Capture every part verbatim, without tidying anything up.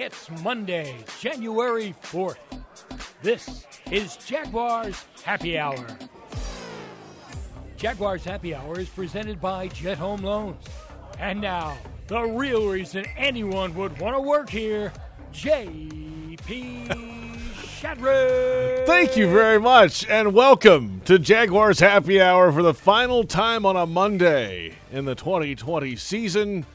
It's Monday, January fourth. This is Jaguars Happy Hour. Jaguars Happy Hour is presented by Jet Home Loans. And now, the real reason anyone would want to work here, J P Shadrick. Thank you very much, and welcome to Jaguars Happy Hour for the final time on a Monday in the twenty twenty season.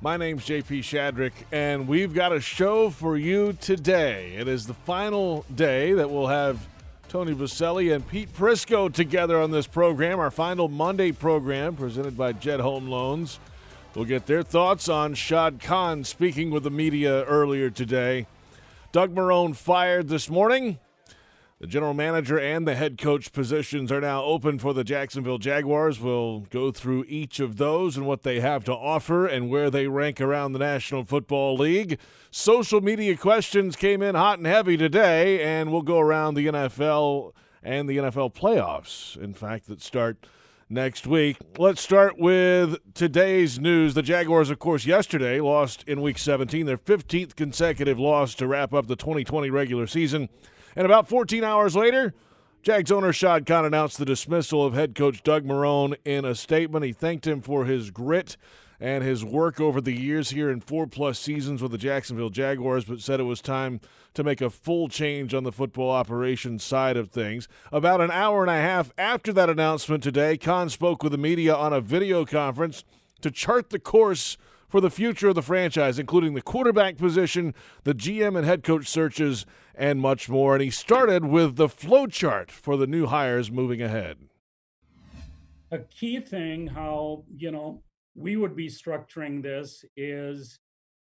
My name's J P Shadrick, and we've got a show for you today. It is the final day that we'll have Tony Boselli and Pete Prisco together on this program, our final Monday program presented by Jet Home Loans. We'll get their thoughts on Shad Khan speaking with the media earlier today. Doug Marrone fired this morning. The general manager and the head coach positions are now open for the Jacksonville Jaguars. We'll go through each of those and what they have to offer and where they rank around the National Football League. Social media questions came in hot and heavy today, and we'll go around the N F L and the N F L playoffs, in fact, that start next week. Let's start with today's news. The Jaguars, of course, yesterday lost in Week seventeen, their fifteenth consecutive loss to wrap up the twenty twenty regular season. And about fourteen hours later, Jags owner Shad Khan announced the dismissal of head coach Doug Marrone in a statement. He thanked him for his grit and his work over the years here in four-plus seasons with the Jacksonville Jaguars, but said it was time to make a full change on the football operations side of things. About an hour and a half after that announcement today, Khan spoke with the media on a video conference to chart the course for the future of the franchise, including the quarterback position, the G M and head coach searches, and much more. And he started with the flow chart for the new hires moving ahead. A key thing how, you know, we would be structuring this is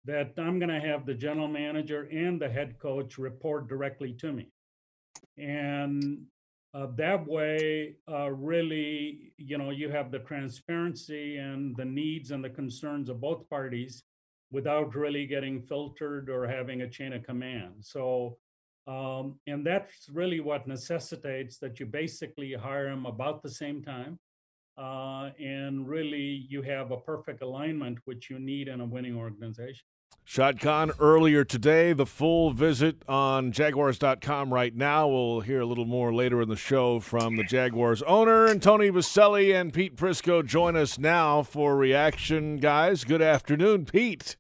that I'm going to have the general manager and the head coach report directly to me. And uh, that way, uh, really, you know, you have the transparency and the needs and the concerns of both parties without really getting filtered or having a chain of command. So, Um, and that's really what necessitates that you basically hire them about the same time. Uh, and really, you have a perfect alignment, which you need in a winning organization. Shad Khan earlier today, the full visit on Jaguars dot com right now. We'll hear a little more later in the show from the Jaguars owner. And Tony Boselli and Pete Prisco join us now for reaction, guys. Good afternoon, Pete.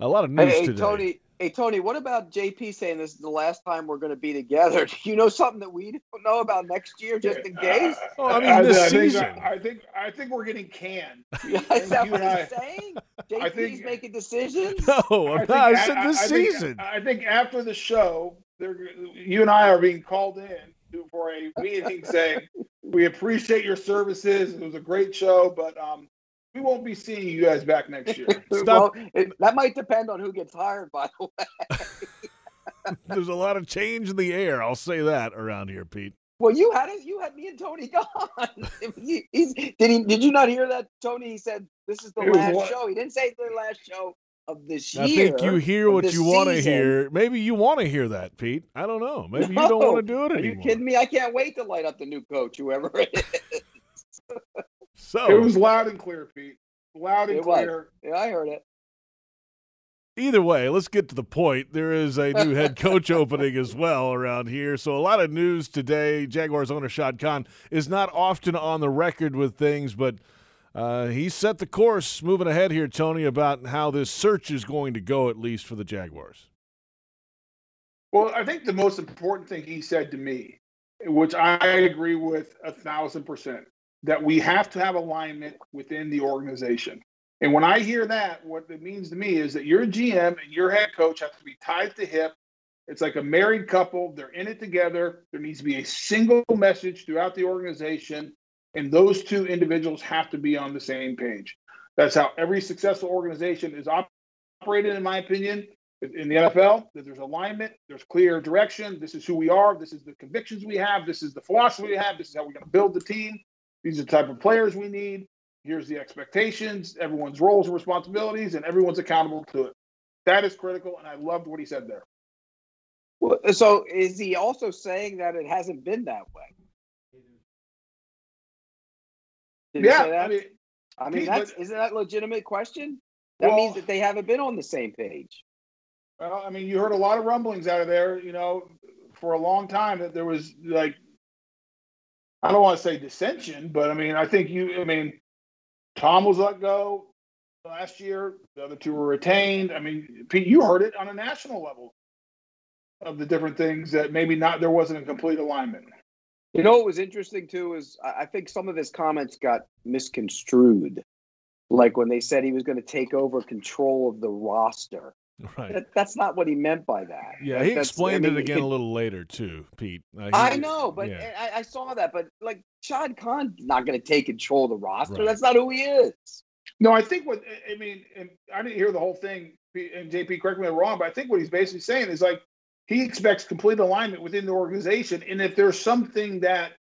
A lot of news hey, today. Tony. Hey, Tony, what about J P saying this is the last time we're going to be together? Do you know something that we don't know about next year, just in case? Uh, oh, I mean, I, this I season. Think, I, think, I think we're getting canned. Is that what he's saying? J P's think, making decisions? No, I'm not. I said this I, I season. Think, I think after the show, you and I are being called in for a meeting saying, we appreciate your services. It was a great show, but um, – we won't be seeing you guys back next year. Well, it, that might depend on who gets hired, by the way. There's a lot of change in the air. I'll say that around here, Pete. Well, you had it. You had me and Tony gone. he, he's, did he? Did you not hear that, Tony? He said this is the it last show. He didn't say it's the last show of this year. I think you hear what you want to hear. Maybe you want to hear that, Pete. I don't know. Maybe no, you don't want to do it anymore. Are you kidding me? I can't wait to light up the new coach, whoever it is. So it was loud and clear, Pete. Loud and clear. Yeah, I heard it. Either way, let's get to the point. There is a new head coach opening as well around here. So a lot of news today. Jaguars owner Shad Khan is not often on the record with things, but uh, he set the course moving ahead here, Tony, about how this search is going to go, at least for the Jaguars. Well, I think the most important thing he said to me, which I agree with a thousand percent, that we have to have alignment within the organization. And when I hear that, what it means to me is that your G M and your head coach have to be tied to hip. It's like a married couple. They're in it together. There needs to be a single message throughout the organization, and those two individuals have to be on the same page. That's how every successful organization is op- operated, in my opinion, in the N F L, that there's alignment, there's clear direction. This is who we are. This is the convictions we have. This is the philosophy we have. This is how we're going to build the team. These are the type of players we need. Here's the expectations, everyone's roles and responsibilities, and everyone's accountable to it. That is critical, and I loved what he said there. Well, so is he also saying that it hasn't been that way? Did yeah. He say that? I mean, I mean Pete, that's, but, isn't that a legitimate question? That well, means that they haven't been on the same page. Well, I mean, you heard a lot of rumblings out of there, you know, for a long time that there was, like, I don't want to say dissension, but, I mean, I think you, I mean, Tom was let go last year. The other two were retained. I mean, Pete, you heard it on a national level of the different things that maybe not there wasn't a complete alignment. You know what was interesting, too, is I think some of his comments got misconstrued, like when they said he was going to take over control of the roster. Right. That, that's not what he meant by that. Yeah, he that's, explained I mean, it again it, a little later, too, Pete. I, I know, but yeah. I, I saw that. But, like, Shad Khan's not going to take control of the roster. Right. That's not who he is. No, I think what – I mean, and I didn't hear the whole thing, and J P, correct me if I'm wrong, but I think what he's basically saying is, like, he expects complete alignment within the organization, and if there's something that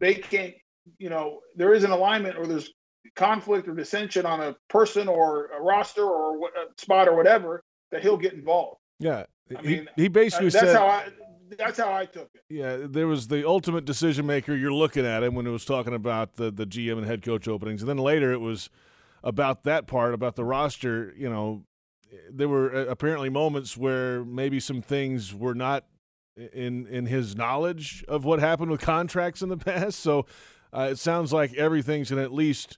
they can't, you know, there is an alignment or there's conflict or dissension on a person or a roster or a spot or whatever, that he'll get involved. Yeah, I he, mean, he basically uh, that's said how I, that's how I took it. Yeah, there was the ultimate decision maker. You're looking at him when it was talking about the the G M and head coach openings, and then later it was about that part about the roster, you know. There were apparently moments where maybe some things were not in in his knowledge of what happened with contracts in the past. So uh, it sounds like everything's going to at least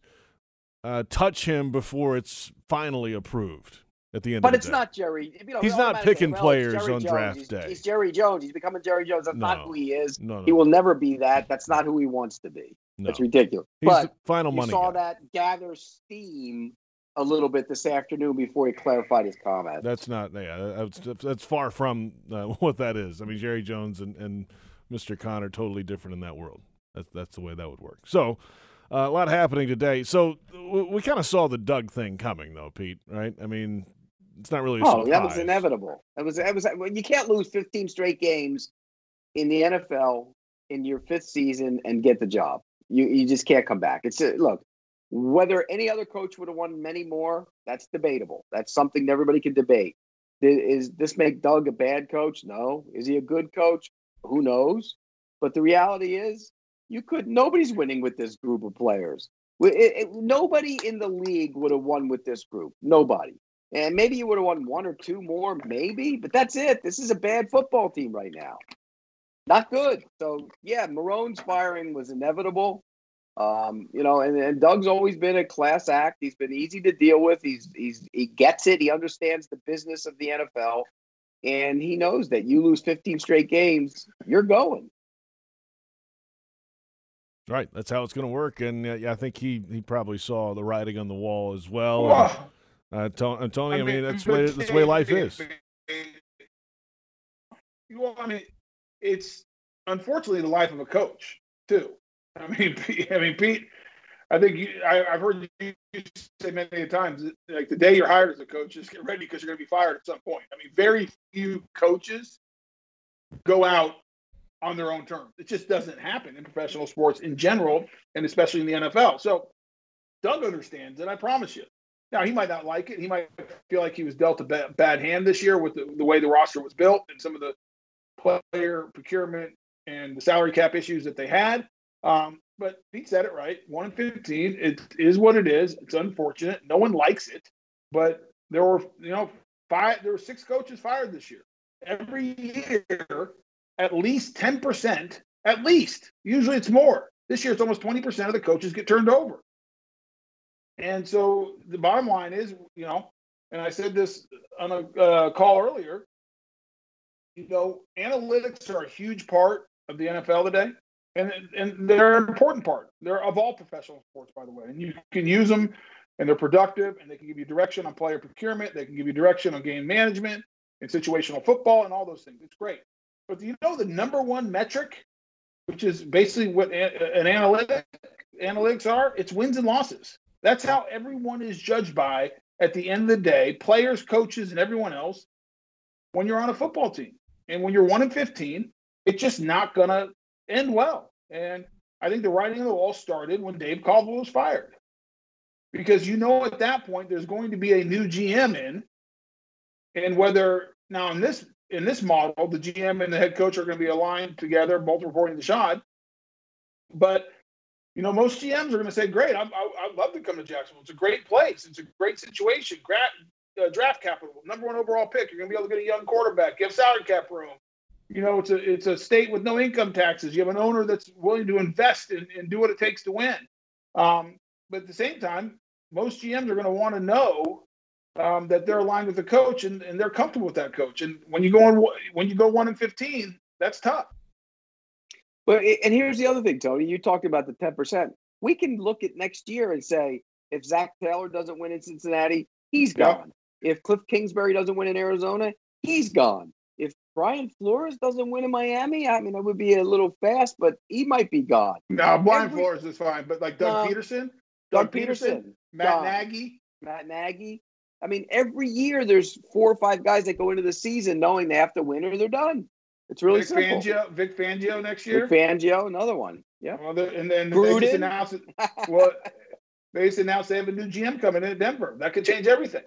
uh, touch him before it's finally approved at the end but of the day. But it's not Jerry. You know, he's not picking well, players on Jones. draft he's, day. He's Jerry Jones. He's becoming Jerry Jones. That's no, not who he is. No, no, he will no. never be that. That's not who he wants to be. No. That's ridiculous. He's but the final money you saw guy. that gather steam a little bit this afternoon before he clarified his comment. That's not, yeah, that's, that's far from uh, what that is. I mean, Jerry Jones and, and Mister Khan are totally different in that world. That's, that's the way that would work. So uh, a lot happening today. So w- we kind of saw the Doug thing coming, though, Pete, right? I mean, it's not really a surprise. Oh, that was inevitable. That was, that was, you can't lose fifteen straight games in the N F L in your fifth season and get the job. You, you just can't come back. It's a, look, whether any other coach would have won many more, that's debatable. That's something everybody can debate. Is this make Doug a bad coach? No. Is he a good coach? Who knows? But the reality is, you could. Nobody's winning with this group of players. It, it, nobody in the league would have won with this group. Nobody. And maybe you would have won one or two more, maybe. But that's it. This is a bad football team right now. Not good. So yeah, Marrone's firing was inevitable. Um, you know, and, and Doug's always been a class act. He's been easy to deal with. He's, he's, he gets it. He understands the business of the N F L, and he knows that you lose fifteen straight games, you're going. Right. That's how it's going to work. And uh, I think he, he probably saw the writing on the wall as well. Wow. Uh, Tony, I mean, I mean that's, way, that's the way life is. Well, I mean, it's unfortunately the life of a coach too. I mean, I mean, Pete. I think you, I, I've heard you say many times, like the day you're hired as a coach, just get ready because you're going to be fired at some point. I mean, very few coaches go out on their own terms. It just doesn't happen in professional sports in general, and especially in the N F L. So Doug understands it. I promise you. Now he might not like it. He might feel like he was dealt a bad, bad hand this year with the, the way the roster was built and some of the player procurement and the salary cap issues that they had. Um, but Pete said it right. one and fifteen, it is what it is. It's unfortunate. No one likes it. But there were, you know, five, there were six coaches fired this year. Every year, at least ten percent, at least. Usually it's more. This year, it's almost twenty percent of the coaches get turned over. And so the bottom line is, you know, and I said this on a uh, call earlier, you know, analytics are a huge part of the N F L today. And and they're an important part. They're of all professional sports, by the way. And you can use them, and they're productive, and they can give you direction on player procurement. They can give you direction on game management and situational football and all those things. It's great. But do you know the number one metric, which is basically what an analytic analytics are? It's wins and losses. That's how everyone is judged by at the end of the day, players, coaches, and everyone else, when you're on a football team. And when you're one and fifteen, it's just not going to end well. And I think the writing on the wall started when Dave Caldwell was fired. Because you know at that point there's going to be a new G M in. And whether now in this in this model, the G M and the head coach are going to be aligned together, both reporting to Shad. But you know, most G Ms are going to say, great, I'm, I, I'd love to come to Jacksonville. It's a great place. It's a great situation. Great, uh, draft capital, number one overall pick. You're going to be able to get a young quarterback. You have salary cap room. You know, it's a it's a state with no income taxes. You have an owner that's willing to invest and in, in do what it takes to win. Um, but at the same time, most G Ms are going to want to know um, that they're aligned with the coach and, and they're comfortable with that coach. And when you go on, when you go one and fifteen, that's tough. But and here's the other thing, Tony. You talked about the ten percent. We can look at next year and say, if Zach Taylor doesn't win in Cincinnati, he's gone. Yeah. If Cliff Kingsbury doesn't win in Arizona, he's gone. If Brian Flores doesn't win in Miami, I mean, it would be a little fast, but he might be gone. No, Brian we, Flores is fine, but like Doug uh, Peterson, Doug, Doug Peterson, Peterson Matt gone. Nagy. Matt Nagy. I mean, every year there's four or five guys that go into the season knowing they have to win or they're done. It's really Vic simple. Fangio, Vic Fangio next year? Vic Fangio, another one. Yeah. Well, and then Gruden. They just announced, well, they just announced they have a new G M coming in at Denver. That could change everything.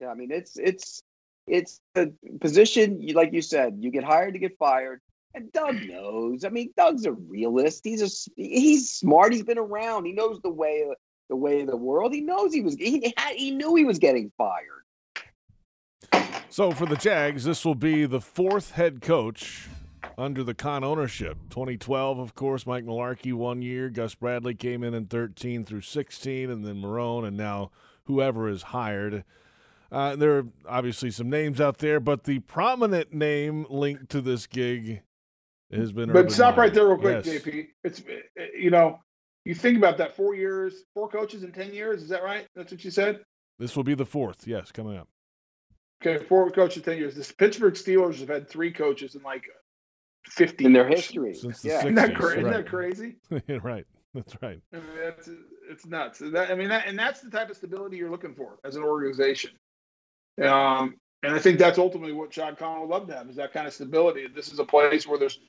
Yeah, I mean, it's it's it's a position, like you said, you get hired to get fired. And Doug knows. I mean, Doug's a realist. He's a he's smart. He's been around. He knows the way the way of the world. He knows he was he had, he knew he was getting fired. So for the Jags, this will be the fourth head coach under the Khan ownership. twenty twelve, of course, Mike Mularkey one year. Gus Bradley came in in thirteen through sixteen, and then Marrone, and now whoever is hired. Uh, there are obviously some names out there, but the prominent name linked to this gig has been. But stop right there, real quick, yes. J P. It's you know, you think about that four years, four coaches in ten years. Is that right? That's what you said. This will be the fourth. Yes, coming up. Okay, four coaches in ten years. The Pittsburgh Steelers have had three coaches in like fifty in their history. Since the yeah, sixties, isn't that, cra- right. Isn't that crazy? Right, that's right. I mean, that's, it's nuts. That, I mean, that, and that's the type of stability you're looking for as an organization. Um, and I think that's ultimately what Shad Khan would love to have is that kind of stability. This is a place where there's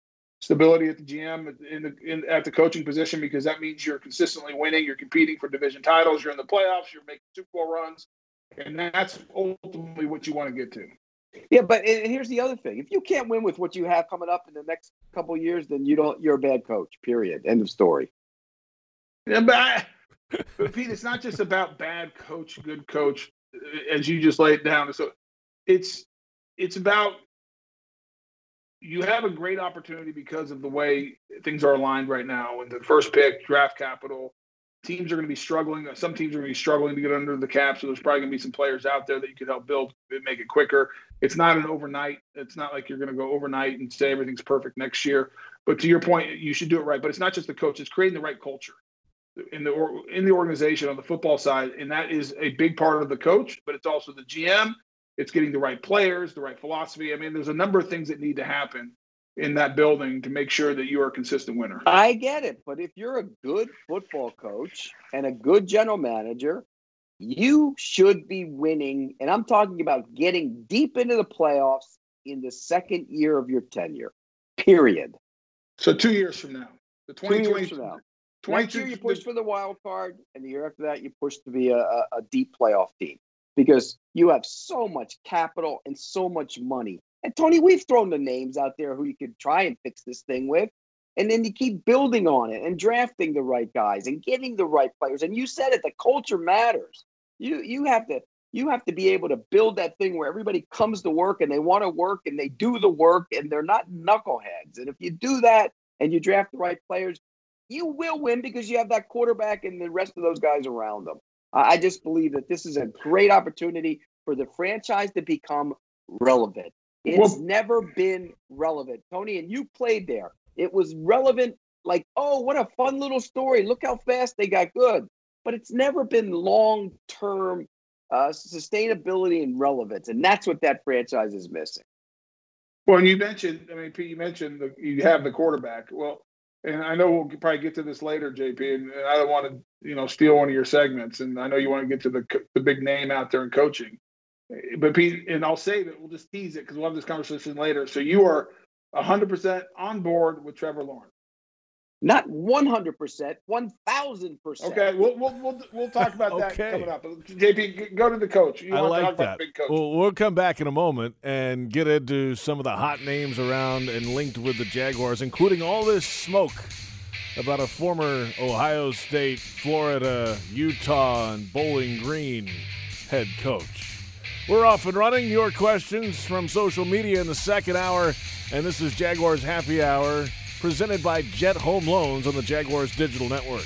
stability at the G M in the in, at the coaching position because that means you're consistently winning, you're competing for division titles, you're in the playoffs, you're making Super Bowl runs. And that's ultimately what you want to get to. Yeah, but and here's the other thing. If you can't win with what you have coming up in the next couple of years, then you don't, you're a bad coach, period. End of story. Yeah, but, I, but Pete, it's not just about bad coach, good coach, as you just laid down. So it's it's about you have a great opportunity because of the way things are aligned right now. And the first pick, draft capital. Teams are going to be struggling. Some teams are going to be struggling to get under the cap, so there's probably going to be some players out there that you could help build and make it quicker. It's not an overnight. It's not like you're going to go overnight and say everything's perfect next year. But to your point, you should do it right. But it's not just the coach. It's creating the right culture in the in the organization on the football side, and that is a big part of the coach, but it's also the G M. It's getting the right players, the right philosophy. I mean, there's a number of things that need to happen in that building to make sure that you are a consistent winner. I get it, but if you're a good football coach and a good general manager, you should be winning, and I'm talking about getting deep into the playoffs in the second year of your tenure, period. So two years from now. The twenty twenty, two years from now. Next year you push for the wild card, and the year after that you push to be a, a deep playoff team because you have so much capital and so much money. And, Tony, we've thrown the names out there who you could try and fix this thing with. And then you keep building on it and drafting the right guys and getting the right players. And you said it, the culture matters. You you have to you have to be able to build that thing where everybody comes to work and they want to work and they do the work and they're not knuckleheads. And if you do that and you draft the right players, you will win because you have that quarterback and the rest of those guys around them. I just believe that this is a great opportunity for the franchise to become relevant. It's well, never been relevant, Tony, and you played there. It was relevant like, oh, what a fun little story. Look how fast they got good. But it's never been long-term uh, sustainability and relevance, and that's what that franchise is missing. Well, and you mentioned, I mean, Pete, you mentioned the, you have the quarterback. Well, and I know we'll probably get to this later, J P, and I don't want to, you know, steal one of your segments, and I know you want to get to the the big name out there in coaching. But Pete, and I'll save it. We'll just tease it because we'll have this conversation later. So you are one hundred percent on board with Trevor Lawrence. Not one hundred percent, one thousand percent. Okay, we'll we'll we'll, we'll talk about okay. that coming up. J P, go to the coach. You I want like to talk that. About the big coach. Well, we'll come back in a moment and get into some of the hot names around and linked with the Jaguars, including all this smoke about a former Ohio State, Florida, Utah, and Bowling Green head coach. We're off and running. Your questions from social media in the second hour. And this is Jaguars Happy Hour, presented by Jet Home Loans on the Jaguars Digital Network.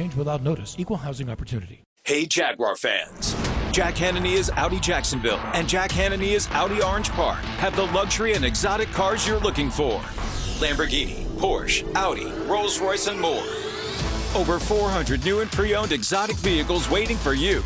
without notice. Equal housing opportunity. Hey, Jaguar fans. Jack Hannany is Audi Jacksonville and Jack Hannany is Audi Orange Park. Have the luxury and exotic cars you're looking for. Lamborghini, Porsche, Audi, Rolls-Royce, and more. Over four hundred new and pre-owned exotic vehicles waiting for you.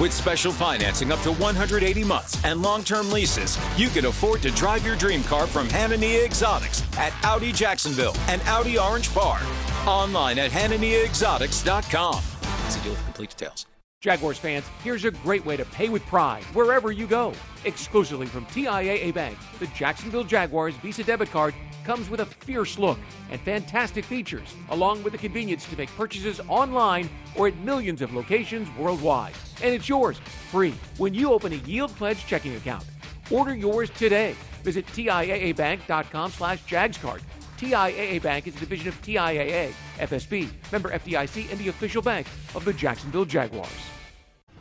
With special financing up to one hundred eighty months and long-term leases, you can afford to drive your dream car from Hanania Exotics at Audi Jacksonville and Audi Orange Park. Online at Hanania Exotics dot com. See deal with complete details. Jaguars fans, here's a great way to pay with pride wherever you go. Exclusively from T I A A Bank, the Jacksonville Jaguars Visa debit card comes with a fierce look and fantastic features, along with the convenience to make purchases online or at millions of locations worldwide. And it's yours free when you open a Yield Pledge checking account. Order yours today. Visit T I A A bank dot com slash Jags card. T I A A Bank is a division of T I A A, F S B, member F D I C, and the official bank of the Jacksonville Jaguars.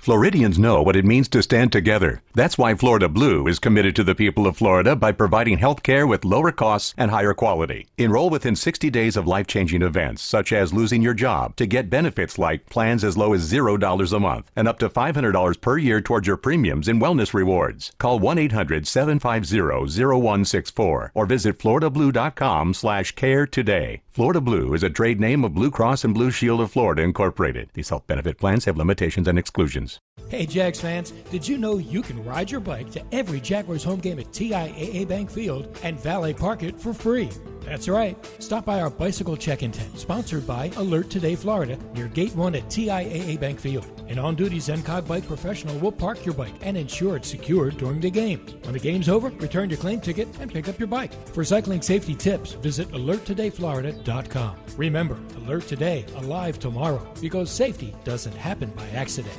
Floridians know what it means to stand together. That's why Florida Blue is committed to the people of Florida by providing health care with lower costs and higher quality. Enroll within sixty days of life-changing events, such as losing your job, to get benefits like plans as low as zero dollars a month and up to five hundred dollars per year towards your premiums and wellness rewards. Call one eight hundred, seven five zero, zero one six four or visit florida blue dot com slash care today. Florida Blue is a trade name of Blue Cross and Blue Shield of Florida, Incorporated. These health benefit plans have limitations and exclusions. Hey, Jags fans, did you know you can ride your bike to every Jaguars home game at T I A A Bank Field and Valet Park it for free? That's right. Stop by our bicycle check-in tent, sponsored by Alert Today Florida, near Gate one at T I A A Bank Field. An on-duty Zencog bike professional will park your bike and ensure it's secured during the game. When the game's over, return your claim ticket and pick up your bike. For cycling safety tips, visit alert today florida dot com. Remember, Alert Today, alive tomorrow, because safety doesn't happen by accident.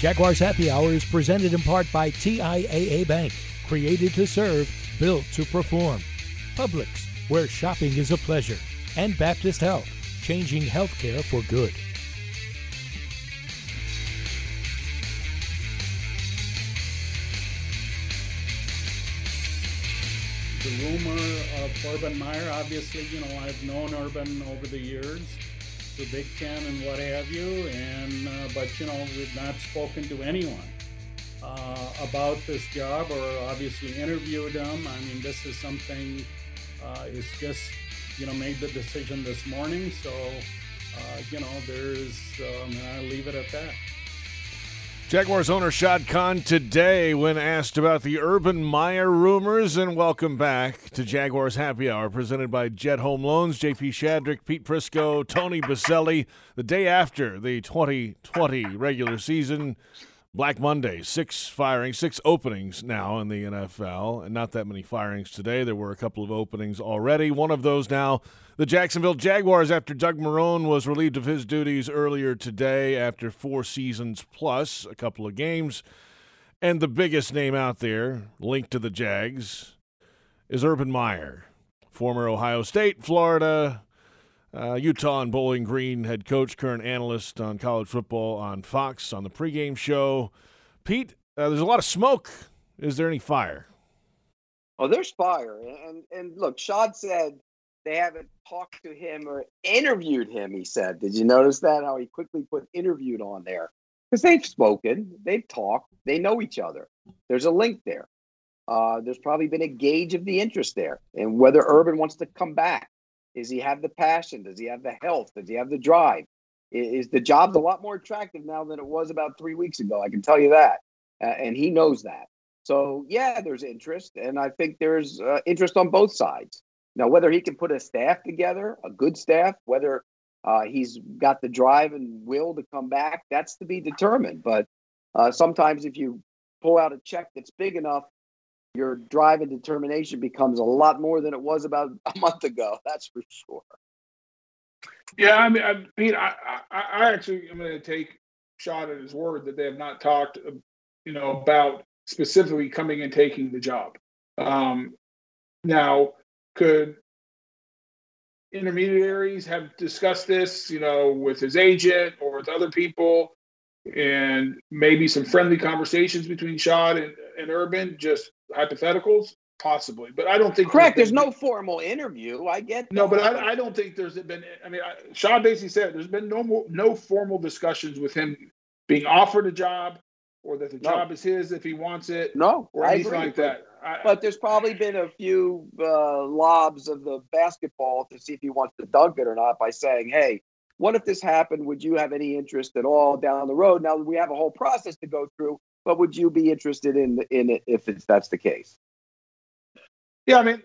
Jaguars Happy Hour is presented in part by T I A A Bank, created to serve, built to perform. Publix, where shopping is a pleasure. And Baptist Health, changing healthcare for good. The rumor of Urban Meyer, obviously, you know, I've known Urban over the years. The Big Ten and what have you, and uh, but you know, we've not spoken to anyone uh, about this job or obviously interviewed them. I mean, this is something, uh, it's just, you know, made the decision this morning, so uh, you know, there's, um, I'll leave it at that. Jaguars owner Shad Khan today when asked about the Urban Meyer rumors. And welcome back to Jaguars Happy Hour, presented by Jet Home Loans, J P. Shadrick, Pete Prisco, Tony Boselli. The day after the twenty twenty regular season, Black Monday, six firings, six openings now in the N F L, and not that many firings today. There were a couple of openings already. One of those now, the Jacksonville Jaguars, after Doug Marrone was relieved of his duties earlier today after four seasons plus a couple of games. And the biggest name out there linked to the Jags is Urban Meyer, former Ohio State, Florida, Uh, Utah and Bowling Green head coach, current analyst on college football on Fox on the pregame show. Pete, uh, there's a lot of smoke. Is there any fire? Oh, there's fire. And and look, Shad said they haven't talked to him or interviewed him, he said. Did you notice that? How he quickly put interviewed on there. Because they've spoken, they've talked, they know each other. There's a link there. Uh, there's probably been a gauge of the interest there and whether Urban wants to come back. Does he have the passion? Does he have the health? Does he have the drive? Is the job a lot more attractive now than it was about three weeks ago? I can tell you that. Uh, and he knows that. So, yeah, there's interest. And I think there's uh, interest on both sides. Now, whether he can put a staff together, a good staff, whether uh, he's got the drive and will to come back, that's to be determined. But uh, sometimes if you pull out a check that's big enough, your drive and determination becomes a lot more than it was about a month ago. That's for sure. Yeah, I mean, I mean, I, I, I actually am going to take Shad at his word that they have not talked, you know, about specifically coming and taking the job. Um, now, could intermediaries have discussed this, you know, with his agent or with other people, and maybe some friendly conversations between Shad and, and Urban, just hypotheticals? Possibly, but I don't think... Correct, there's, there's no formal interview, I get that. No, but I, I don't think there's been... I mean, I, Shad basically said there's been no more, no formal discussions with him being offered a job or that the no. job is his if he wants it. No, or I anything agree, like that. I, but there's probably been a few uh, lobs of the basketball to see if he wants to dunk it or not by saying, hey, what if this happened? Would you have any interest at all down the road? Now, we have a whole process to go through, but would you be interested in in it if it's, that's the case? Yeah, I mean,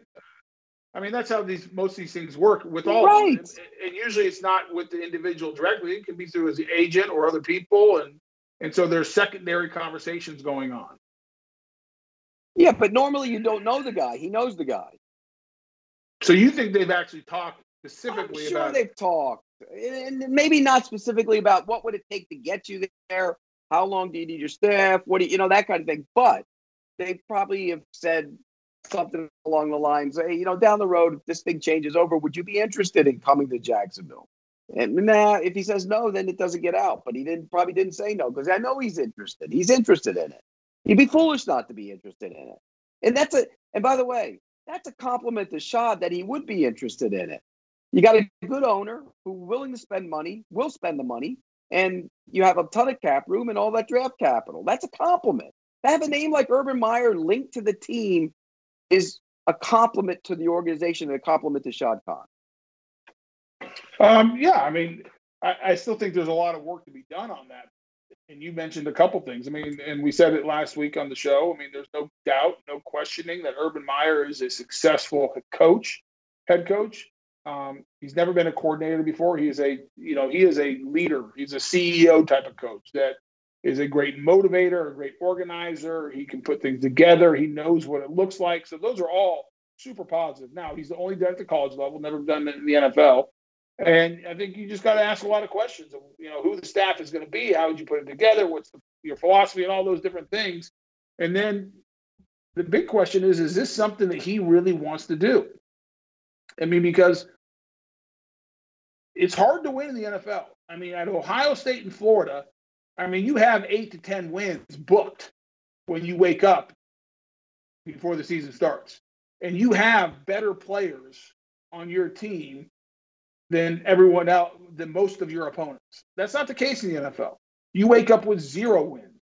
I mean that's how these most of these things work with all. Right. Of them. And, and usually it's not with the individual directly. It can be through his agent or other people, and and so there's secondary conversations going on. Yeah, but normally you don't know the guy. He knows the guy. So you think they've actually talked specifically? I'm sure about they've it. talked. And maybe not specifically about what would it take to get you there, how long do you need your staff, what do you, you know, that kind of thing. But they probably have said something along the lines, hey, you know, down the road, if this thing changes over, would you be interested in coming to Jacksonville? And nah, if he says no, then it doesn't get out. But he didn't probably didn't say no because I know he's interested. He's interested in it. He'd be foolish not to be interested in it. And that's a, and by the way, that's a compliment to Shad that he would be interested in it. You got a good owner who's willing to spend money, will spend the money, and you have a ton of cap room and all that draft capital. That's a compliment. To have a name like Urban Meyer linked to the team is a compliment to the organization and a compliment to Shad Khan. Um, yeah, I mean, I, I still think there's a lot of work to be done on that. And you mentioned a couple things. I mean, and we said it last week on the show. I mean, there's no doubt, no questioning that Urban Meyer is a successful coach, head coach. Um, he's never been a coordinator before. He is a, you know, he is a leader. He's a C E O type of coach that is a great motivator, a great organizer. He can put things together. He knows what it looks like. So those are all super positive. Now, he's the only done at the college level, never done it in the N F L. And I think you just got to ask a lot of questions of, you know, who the staff is going to be, how would you put it together, what's the, your philosophy, and all those different things. And then the big question is, is this something that he really wants to do? I mean, because it's hard to win in the N F L. I mean, at Ohio State and Florida, I mean, you have eight to ten wins booked when you wake up before the season starts. And you have better players on your team than everyone else, than most of your opponents. That's not the case in the N F L. You wake up with zero wins.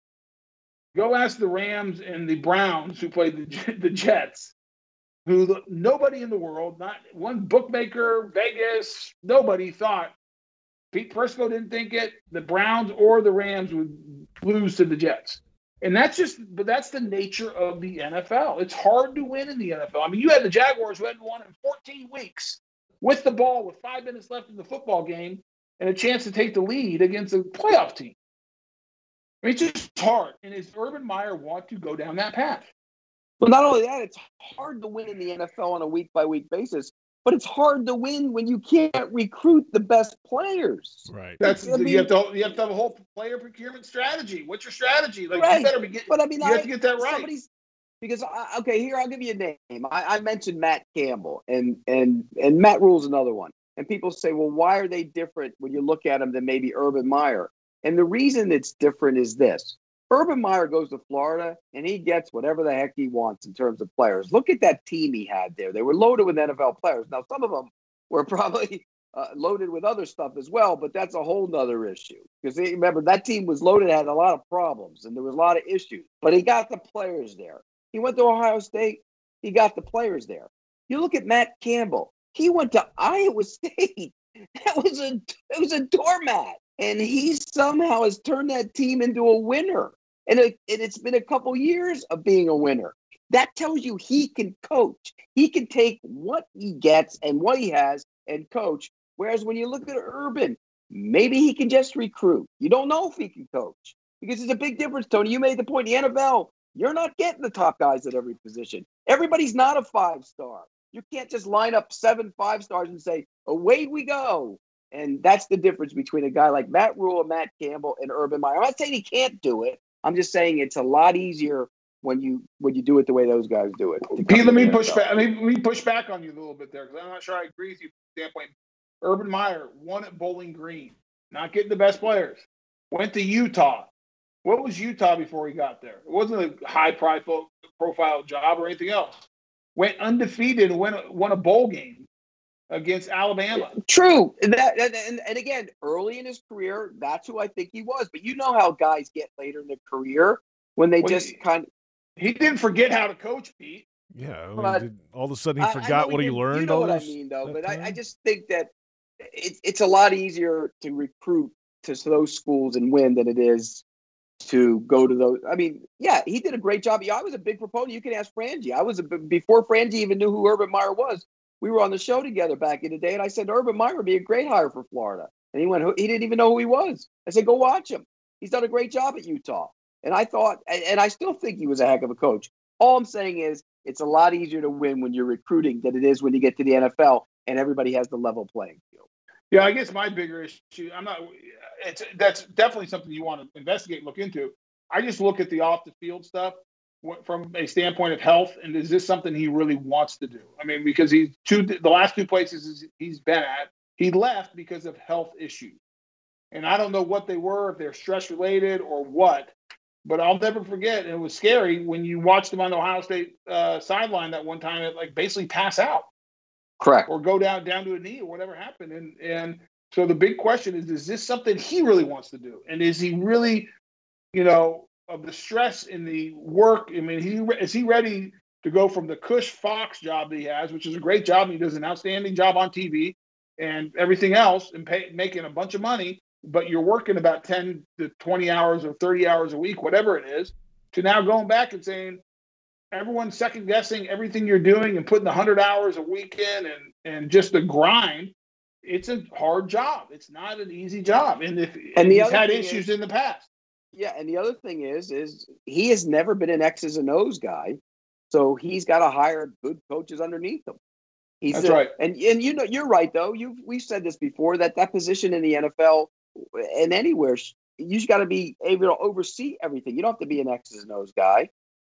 Go ask the Rams and the Browns, who played the, the Jets, who nobody in the world, not one bookmaker, Vegas, nobody thought. Pete Prisco didn't think it. The Browns or the Rams would lose to the Jets. And that's just, but that's the nature of the N F L. It's hard to win in the N F L. I mean, you had the Jaguars who hadn't won in fourteen weeks with the ball with five minutes left in the football game and a chance to take the lead against a playoff team. I mean, it's just hard. And does Urban Meyer want to go down that path? Well, not only that, it's hard to win in the N F L on a week-by-week basis, but it's hard to win when you can't recruit the best players. Right. That's I mean, you, have to, you have to have a whole player procurement strategy. What's your strategy? Like, right. You better be getting – but I mean, you I, have to get that right. Because, I, okay, here, I'll give you a name. I, I mentioned Matt Campbell, and, and, and Matt Rule's another one. And people say, well, why are they different when you look at them than maybe Urban Meyer? And the reason it's different is this. Urban Meyer goes to Florida, and he gets whatever the heck he wants in terms of players. Look at that team he had there. They were loaded with N F L players. Now, some of them were probably uh, loaded with other stuff as well, but that's a whole nother issue. Because remember, that team was loaded, had a lot of problems, and there was a lot of issues. But he got the players there. He went to Ohio State. He got the players there. You look at Matt Campbell. He went to Iowa State. That was a, it was a doormat. And he somehow has turned that team into a winner. And, it, and it's been a couple years of being a winner. That tells you he can coach. He can take what he gets and what he has and coach. Whereas when you look at Urban, maybe he can just recruit. You don't know if he can coach. Because there's a big difference, Tony. You made the point. The N F L, you're not getting the top guys at every position. Everybody's not a five-star. You can't just line up seven five-stars and say, away we go. And that's the difference between a guy like Matt Rhule, Matt Campbell, and Urban Meyer. I'm not saying he can't do it. I'm just saying it's a lot easier when you when you do it the way those guys do it. Pete, let me push back. Let me, let me push back on you a little bit there because I'm not sure I agree with you from the standpoint. Urban Meyer won at Bowling Green, not getting the best players. Went to Utah. What was Utah before he got there? It wasn't a high profile job or anything else. Went undefeated and won a, won a bowl game against Alabama. True. That, and, and again, early in his career, that's who I think he was. But you know how guys get later in their career when they well, just he, kind of. He didn't forget how to coach, Pete. Yeah. I mean, but, did, all of a sudden he forgot what he, he learned. You know all what this, I mean, though. But I, I just think that it, it's a lot easier to recruit to those schools and win than it is to go to those. I mean, yeah, he did a great job. I was a big proponent. You can ask Frangie. I was a, before Frangie even knew who Urban Meyer was. We were on the show together back in the day, and I said, Urban Meyer would be a great hire for Florida. And he went, he didn't even know who he was. I said, go watch him. He's done a great job at Utah. And I thought, and I still think he was a heck of a coach. All I'm saying is it's a lot easier to win when you're recruiting than it is when you get to the N F L and everybody has the level playing field. Yeah, I guess my bigger issue, I'm not, it's, that's definitely something you want to investigate, look into. I just look at the off the field stuff from a standpoint of health, and is this something he really wants to do? I mean, because he's two, the last two places he's been at, he left because of health issues. And I don't know what they were, if they're stress-related or what, but I'll never forget, and it was scary when you watched him on the Ohio State uh, sideline that one time, it, like, basically pass out. Correct. Or go down down to a knee or whatever happened. And, and so the big question is, is this something he really wants to do? And is he really, you know, of the stress in the work, I mean, he is he ready to go from the Cush Fox job that he has, which is a great job, and he does an outstanding job on T V and everything else, and pay, making a bunch of money, but you're working about ten to twenty hours or thirty hours a week, whatever it is, to now going back and saying, everyone's second-guessing everything you're doing and putting one hundred hours a week in and, and just the grind. It's a hard job. It's not an easy job, and if and he's had issues is- in the past. Yeah, and the other thing is, is he has never been an X's and O's guy, so he's got to hire good coaches underneath him. He's That's a, right. And and you know you're right though. You we've said this before that that position in the N F L and anywhere you've got to be able to oversee everything. You don't have to be an X's and O's guy.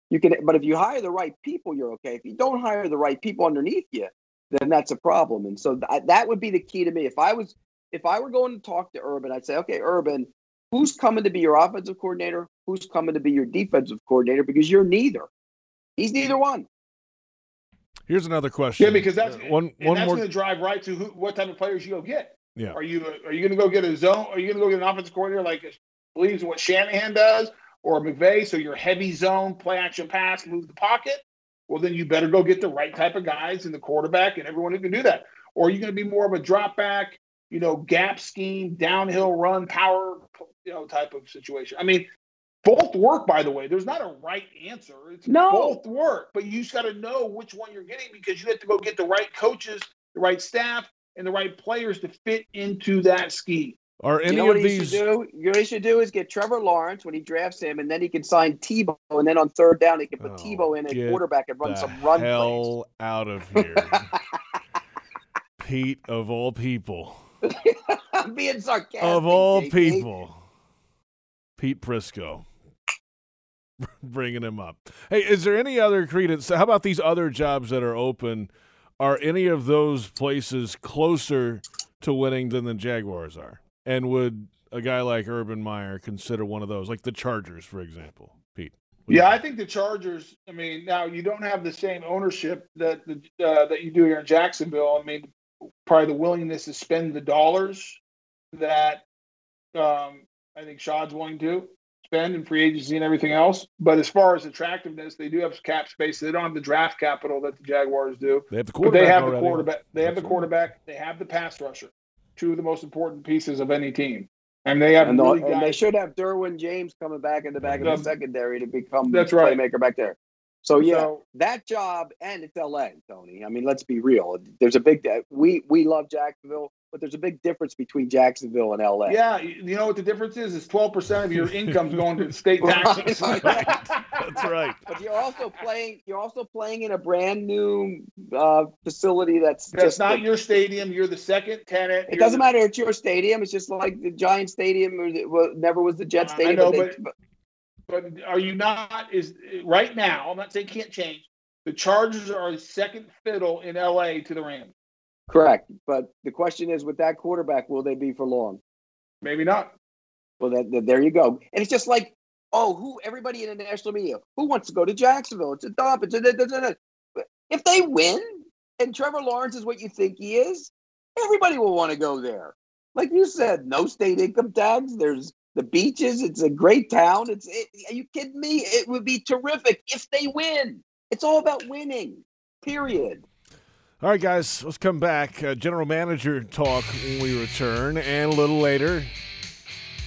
You can, but if you hire the right people, you're okay. If you don't hire the right people underneath you, then that's a problem. And so th- that would be the key to me. If I was, if I were going to talk to Urban, I'd say, okay, Urban, who's coming to be your offensive coordinator? Who's coming to be your defensive coordinator? Because you're neither. He's neither one. Here's another question. Yeah, because that's yeah, one. one that's more... going to drive right to who, what type of players you go get. Yeah. Are you are you going to go get a zone? Are you going to go get an offensive coordinator like believes what Shanahan does or McVay? So your heavy zone, play action, pass, move the pocket. Well, then you better go get the right type of guys and the quarterback and everyone who can do that. Or are you going to be more of a drop back? You know, gap scheme, downhill run, power, you know, type of situation. I mean, both work, by the way. There's not a right answer. It's no. Both work, but you just got to know which one you're getting because you have to go get the right coaches, the right staff, and the right players to fit into that scheme. Are any you know of these? You know what he should do is get Trevor Lawrence when he drafts him, and then he can sign Tebow, and then on third down, he can put oh, Tebow in at quarterback and run some run plays. Get the hell out of here. Pete, of all people. I'm being sarcastic. Of all J P. People, Pete Prisco, bringing him up. Hey, is there any other credence? How about these other jobs that are open? Are any of those places closer to winning than the Jaguars are? And would a guy like Urban Meyer consider one of those, like the Chargers, for example, Pete? Yeah, I think the Chargers, I mean, now you don't have the same ownership that the, uh, that you do here in Jacksonville. I mean, probably the willingness to spend the dollars that um, I think Shad's willing to spend in free agency and everything else. But as far as attractiveness, they do have cap space. They don't have the draft capital that the Jaguars do. They have the quarterback. But they have already. the quarterback. They have That's the quarterback. Right. They have the pass rusher. Two of the most important pieces of any team. And they have and really and they should have Derwin James coming back in the back of the secondary to become that's the right. playmaker back there. So yeah, so, that job, and it's L A, Tony. I mean, let's be real. There's a big we we love Jacksonville, but there's a big difference between Jacksonville and L A. Yeah, you know what the difference is? It's twelve percent of your income's going to state taxes. Right, right. That's right. But you're also playing. You're also playing in a brand new uh, facility. That's that's just not the, your stadium. You're the second tenant. It you're doesn't the, matter. It's your stadium. It's just like the Giants Stadium. It was, never was the Jets Stadium. I know, but, they, but But are you not, is right now, I'm not saying can't change, the Chargers are a second fiddle in L A to the Rams. Correct. But the question is, with that quarterback, will they be for long? Maybe not. Well, that, that, there you go. And it's just like, oh, who, everybody in the national media, who wants to go to Jacksonville? It's a dump. It's a, da, da, da, da. If they win, and Trevor Lawrence is what you think he is, everybody will want to go there. Like you said, no state income tax. There's the beaches, it's a great town. It's it, are you kidding me? It would be terrific if they win. It's all about winning, period. All right, guys, let's come back. Uh, general manager talk when we return, and a little later,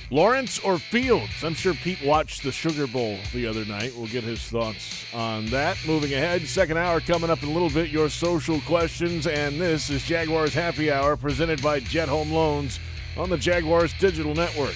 Lawrence or Fields? I'm sure Pete watched the Sugar Bowl the other night. We'll get his thoughts on that. Moving ahead, second hour coming up in a little bit, your social questions, and this is Jaguars Happy Hour presented by Jet Home Loans on the Jaguars Digital Network.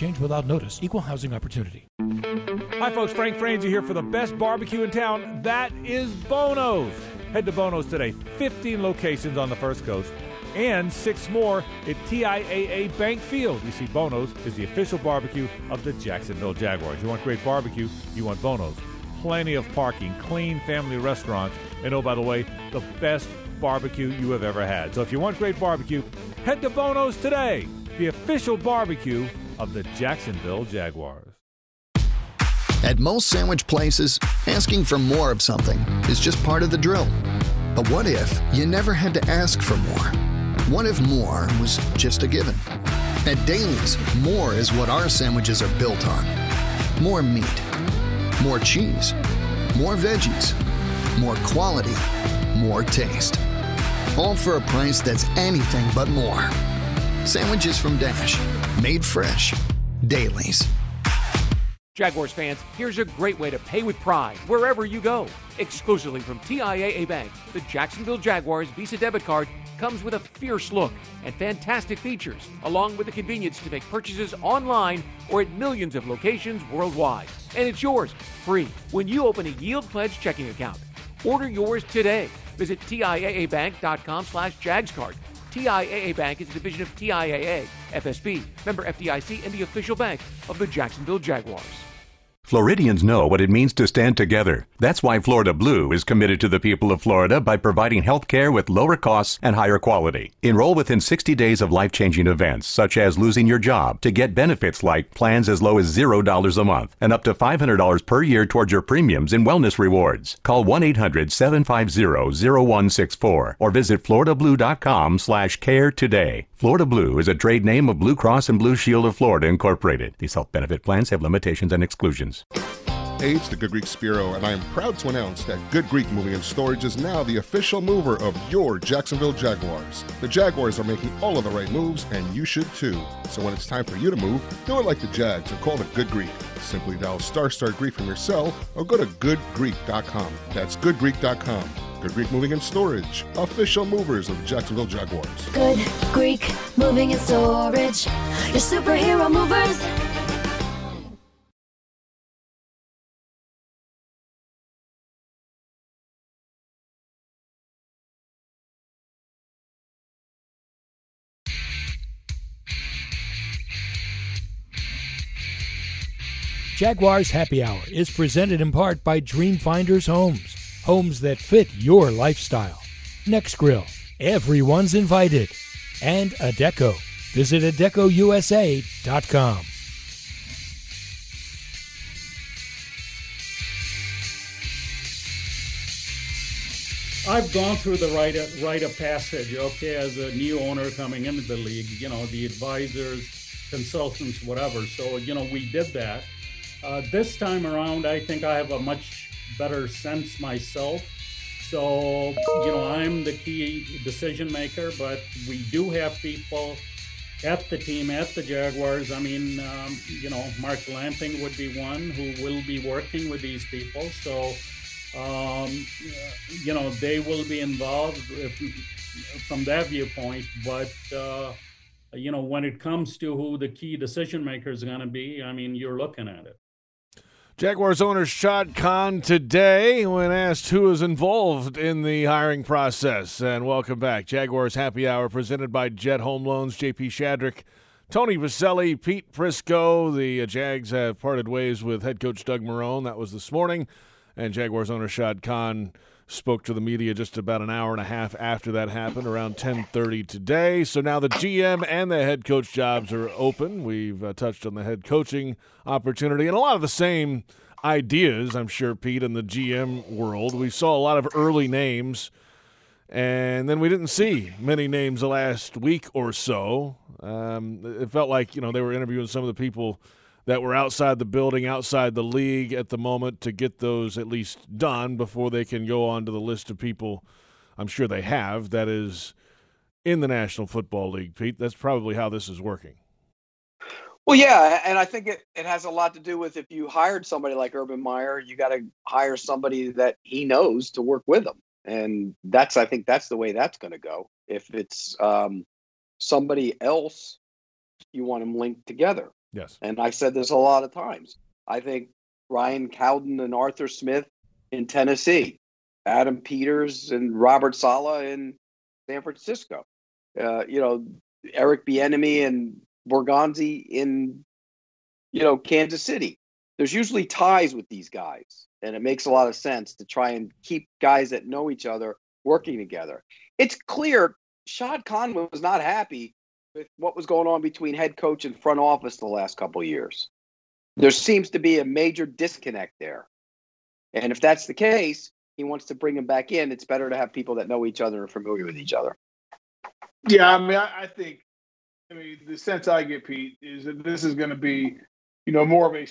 change without notice. Equal housing opportunity. Hi, folks. Frank Franzi here for the best barbecue in town. That is Bono's. Head to Bono's today. fifteen locations on the First Coast and six more at T I A A Bank Field. You see, Bono's is the official barbecue of the Jacksonville Jaguars. You want great barbecue, you want Bono's. Plenty of parking, clean family restaurants, and oh, by the way, the best barbecue you have ever had. So if you want great barbecue, head to Bono's today, the official barbecue of the Jacksonville Jaguars. At most sandwich places, asking for more of something is just part of the drill. But what if you never had to ask for more? What if more was just a given? At Dailies, more is what our sandwiches are built on. More meat, more cheese, more veggies, more quality, more taste. All for a price that's anything but more. Sandwiches from Dash. Made fresh. Dailies. Jaguars fans, here's a great way to pay with pride wherever you go. Exclusively from T I A A Bank, the Jacksonville Jaguars Visa debit card comes with a fierce look and fantastic features, along with the convenience to make purchases online or at millions of locations worldwide. And it's yours free when you open a Yield Pledge checking account. Order yours today. Visit T I A A bank dot com slash jags card. T I A A Bank is a division of T I A A, F S B, member F D I C, and the official bank of the Jacksonville Jaguars. Floridians know what it means to stand together. That's why Florida Blue is committed to the people of Florida by providing health care with lower costs and higher quality. Enroll within sixty days of life-changing events, such as losing your job, to get benefits like plans as low as zero dollars a month and up to five hundred dollars per year towards your premiums and wellness rewards. Call one eight hundred, seven five zero, zero one six four or visit florida blue dot com slash care today. Florida Blue is a trade name of Blue Cross and Blue Shield of Florida, Incorporated. These health benefit plans have limitations and exclusions. H, the Good Greek Spiro, and I am proud to announce that Good Greek Moving and Storage is now the official mover of your Jacksonville Jaguars. The Jaguars are making all of the right moves, and you should too. So when it's time for you to move, do it like the Jags and call the Good Greek. Simply dial star star Greek from your cell or go to good greek dot com. That's good greek dot com. Good Greek Moving and Storage, official movers of Jacksonville Jaguars. Good Greek Moving and Storage, your superhero movers. Jaguars Happy Hour is presented in part by Dreamfinders Homes, homes that fit your lifestyle. Next Grill, everyone's invited. And Adecco, visit adecco u s a dot com. I've gone through the rite of, rite of passage, okay, as a new owner coming into the league, you know, the advisors, consultants, whatever. So, you know, we did that. Uh, this time around, I think I have a much better sense myself. So, you know, I'm the key decision maker, but we do have people at the team, at the Jaguars. I mean, um, you know, Mark Lamping would be one who will be working with these people. So, um, you know, they will be involved if, from that viewpoint. But, uh, you know, when it comes to who the key decision maker is going to be, I mean, you're looking at it. Jaguars owner Shad Khan today when asked who is involved in the hiring process. And welcome back. Jaguars Happy Hour presented by Jet Home Loans, J P. Shadrick, Tony Boselli, Pete Prisco. The Jags have parted ways with head coach Doug Marrone. That was this morning. And Jaguars owner Shad Khan spoke to the media just about an hour and a half after that happened, around ten thirty today. So now the G M and the head coach jobs are open. We've uh, touched on the head coaching opportunity and a lot of the same ideas, I'm sure, Pete, in the G M world. We saw a lot of early names, and then we didn't see many names the last week or so. Um, it felt like, you know, they were interviewing some of the people that were outside the building, outside the league at the moment to get those at least done before they can go on to the list of people I'm sure they have that is in the National Football League, Pete. That's probably how this is working. Well, yeah, and I think it, it has a lot to do with if you hired somebody like Urban Meyer, you got to hire somebody that he knows to work with him. And that's, I think that's the way that's going to go. If it's um, somebody else, you want them linked together. Yes. And I've said this a lot of times. I think Ryan Cowden and Arthur Smith in Tennessee, Adam Peters and Robert Sala in San Francisco, uh, you know, Eric Bieniemy and Borgonzi in, you know, Kansas City. There's usually ties with these guys, and it makes a lot of sense to try and keep guys that know each other working together. It's clear Shad Khan was not happy with what was going on between head coach and front office the last couple of years. There seems to be a major disconnect there. And if that's the case, he wants to bring him back in. It's better to have people that know each other and familiar with each other. Yeah, I mean, I, I think, I mean, the sense I get, Pete, is that this is going to be, you know, more of a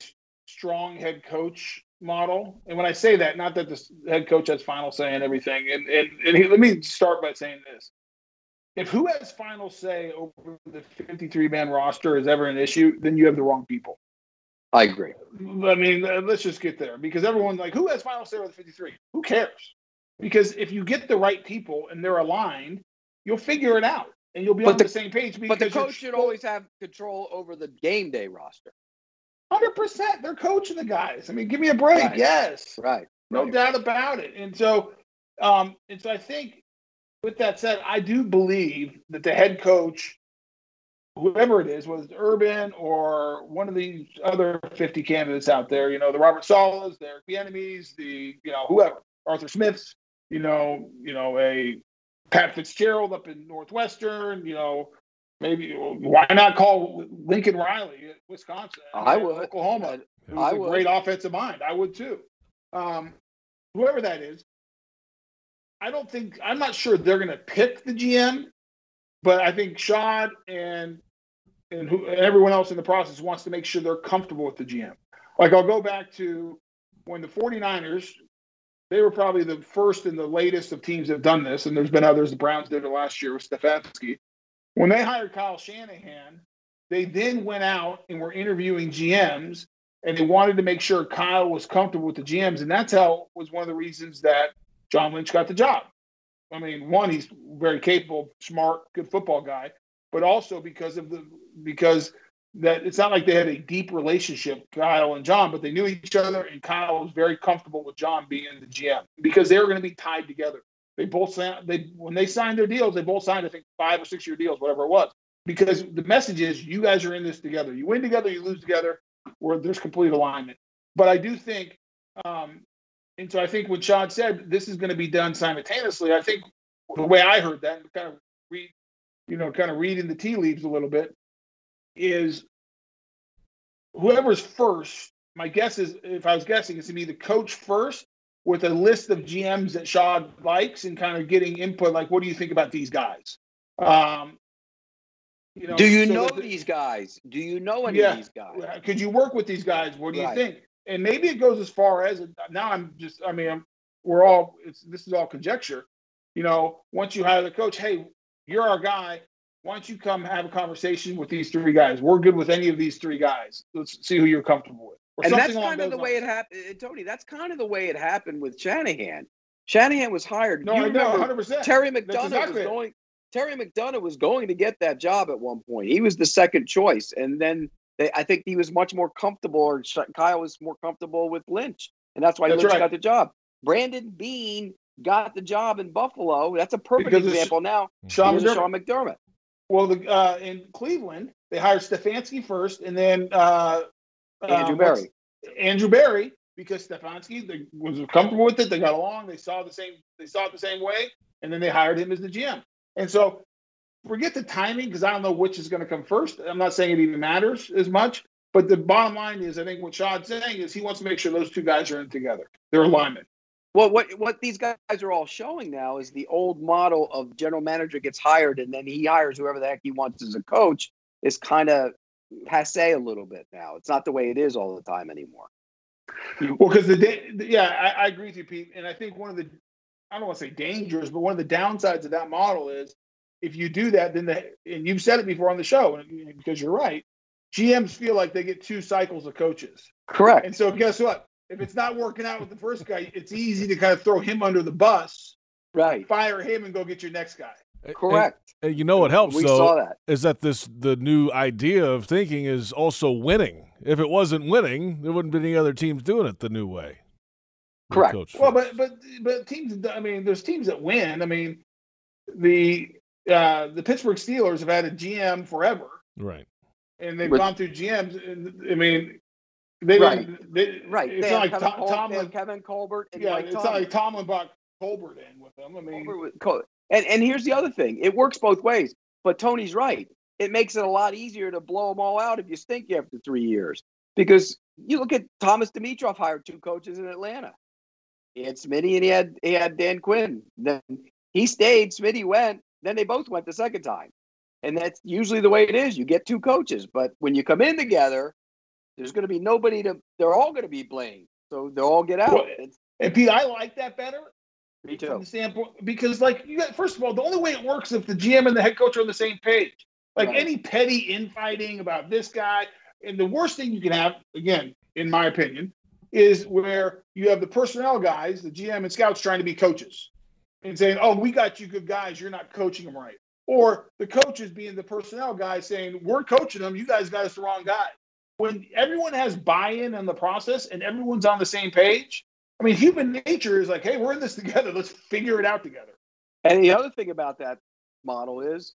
strong head coach model. And when I say that, not that the head coach has final say in everything. And, and, and he, let me start by saying this. If who has final say over the fifty-three man roster is ever an issue, then you have the wrong people. I agree. I mean, let's just get there because everyone's like, who has final say over the fifty-three? Who cares? Because if you get the right people and they're aligned, you'll figure it out and you'll be but on the, the same page. But the coach should always have control over the game day roster. one hundred percent. They're coaching the guys. I mean, give me a break. Right. Yes. Right. No right. doubt about it. And so, um, and so I think, with that said, I do believe that the head coach, whoever it is, whether it's Urban or one of these other fifty candidates out there, you know, the Robert Salas, the Eric Bieniemys, the, you know, whoever, Arthur Smiths, you know, you know, a Pat Fitzgerald up in Northwestern, you know, maybe why not call Lincoln Riley at Wisconsin? I would. Oklahoma. Who's I would. a great offensive mind. I would too. Um, whoever that is. I don't think – I'm not sure they're going to pick the G M, but I think Shad and and, who, and everyone else in the process wants to make sure they're comfortable with the G M. Like I'll go back to when the 49ers, they were probably the first and the latest of teams that have done this, and there's been others. The Browns did it last year with Stefanski. When they hired Kyle Shanahan, they then went out and were interviewing G Ms, and they wanted to make sure Kyle was comfortable with the G Ms, and that's how was one of the reasons that John Lynch got the job. I mean, one, he's very capable, smart, good football guy, but also because of the because that it's not like they had a deep relationship, Kyle and John, but they knew each other, and Kyle was very comfortable with John being the G M because they were going to be tied together. They both they when they signed their deals, they both signed I think five or six year deals, whatever it was, because the message is you guys are in this together. You win together, you lose together, where there's complete alignment. But I do think, um, and so I think what Shad said, this is going to be done simultaneously. I think the way I heard that, kind of read, you know, kind of reading the tea leaves a little bit, is whoever's first. My guess is, if I was guessing, it's going to be the coach first with a list of G Ms that Shad likes and kind of getting input, like, what do you think about these guys? Um, you know, do you so know the, these guys? Do you know any yeah, of these guys? Could you work with these guys? What do right. you think? And maybe it goes as far as now. I'm just, I mean, I'm, we're all. It's, this is all conjecture. You know, once you hire the coach, hey, you're our guy. Why don't you come have a conversation with these three guys? We're good with any of these three guys. Let's see who you're comfortable with. Or and that's kind of the lines. way it happened, Tony. That's kind of the way it happened with Shanahan. Shanahan was hired. No, you I know, one hundred percent. Terry McDonough exactly was going. It. Terry McDonough was going to get that job at one point. He was the second choice. And then they, I think he was much more comfortable, or Kyle was more comfortable with Lynch. And that's why that's Lynch right. got the job. Brandon Beane got the job in Buffalo. That's a perfect because example now. Sean McDermott. Sean McDermott. Well, the, uh, in Cleveland, they hired Stefanski first, and then uh, Andrew uh, Berry. Andrew Berry, because Stefanski they, was comfortable with it. They got along. They saw the same. They saw it the same way, and then they hired him as the G M. And so forget the timing, because I don't know which is going to come first. I'm not saying it even matters as much. But the bottom line is, I think what Shad's saying is he wants to make sure those two guys are in together. They're alignment. Well, what what these guys are all showing now is the old model of general manager gets hired and then he hires whoever the heck he wants as a coach is kind of passé a little bit now. It's not the way it is all the time anymore. Well, because the day, yeah, I, I agree with you, Pete. And I think one of the I don't want to say dangerous, but one of the downsides of that model is if you do that, then the, and you've said it before on the show, because you're right, G Ms feel like they get two cycles of coaches. Correct. And so guess what? If it's not working out with the first guy, it's easy to kind of throw him under the bus, right? Fire him and go get your next guy. Correct. And, and you know what helps, we though, saw that. is that this the new idea of thinking is also winning. If it wasn't winning, there wouldn't be any other teams doing it the new way. Correct. Well, but but but teams. I mean, there's teams that win. I mean, the uh, the Pittsburgh Steelers have had a G M forever, right? And they've With, gone through G Ms. And, I mean, they right, they, right. It's they not like Kevin, Tom, Tom, Tomlin, Kevin Colbert. And yeah, Mike it's Tomlin. not like Tomlin brought Colbert in with them. I mean, with, and and here's the other thing: it works both ways. But Tony's right; it makes it a lot easier to blow them all out if you stink after three years. Because you look at Thomas Dimitroff hired two coaches in Atlanta. He had Smitty and he had he had Dan Quinn. Then he stayed. Smitty went. Then they both went the second time, and that's usually the way it is. You get two coaches, but when you come in together, there's going to be nobody to. They're all going to be blamed, so they'll all get out. Well, and Pete, I like that better. Me too. From the standpoint, because like you got, first of all, the only way it works is if the G M and the head coach are on the same page. Like right. any petty infighting about this guy, and the worst thing you can have, again, in my opinion, is where you have the personnel guys, the G M and scouts, trying to be coaches and saying, oh, we got you good guys. You're not coaching them right. Or the coaches being the personnel guys saying, we're coaching them. You guys got us the wrong guy. When everyone has buy-in in the process and everyone's on the same page, I mean, human nature is like, hey, we're in this together. Let's figure it out together. And the other thing about that model is,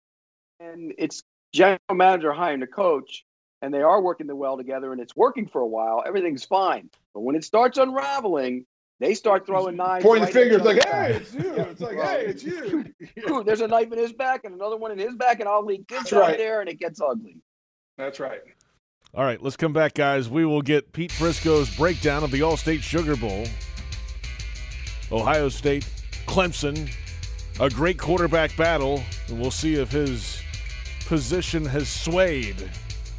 and it's general manager hiring a coach, and they are working the well together, and it's working for a while. Everything's fine. But when it starts unraveling, they start throwing knives. Pointing right fingers like, hey, it's you. It's like, hey, it's you. Yeah. There's a knife in his back and another one in his back, and I'll leak this right there, and it gets ugly. That's right. All right, let's come back, guys. We will get Pete Prisco's breakdown of the All-State Sugar Bowl. Ohio State, Clemson, a great quarterback battle, and we'll see if his position has swayed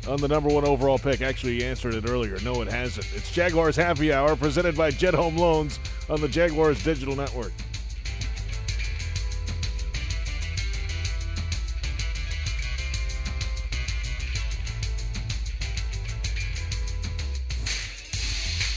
on the number one overall pick. Actually, you answered it earlier. No, it hasn't. It's Jaguars Happy Hour presented by Jet Home Loans on the Jaguars Digital Network.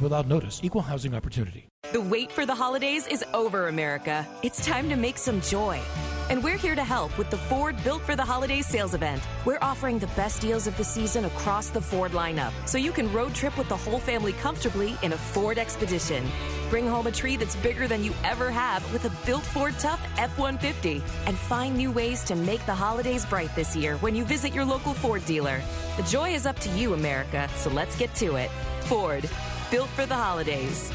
without notice. Equal housing opportunity. The wait for the holidays is over, America. It's time to make some joy. And we're here to help with the Ford Built for the Holidays sales event. We're offering the best deals of the season across the Ford lineup, so you can road trip with the whole family comfortably in a Ford Expedition. Bring home a tree that's bigger than you ever have with a built Ford Tough F one fifty. And find new ways to make the holidays bright this year when you visit your local Ford dealer. The joy is up to you, America, so let's get to it. Ford. Built for the holidays.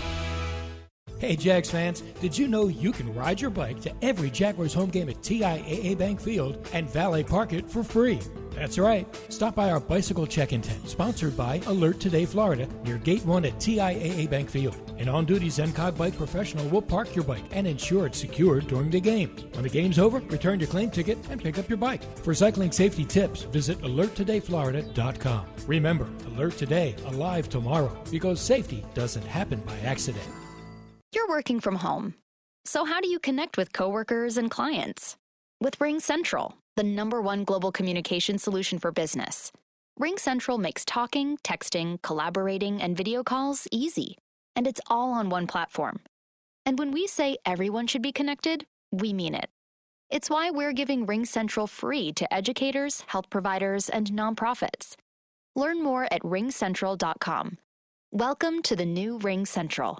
Hey, Jags fans, did you know you can ride your bike to every Jaguars home game at T I A A Bank Field and valet park it for free? That's right. Stop by our bicycle check-in tent, sponsored by Alert Today Florida, near Gate one at T I A A Bank Field. An on-duty ZenCog bike professional will park your bike and ensure it's secured during the game. When the game's over, return your claim ticket and pick up your bike. For cycling safety tips, visit alert today florida dot com. Remember, Alert Today, alive tomorrow, because safety doesn't happen by accident. You're working from home, so how do you connect with coworkers and clients? With RingCentral, the number one global communication solution for business. RingCentral makes talking, texting, collaborating, and video calls easy, and it's all on one platform. And when we say everyone should be connected, we mean it. It's why we're giving RingCentral free to educators, health providers, and nonprofits. Learn more at ring central dot com. Welcome to the new RingCentral.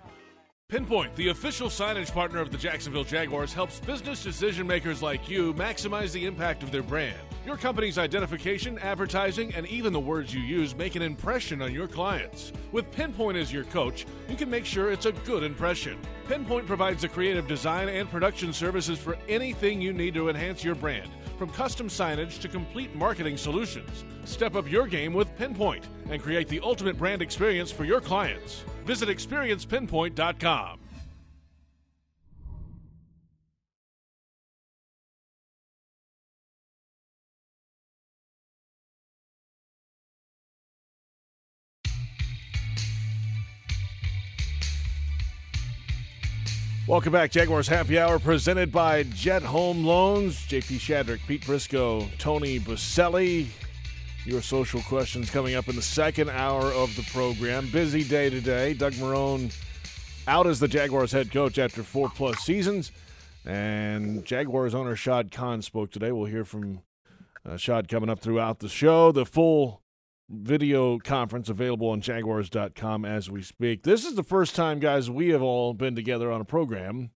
Pinpoint, the official signage partner of the Jacksonville Jaguars, helps business decision makers like you maximize the impact of their brand. Your company's identification, advertising, and even the words you use make an impression on your clients. With Pinpoint as your coach, you can make sure it's a good impression. Pinpoint provides the creative design and production services for anything you need to enhance your brand, from custom signage to complete marketing solutions. Step up your game with Pinpoint and create the ultimate brand experience for your clients. Visit experience pinpoint dot com. Welcome back. Jaguars Happy Hour presented by Jet Home Loans. J P. Shadrick, Pete Prisco, Tony Boselli. Your social questions coming up in the second hour of the program. Busy day today. Doug Marrone out as the Jaguars head coach after four-plus seasons. And Jaguars owner Shad Khan spoke today. We'll hear from uh, Shad coming up throughout the show. The full video conference available on jaguars dot com as we speak. This is the first time, guys, we have all been together on a program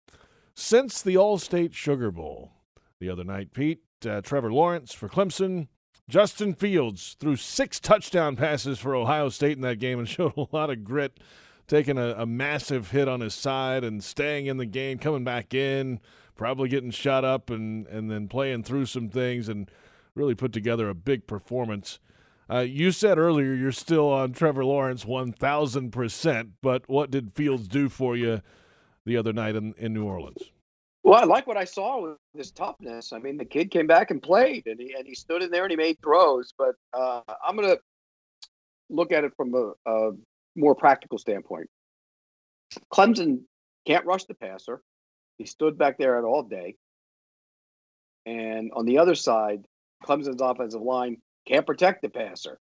since the All-State Sugar Bowl the other night. Pete, uh, Trevor Lawrence for Clemson. Justin Fields threw six touchdown passes for Ohio State in that game and showed a lot of grit, taking a, a massive hit on his side and staying in the game, coming back in, probably getting shot up and, and then playing through some things and really put together a big performance. Uh, you said earlier you're still on Trevor Lawrence one thousand percent, but what did Fields do for you the other night in, in New Orleans? Well, I like what I saw with his toughness. I mean, the kid came back and played, and he and he stood in there and he made throws. But uh, I'm going to look at it from a, a more practical standpoint. Clemson can't rush the passer. He stood back there at all day. And on the other side, Clemson's offensive line Can't protect the passer.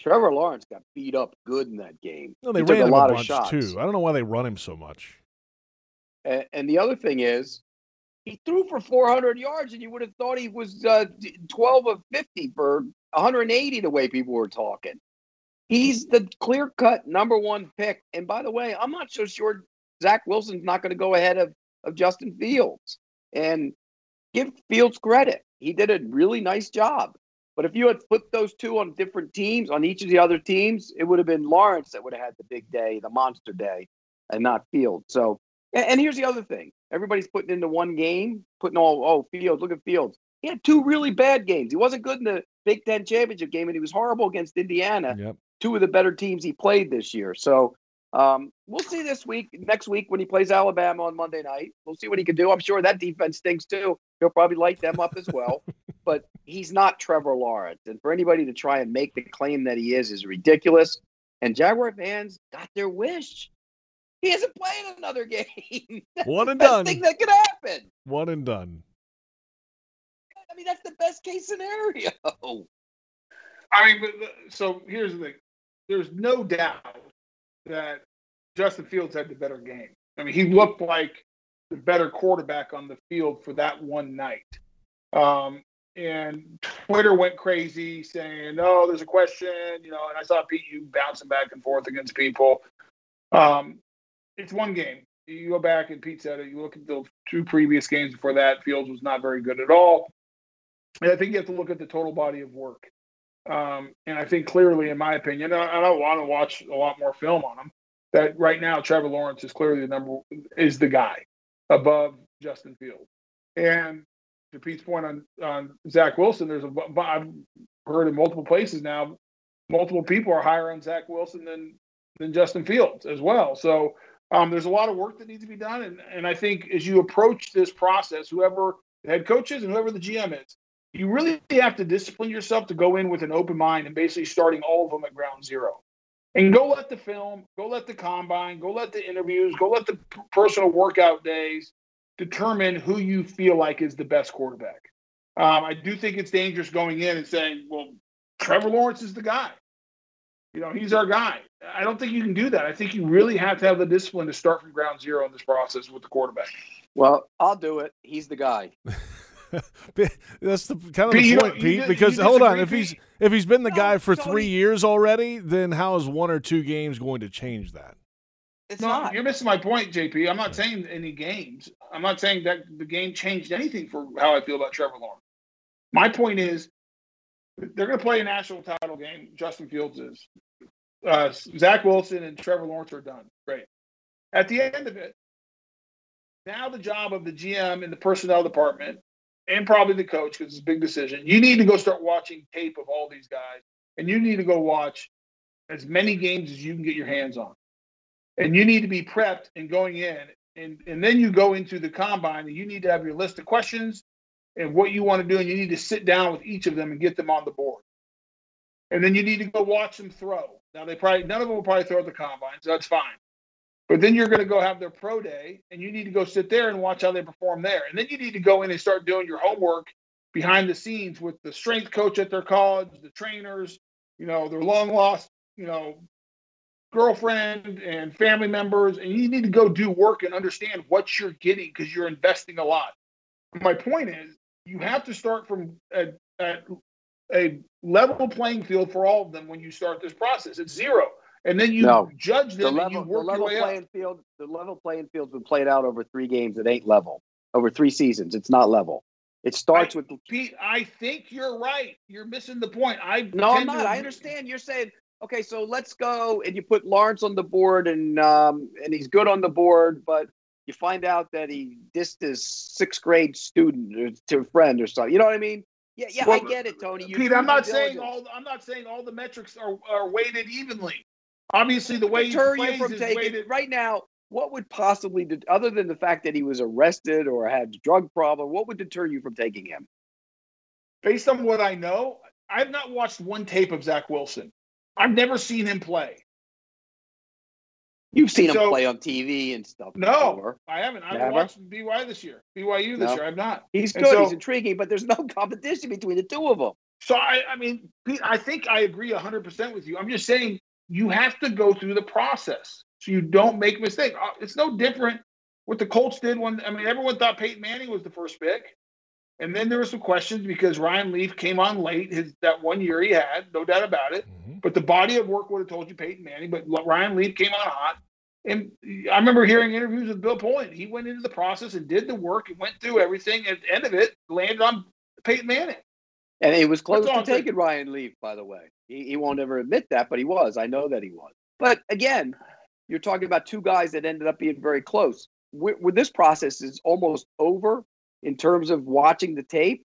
Trevor Lawrence got beat up good in that game. No, they he ran took a him lot a bunch of shots too. I don't know why they run him so much. And, and the other thing is, he threw for four hundred yards, and you would have thought he was uh, twelve of fifty for one hundred eighty the way people were talking. He's the clear-cut number one pick. And by the way, I'm not so sure Zach Wilson's not going to go ahead of, of Justin Fields. And give Fields credit. He did a really nice job. But if you had put those two on different teams, on each of the other teams, it would have been Lawrence that would have had the big day, the monster day, and not Fields. So, and here's the other thing. Everybody's putting into one game, putting all, oh, Fields, look at Fields. He had two really bad games. He wasn't good in the Big Ten championship game, and he was horrible against Indiana, yep. Two of the better teams he played this year. So um, we'll see this week, next week when he plays Alabama on Monday night. We'll see what he can do. I'm sure that defense stinks too. He'll probably light them up as well. But he's not Trevor Lawrence. And for anybody to try and make the claim that he is is ridiculous. And Jaguar fans got their wish. He isn't playing another game. One and done. That's the best thing that could happen. One and done. I mean, that's the best case scenario. I mean, so here's the thing. There's no doubt that Justin Fields had the better game. I mean, he looked like the better quarterback on the field for that one night. Um, and Twitter went crazy saying, oh, there's a question, you know, and I saw Pete, you bouncing back and forth against people. Um, It's one game. You go back, and Pete said it, you look at the two previous games before that, Fields was not very good at all. And I think you have to look at the total body of work. Um, and I think clearly, in my opinion, I, I don't want to watch a lot more film on him, that right now Trevor Lawrence is clearly the number is the guy above Justin Fields. And to Pete's point on, on Zach Wilson, there's a, I've heard in multiple places now, multiple people are higher on Zach Wilson than, than Justin Fields as well. So Um, there's a lot of work that needs to be done, and, and I think as you approach this process, whoever the head coach is and whoever the G M is, you really have to discipline yourself to go in with an open mind and basically starting all of them at ground zero. And go let the film, go let the combine, go let the interviews, go let the personal workout days determine who you feel like is the best quarterback. Um, I do think it's dangerous going in and saying, well, Trevor Lawrence is the guy. You know, he's our guy. I don't think you can do that. I think you really have to have the discipline to start from ground zero in this process with the quarterback. Well, I'll do it. He's the guy. That's the kind of Pete, the point, you, Pete. You, because you hold on, if he's if he's been the no, guy for Tony, three years already, then how is one or two games going to change that? It's no, not. You're missing my point, J P. I'm not saying any games. I'm not saying that the game changed anything for how I feel about Trevor Lawrence. My point is, they're going to play a national title game. Justin Fields is. Uh, Zach Wilson and Trevor Lawrence are done. Great. At the end of it, now the job of the G M and the personnel department and probably the coach, because it's a big decision, you need to go start watching tape of all these guys, and you need to go watch as many games as you can get your hands on. And you need to be prepped and going in, and, and then you go into the combine, and you need to have your list of questions and what you want to do, and you need to sit down with each of them and get them on the board. And then you need to go watch them throw. Now, they probably none of them will probably throw at the combine, so that's fine. But then you're going to go have their pro day, and you need to go sit there and watch how they perform there. And then you need to go in and start doing your homework behind the scenes with the strength coach at their college, the trainers, you know, their long-lost, you know, girlfriend and family members. And you need to go do work and understand what you're getting because you're investing a lot. My point is, you have to start from a, a, a level playing field for all of them when you start this process. It's zero. And then you no, judge them the level, and you work the level your way playing up. Field, the level playing field's been played out over three games. It ain't level. Over three seasons, it's not level. It starts I, with – Pete, I think you're right. You're missing the point. I No, I'm not. I understand. You're saying, okay, so let's go, and you put Lawrence on the board, and um, and he's good on the board, but – you find out that he dissed his sixth grade student or to a friend or something. You know what I mean? Yeah, yeah, well, I get it, Tony. You, Pete, I'm not saying all. I'm not saying all the metrics are, are weighted evenly. Obviously, the way deter he plays you from is taking, weighted. Right now, what would possibly, other than the fact that he was arrested or had a drug problem, what would deter you from taking him? Based on what I know, I've not watched one tape of Zach Wilson. I've never seen him play. You've seen him so, play on T V and stuff. No, before. I haven't. I've Never? watched B Y U this year. B Y U this no. year, I've not. He's good. So, he's intriguing, but there's no competition between the two of them. So, I, I mean, Pete, I think I agree one hundred percent with you. I'm just saying you have to go through the process so you don't make mistakes. It's no different what the Colts did when, I mean, everyone thought Peyton Manning was the first pick. And then there were some questions because Ryan Leaf came on late, his that one year he had, no doubt about it. Mm-hmm. But the body of work would have told you Peyton Manning, but Ryan Leaf came on hot. And I remember hearing interviews with Bill Polian. He went into the process and did the work and went through everything. At the end of it, landed on Peyton Manning. And he was close to taking Ryan Leaf, by the way. He, he won't ever admit that, but he was. I know that he was. But again, you're talking about two guys that ended up being very close. With, with this process is almost over in terms of watching the tape,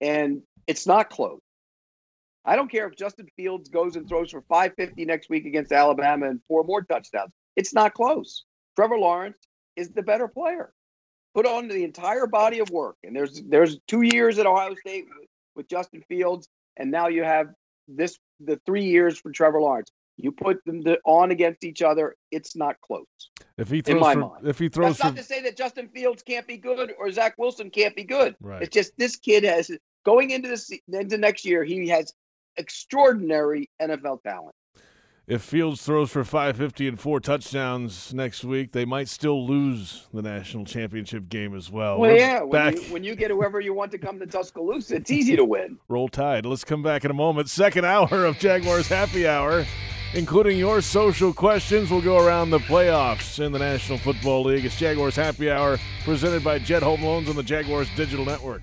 and it's not close. I don't care if Justin Fields goes and throws for five fifty next week against Alabama and four more touchdowns. It's not close. Trevor Lawrence is the better player. Put on the entire body of work. And there's there's two years at Ohio State with, with Justin Fields, and now you have this the three years for Trevor Lawrence. You put them on against each other, it's not close. If he throws in my for, mind. If he throws That's not for, to say that Justin Fields can't be good or Zach Wilson can't be good. Right. It's just this kid has, going into, this, into next year, he has extraordinary N F L talent. If Fields throws for five fifty and four touchdowns next week, they might still lose the national championship game as well. Well, We're yeah, when you, when you get whoever you want to come to Tuscaloosa, it's easy to win. Roll Tide. Let's come back in a moment. Second hour of Jaguars Happy Hour, including your social questions. We'll go around the playoffs in the National Football League. It's Jaguars Happy Hour, presented by Jet Home Loans on the Jaguars Digital Network.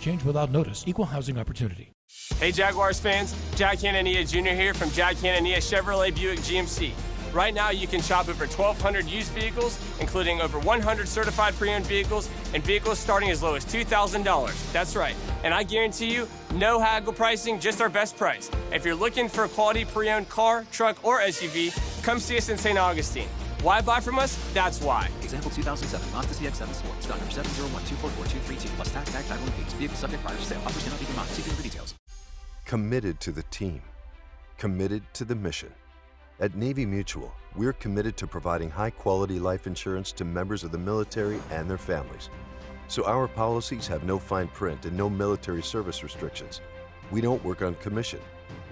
change without notice. Equal housing opportunity. Hey Jaguars fans, Jack Hanania Junior here from Jack Hanania Chevrolet Buick G M C. Right now you can shop over twelve hundred used vehicles, including over one hundred certified pre-owned vehicles and vehicles starting as low as two thousand dollars. That's right. And I guarantee you, no haggle pricing, just our best price. If you're looking for a quality pre-owned car, truck, or S U V, come see us in Saint Augustine. Why buy from us? That's why. Example two thousand seven Mazda C X seven Sport. Stock number seven zero one two four four two three two plus tax, tag, title, and fees. Vehicle subject prior to sale. Offers cannot be combined. See dealer for details. Committed to the team. Committed to the mission. At Navy Mutual, we're committed to providing high-quality life insurance to members of the military and their families. So our policies have no fine print and no military service restrictions. We don't work on commission.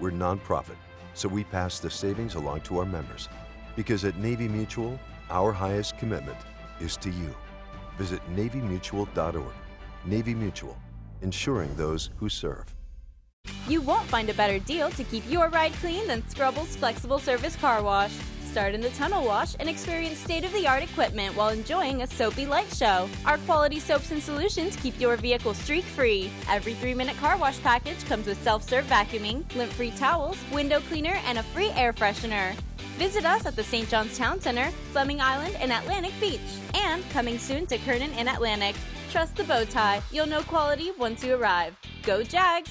We're nonprofit, so we pass the savings along to our members. Because at Navy Mutual, our highest commitment is to you. Visit navy mutual dot org. Navy Mutual, ensuring those who serve. You won't find a better deal to keep your ride clean than Scrubble's Flexible Service Car Wash. Start in the tunnel wash and experience state-of-the-art equipment while enjoying a soapy light show. Our quality soaps and solutions keep your vehicle streak-free. Every three-minute car wash package comes with self-serve vacuuming, lint-free towels, window cleaner, and a free air freshener. Visit us at the Saint John's Town Center, Fleming Island, and Atlantic Beach. And coming soon to Kernan and Atlantic. Trust the bow tie. You'll know quality once you arrive. Go Jags!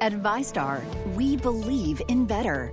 At Vistar, we believe in better.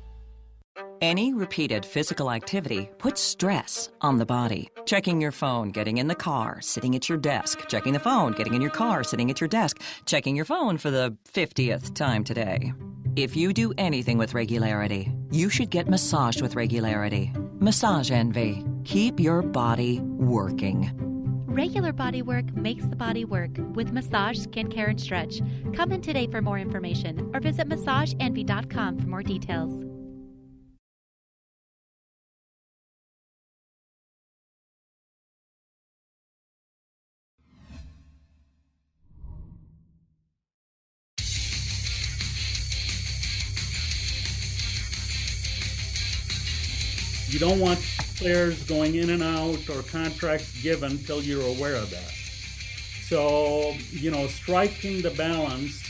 Any repeated physical activity puts stress on the body. Checking your phone, getting in the car, sitting at your desk. Checking the phone, getting in your car, sitting at your desk. Checking your phone for the fiftieth time today. If you do anything with regularity, you should get massaged with regularity. Massage Envy. Keep your body working. Regular body work makes the body work with massage, skincare, and stretch. Come in today for more information or visit massage envy dot com for more details. You don't want players going in and out or contracts given till you're aware of that. So, you know, striking the balance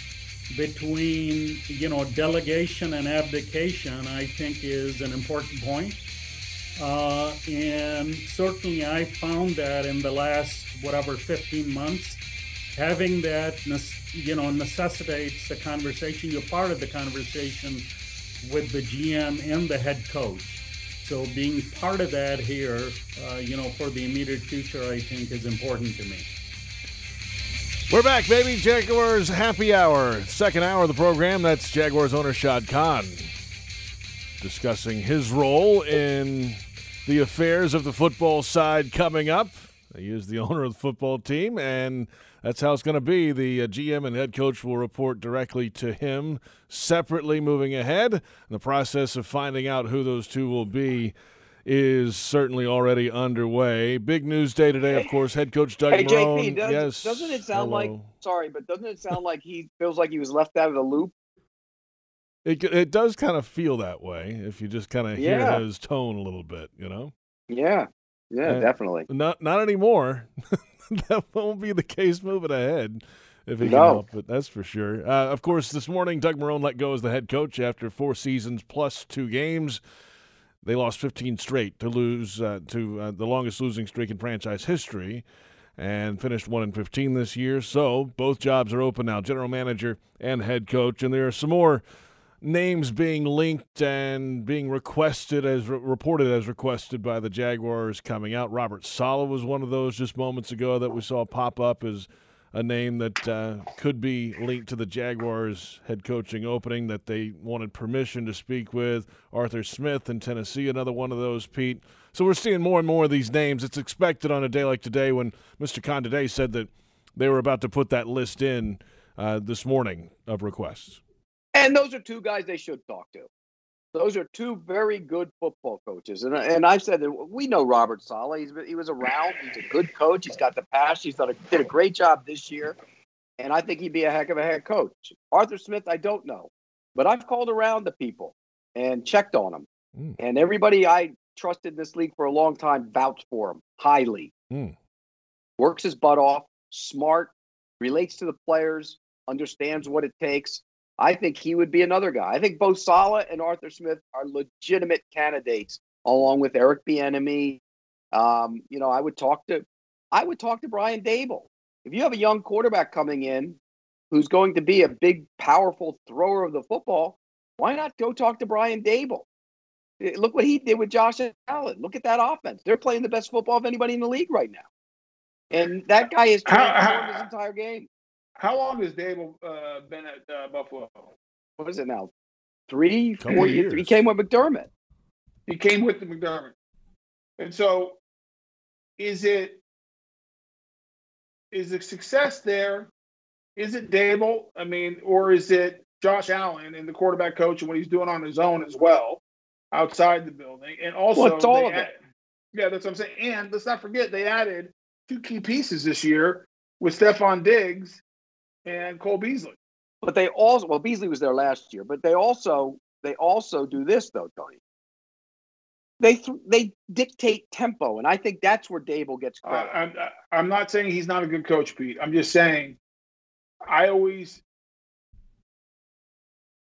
between, you know, delegation and abdication, I think, is an important point. Uh, and certainly I found that in the last, whatever, fifteen months, having that, you know, necessitates the conversation. You're part of the conversation with the G M and the head coach. So being part of that here, uh, you know, for the immediate future, I think is important to me. We're back, baby. Jaguars Happy Hour. Second hour of the program. That's Jaguars owner Shad Khan discussing his role in the affairs of the football side coming up. He is the owner of the football team, and that's how it's going to be. The uh, G M and head coach will report directly to him separately moving ahead. And the process of finding out who those two will be is certainly already underway. Big news day today, of course, head coach Doug hey, Marrone. J P, does, yes. doesn't it sound Hello. like, sorry, but doesn't it sound like he feels like he was left out of the loop? It it does kind of feel that way if you just kind of hear yeah. his tone a little bit, you know? Yeah, yeah, and definitely. Not, not anymore. That won't be the case moving ahead if he no. can help it, that's for sure. Uh, of course, this morning, Doug Marrone let go as the head coach after four seasons plus two games. They lost fifteen straight to lose uh, to uh, the longest losing streak in franchise history and finished one and fifteen this year. So both jobs are open now, general manager and head coach. And there are some more names being linked and being requested as re- reported as requested by the Jaguars coming out. Robert Sala was one of those just moments ago that we saw pop up as a name that uh, could be linked to the Jaguars head coaching opening that they wanted permission to speak with. Arthur Smith in Tennessee, another one of those, Pete. So we're seeing more and more of these names. It's expected on a day like today when Mister Khan today said that they were about to put that list in uh, this morning of requests. And those are two guys they should talk to. Those are two very good football coaches. And, and I've said that we know Robert Sala. He's, he was around. He's a good coach. He's got the passion. He's done a, did a great job this year. And I think he'd be a heck of a head coach. Arthur Smith, I don't know. But I've called around to people and checked on him. Mm. And everybody I trusted in this league for a long time vouched for him highly. Mm. Works his butt off, smart, relates to the players, understands what it takes. I think he would be another guy. I think both Sala and Arthur Smith are legitimate candidates, along with Eric Bieniemy. Um, you know, I would talk to, I would talk to Brian Daboll. If you have a young quarterback coming in who's going to be a big, powerful thrower of the football, why not go talk to Brian Daboll? Look what he did with Josh Allen. Look at that offense. They're playing the best football of anybody in the league right now, and that guy has transformed his entire game. How long has Daboll uh, been at uh, Buffalo? What is it now? Three, four years. He came with McDermott. He came with the McDermott. And so is it is the success there? Is it Daboll? I mean, or is it Josh Allen and the quarterback coach and what he's doing on his own as well outside the building? And also, well, it's all of add, it. Yeah, that's what I'm saying. And let's not forget, they added two key pieces this year with Stephon Diggs and Cole Beasley. But they also, well, Beasley was there last year, but they also, they also do this though, Tony. They, th- they dictate tempo. And I think that's where Daboll gets credit. Uh, I'm, I'm not saying he's not a good coach, Pete. I'm just saying, I always,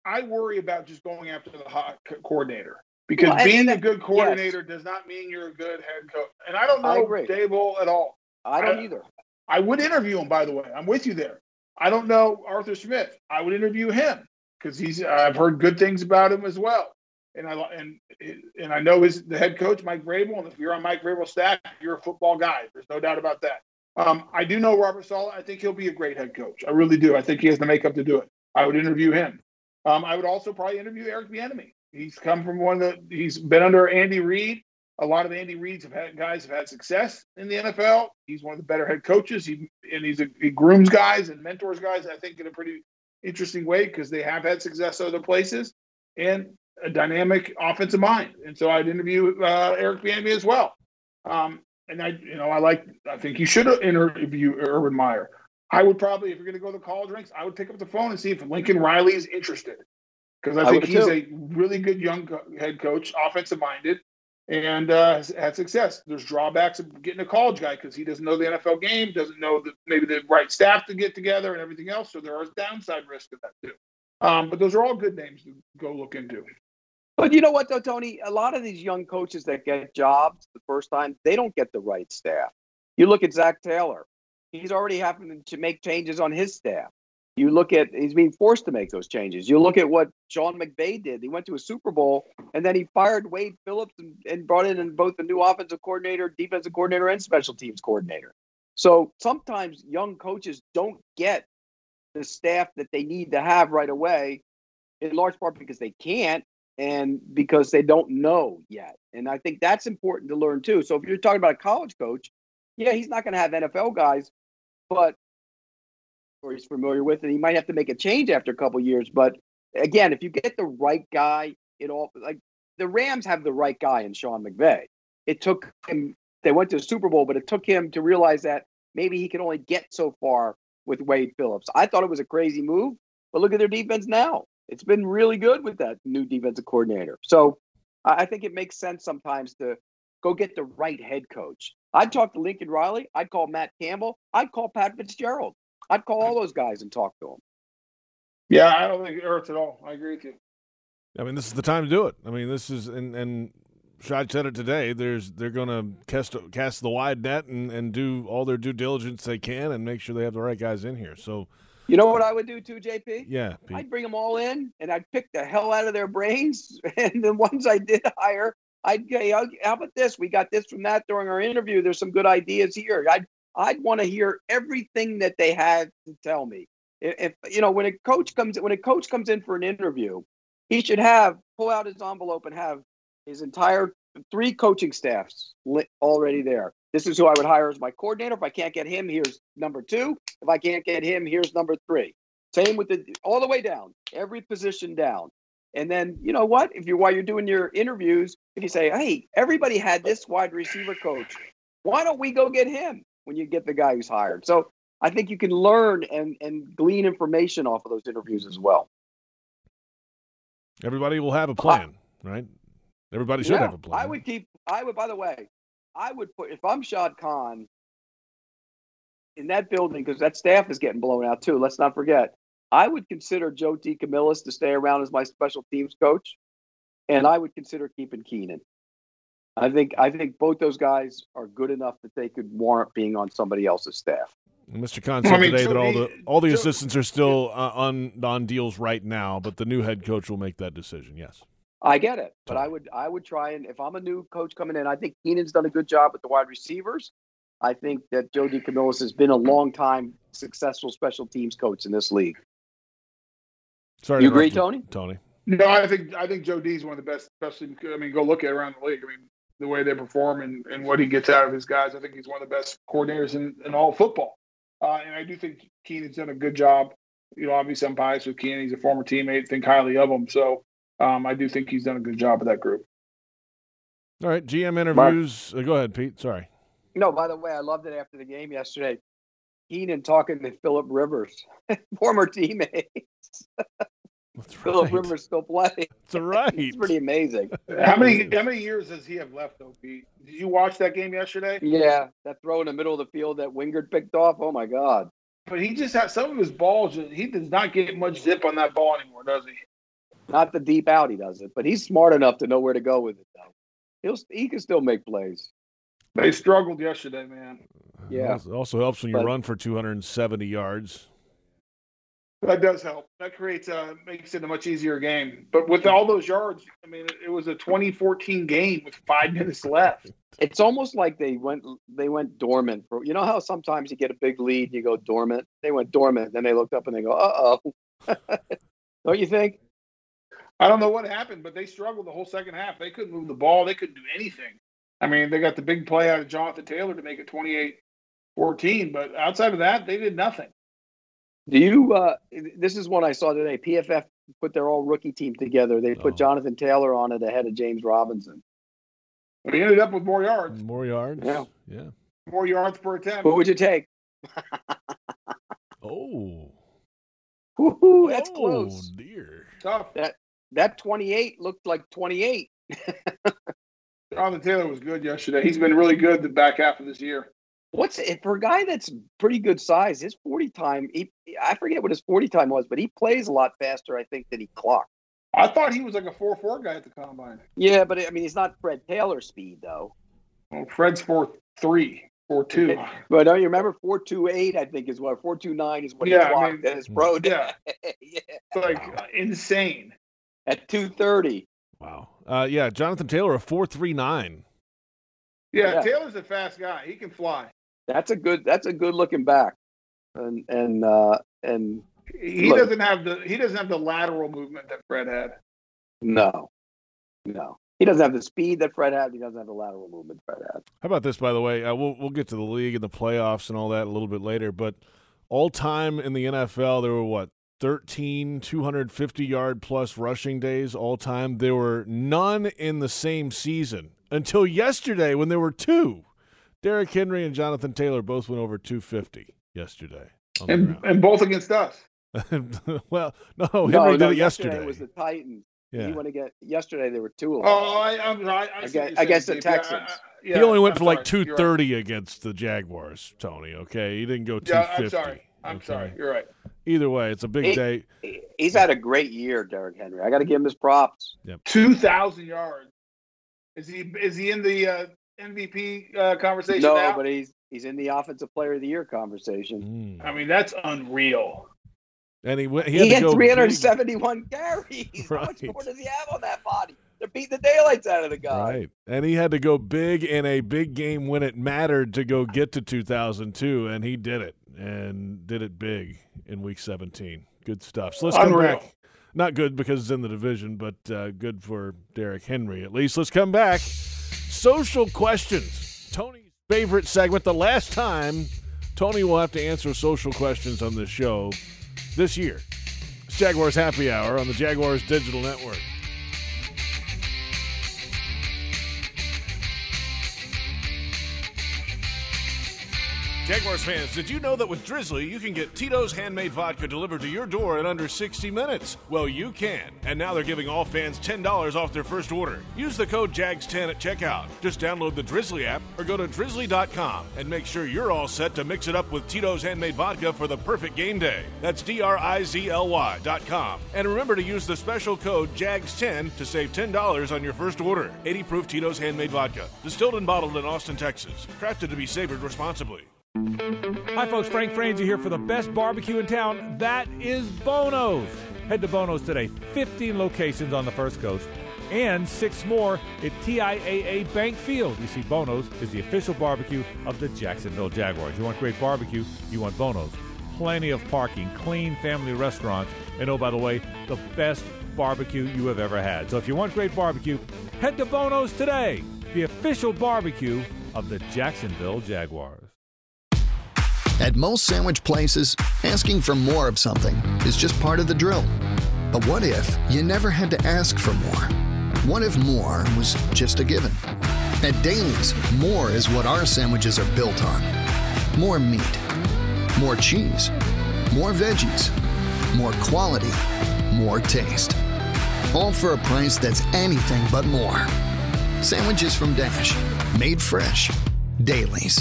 I worry about just going after the hot co- coordinator because well, being that, a good coordinator yes. does not mean you're a good head coach. And I don't know Daboll at all. I don't I, either. I would interview him, by the way. I'm with you there. I don't know Arthur Smith. I would interview him because he's. I've heard good things about him as well, and I and and I know his the head coach Mike Vrabel. And if you're on Mike Vrabel's staff, you're a football guy. There's no doubt about that. Um, I do know Robert Sala. I think he'll be a great head coach. I really do. I think he has the makeup to do it. I would interview him. Um, I would also probably interview Eric Bieniemy. He's come from one of the. He's been under Andy Reid. A lot of Andy Reid's have had, guys have had success in the N F L. He's one of the better head coaches, he, and he's a, he grooms guys and mentors guys, I think, in a pretty interesting way because they have had success other places and a dynamic offensive mind. And so I'd interview uh, Eric Bieniemy as well. Um, and I, you know, I like. I think you should interview Urban Meyer. I would probably, if you're going to go to college ranks, I would pick up the phone and see if Lincoln Riley is interested because I, I think he's too. a really good young head coach, offensive minded. and uh, has had success. There's drawbacks of getting a college guy because he doesn't know the N F L game, doesn't know the, maybe the right staff to get together and everything else. So there are downside risks to that too. Um, but those are all good names to go look into. But you know what, though, Tony? A lot of these young coaches that get jobs the first time, they don't get the right staff. You look at Zach Taylor. He's already having to make changes on his staff. You look at, he's being forced to make those changes. You look at what Sean McVay did. He went to a Super Bowl, and then he fired Wade Phillips and, and brought in both the new offensive coordinator, defensive coordinator, and special teams coordinator. So sometimes young coaches don't get the staff that they need to have right away, in large part because they can't and because they don't know yet. And I think that's important to learn too. So if you're talking about a college coach, yeah, he's not going to have N F L guys, but or he's familiar with, and he might have to make a change after a couple of years. But again, if you get the right guy, it all like the Rams have the right guy in Sean McVay. It took him; they went to the Super Bowl, but it took him to realize that maybe he could only get so far with Wade Phillips. I thought it was a crazy move, but look at their defense now; it's been really good with that new defensive coordinator. So I think it makes sense sometimes to go get the right head coach. I'd talk to Lincoln Riley. I'd call Matt Campbell. I'd call Pat Fitzgerald. I'd call all those guys and talk to them. Yeah, I don't think it hurts at all. I agree with you. I mean, this is the time to do it. I mean, this is – and and Shad said it today. There's They're going to cast cast the wide net and, and do all their due diligence they can and make sure they have the right guys in here. So, you know what I would do too, J P? Yeah. Pete. I'd bring them all in, and I'd pick the hell out of their brains. And the ones I did hire, I'd say, how about this? We got this from that during our interview. There's some good ideas here. I'd I'd want to hear everything that they had to tell me. If, if you know, when a coach comes when a coach comes in for an interview, he should have pull out his envelope and have his entire three coaching staffs already there. This is who I would hire as my coordinator. If I can't get him, here's number two. If I can't get him, here's number three. Same with the all the way down, every position down. And then, you know what? If you while you're doing your interviews, if you say, "Hey, everybody had this wide receiver coach. Why don't we go get him?" when you get the guy who's hired. So I think you can learn and, and glean information off of those interviews as well. Everybody will have a plan, I, right? Everybody should yeah, have a plan. I would keep, I would, by the way, I would put, if I'm Shad Khan in that building, because that staff is getting blown out too, let's not forget, I would consider Joe DeCamillis to stay around as my special teams coach. And I would consider keeping Keenan. I think I think both those guys are good enough that they could warrant being on somebody else's staff. Mister Khan said I mean, today so that all the all the so, assistants are still uh, on on deals right now, but the new head coach will make that decision. Yes, I get it, but I would I would try and if I'm a new coach coming in, I think Keenan's done a good job with the wide receivers. I think that Joe DeCamillis has been a long time successful special teams coach in this league. Sorry, you agree, Tony? Tony? No, I think I think Joe D's one of the best. Especially, I mean, go look at around the league. I mean. The way they perform and, and what he gets out of his guys. I think he's one of the best coordinators in, in all football. Uh, and I do think Keenan's done a good job. You know, obviously I'm biased with Keenan. He's a former teammate. Think highly of him. So um, I do think he's done a good job with that group. All right, G M interviews. Uh, go ahead, Pete. Sorry. No, by the way, I loved it after the game yesterday. Keenan talking to Phillip Rivers, former teammates. That's right. Phillip Rivers still playing. That's right. It's pretty amazing. How many how many years does he have left, though, Pete? Did you watch that game yesterday? Yeah, that throw in the middle of the field that Wingard picked off. Oh, my God. But he just had some of his balls. He does not get much zip on that ball anymore, does he? Not the deep out, he doesn't. But he's smart enough to know where to go with it, though. He'll, he can still make plays. They struggled yesterday, man. Yeah. It also helps when you but, run for two hundred seventy yards. That does help. That creates, uh, makes it a much easier game. But with all those yards, I mean, it was a twenty fourteen game with five minutes left. It's almost like they went, they went dormant for. You know how sometimes you get a big lead, and you go dormant. They went dormant, then they looked up and they go, "Uh oh." Don't you think? I don't know what happened, but they struggled the whole second half. They couldn't move the ball. They couldn't do anything. I mean, they got the big play out of Jonathan Taylor to make it twenty-eight fourteen, but outside of that, they did nothing. Do you uh, – this is one I saw today. P F F put their all-rookie team together. They put oh. Jonathan Taylor on it ahead of James Robinson. But he ended up with more yards. More yards. Yeah. yeah. More yards per attempt. What would you take? oh. Woo-hoo, that's oh, close. Oh, dear. Tough. That, that twenty-eight looked like twenty-eight. Jonathan Taylor was good yesterday. He's been really good the back half of this year. What's it for a guy that's pretty good size? His forty time, he, I forget what his forty time was, but he plays a lot faster, I think, than he clocked. I thought he was like a four four guy at the combine. Yeah, but I mean, he's not Fred Taylor speed though. Well, Fred's four three, four two. But don't you remember four two eight? I think is what four two nine is what yeah, he clocked I mean, at his pro day. Yeah, yeah. It's like wow. Insane at two thirty. Wow. Uh, yeah, Jonathan Taylor a four three nine. Yeah, yeah, Taylor's a fast guy. He can fly. That's a good. That's a good looking back, and and uh, and he look. doesn't have the he doesn't have the lateral movement that Fred had. No, no, he doesn't have the speed that Fred had. He doesn't have the lateral movement Fred had. How about this, by the way? Uh, we'll we'll get to the league and the playoffs and all that a little bit later. But all time in the N F L, there were what thirteen two hundred fifty yard plus rushing days all time. There were none in the same season until yesterday when there were two. Derrick Henry and Jonathan Taylor both went over two fifty yesterday. And, and both against us. Well, no, Henry no, did no, it yesterday. yesterday. It was the Titans. Yeah. He went against, yesterday there were two of them. Oh, I, I'm right. I against, against the Texans. I, I, yeah, he only went I'm for sorry. like two thirty right. against the Jaguars, Tony, okay? He didn't go two fifty. Yeah, I'm sorry. I'm okay. sorry. You're right. Either way, it's a big he, day. He's had a great year, Derrick Henry. I got to give him his props. Yep. two thousand yards. Is he, is he in the uh, – M V P uh, conversation no, now? But he's he's in the Offensive Player of the Year conversation. Mm. I mean, that's unreal. And he went, he had, he had to go three hundred seventy-one big. Carries. Right. How much more does he have on that body? They're beating the daylights out of the guy. Right. And he had to go big in a big game when it mattered to go get to two thousand two, and he did it, and did it big in Week seventeen. Good stuff. So let's come unreal. back. Not good because it's in the division, but uh, good for Derrick Henry at least. Let's come back. Social questions. Tony's favorite segment. The last time Tony will have to answer social questions on this show this year. It's Jaguars Happy Hour on the Jaguars Digital Network. Jaguars fans, did you know that with Drizzly, you can get Tito's Handmade Vodka delivered to your door in under sixty minutes? Well, you can. And now they're giving all fans ten dollars off their first order. Use the code Jags ten at checkout. Just download the Drizzly app or go to drizzly dot com and make sure you're all set to mix it up with Tito's Handmade Vodka for the perfect game day. That's D R I Z L Y dot com. And remember to use the special code Jags ten to save ten dollars on your first order. eighty proof Tito's Handmade Vodka. Distilled and bottled in Austin, Texas. Crafted to be savored responsibly. Hi folks, Frank Franzi here for the best barbecue in town. That is Bono's. Head to Bono's today. fifteen locations on the First Coast and six more at T I A A Bank Field. You see, Bono's is the official barbecue of the Jacksonville Jaguars. You want great barbecue, you want Bono's. Plenty of parking, clean family restaurants, and oh, by the way, the best barbecue you have ever had. So if you want great barbecue, head to Bono's today. The official barbecue of the Jacksonville Jaguars. At most sandwich places, asking for more of something is just part of the drill. But what if you never had to ask for more? What if more was just a given? At Dailies, more is what our sandwiches are built on. More meat, more cheese, more veggies, more quality, more taste. All for a price that's anything but more. Sandwiches from Dash, made fresh. Dailies.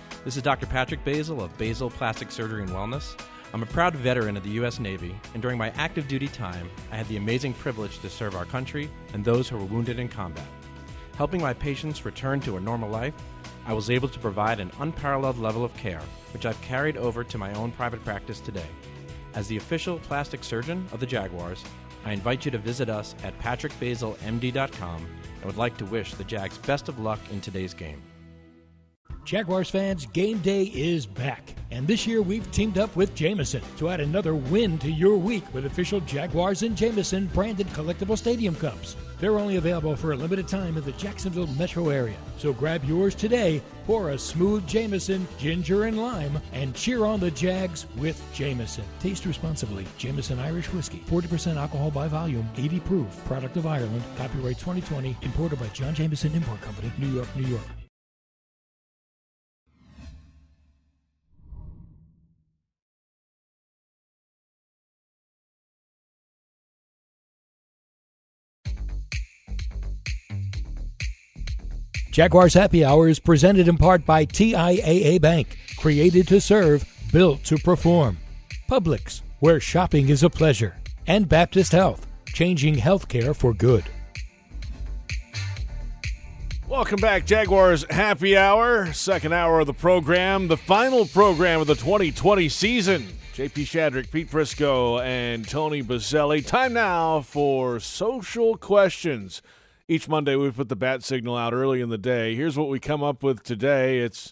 This is Doctor Patrick Basil of Basil Plastic Surgery and Wellness. I'm a proud veteran of the U S Navy, and during my active duty time, I had the amazing privilege to serve our country and those who were wounded in combat. Helping my patients return to a normal life, I was able to provide an unparalleled level of care, which I've carried over to my own private practice today. As the official plastic surgeon of the Jaguars, I invite you to visit us at patrick basil M D dot com and would like to wish the Jags best of luck in today's game. Jaguars fans, game day is back. And this year we've teamed up with Jameson to add another win to your week with official Jaguars and Jameson branded collectible stadium cups. They're only available for a limited time in the Jacksonville metro area. So grab yours today, pour a smooth Jameson, ginger and lime, and cheer on the Jags with Jameson. Taste responsibly. Jameson Irish Whiskey, forty percent alcohol by volume, eighty proof, product of Ireland, copyright twenty twenty, imported by John Jameson Import Company, New York, New York. Jaguars Happy Hour is presented in part by T I A A Bank, created to serve, built to perform. Publix, where shopping is a pleasure. And Baptist Health, changing healthcare for good. Welcome back, Jaguars Happy Hour, second hour of the program, the final program of the twenty twenty season. J P. Shadrick, Pete Prisco, and Tony Boselli. Time now for social questions. Each Monday we put the bat signal out early in the day. Here's what we come up with today. It's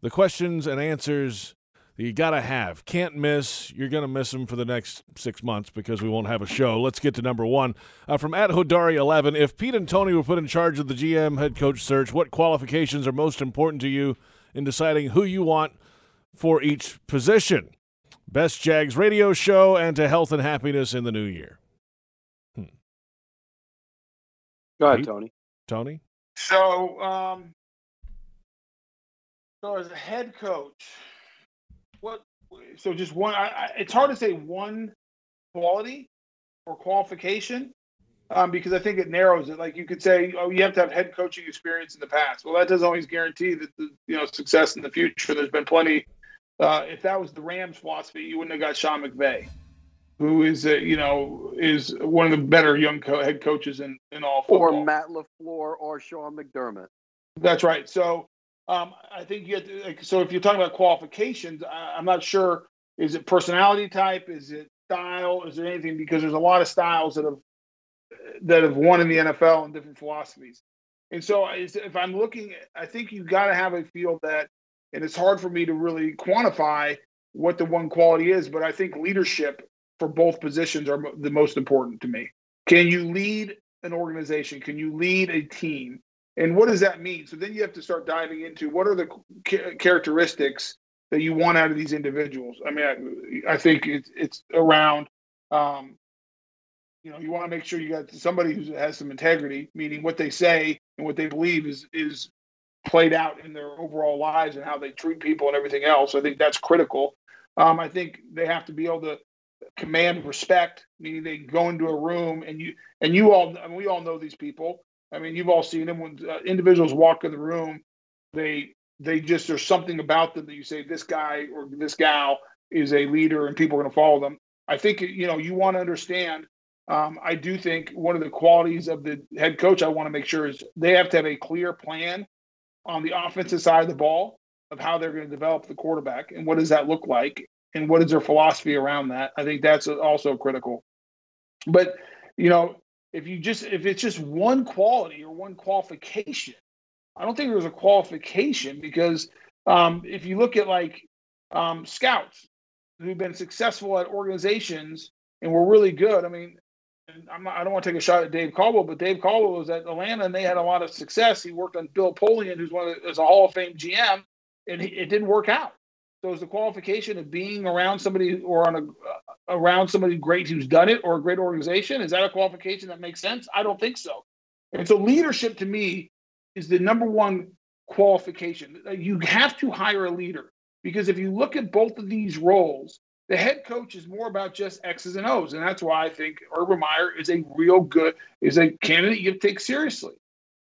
the questions and answers that you got to have. Can't miss. You're going to miss them for the next six months because we won't have a show. Let's get to number one. Uh, from at Hodari eleven, if Pete and Tony were put in charge of the G M head coach search, what qualifications are most important to you in deciding who you want for each position? Best Jags radio show and to health and happiness in the new year. Go ahead, Tony. Tony? So, um, so as a head coach, what? So just one. I, I, it's hard to say one quality or qualification um, because I think it narrows it. Like you could say, oh, you have to have head coaching experience in the past. Well, that doesn't always guarantee that the, you know success in the future. There's been plenty. Uh, if that was the Rams' philosophy, you wouldn't have got Sean McVay, who is, a, you know, is one of the better young co- head coaches in, in all football. Or Matt LaFleur or Sean McDermott. That's right. So um, I think you have to, like, so if you're talking about qualifications, I, I'm not sure, is it personality type? Is it style? Is it anything? Because there's a lot of styles that have, that have won in the N F L and different philosophies. And so if I'm looking, I think you got to have a feel that, and it's hard for me to really quantify what the one quality is, but I think leadership for both positions are the most important to me. Can you lead an organization? Can you lead a team? And what does that mean? So then you have to start diving into what are the ca- characteristics that you want out of these individuals. I mean, I, I think it's, it's around, um, you know, you want to make sure you got somebody who has some integrity, meaning what they say and what they believe is, is played out in their overall lives and how they treat people and everything else. I think that's critical. Um, I think they have to be able to command respect, meaning they go into a room and you and you all, I mean, we all know these people. I mean, you've all seen them. When uh, individuals walk in the room, they they just, there's something about them that you say, this guy or this gal is a leader and people are going to follow them. I think, you know, you want to understand. Um, I do think one of the qualities of the head coach I want to make sure is they have to have a clear plan on the offensive side of the ball of how they're going to develop the quarterback and what does that look like. And what is their philosophy around that? I think that's also critical. But, you know, if you just if it's just one quality or one qualification, I don't think there's a qualification because um, if you look at like um, scouts who've been successful at organizations and were really good, I mean, and I'm not, I don't want to take a shot at Dave Caldwell, but Dave Caldwell was at Atlanta and they had a lot of success. He worked on Bill Polian, who's one of the, is a Hall of Fame G M, and he, it didn't work out. So is the qualification of being around somebody or on a uh, around somebody great who's done it or a great organization? Is that a qualification that makes sense? I don't think so. And so leadership to me is the number one qualification. You have to hire a leader because if you look at both of these roles, the head coach is more about just X's and O's. And that's why I think Urban Meyer is a real good, is a candidate you have to take seriously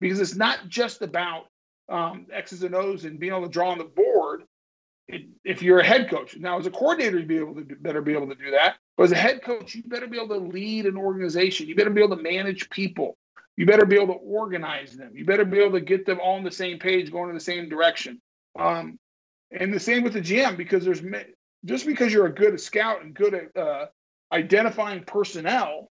because it's not just about um, X's and O's and being able to draw on the board. If you're a head coach, now as a coordinator, you be able to do, better be able to do that. But as a head coach, you better be able to lead an organization. You better be able to manage people. You better be able to organize them. You better be able to get them all on the same page, going in the same direction. Um, and the same with the G M, because there's just because you're a good scout and good at uh, identifying personnel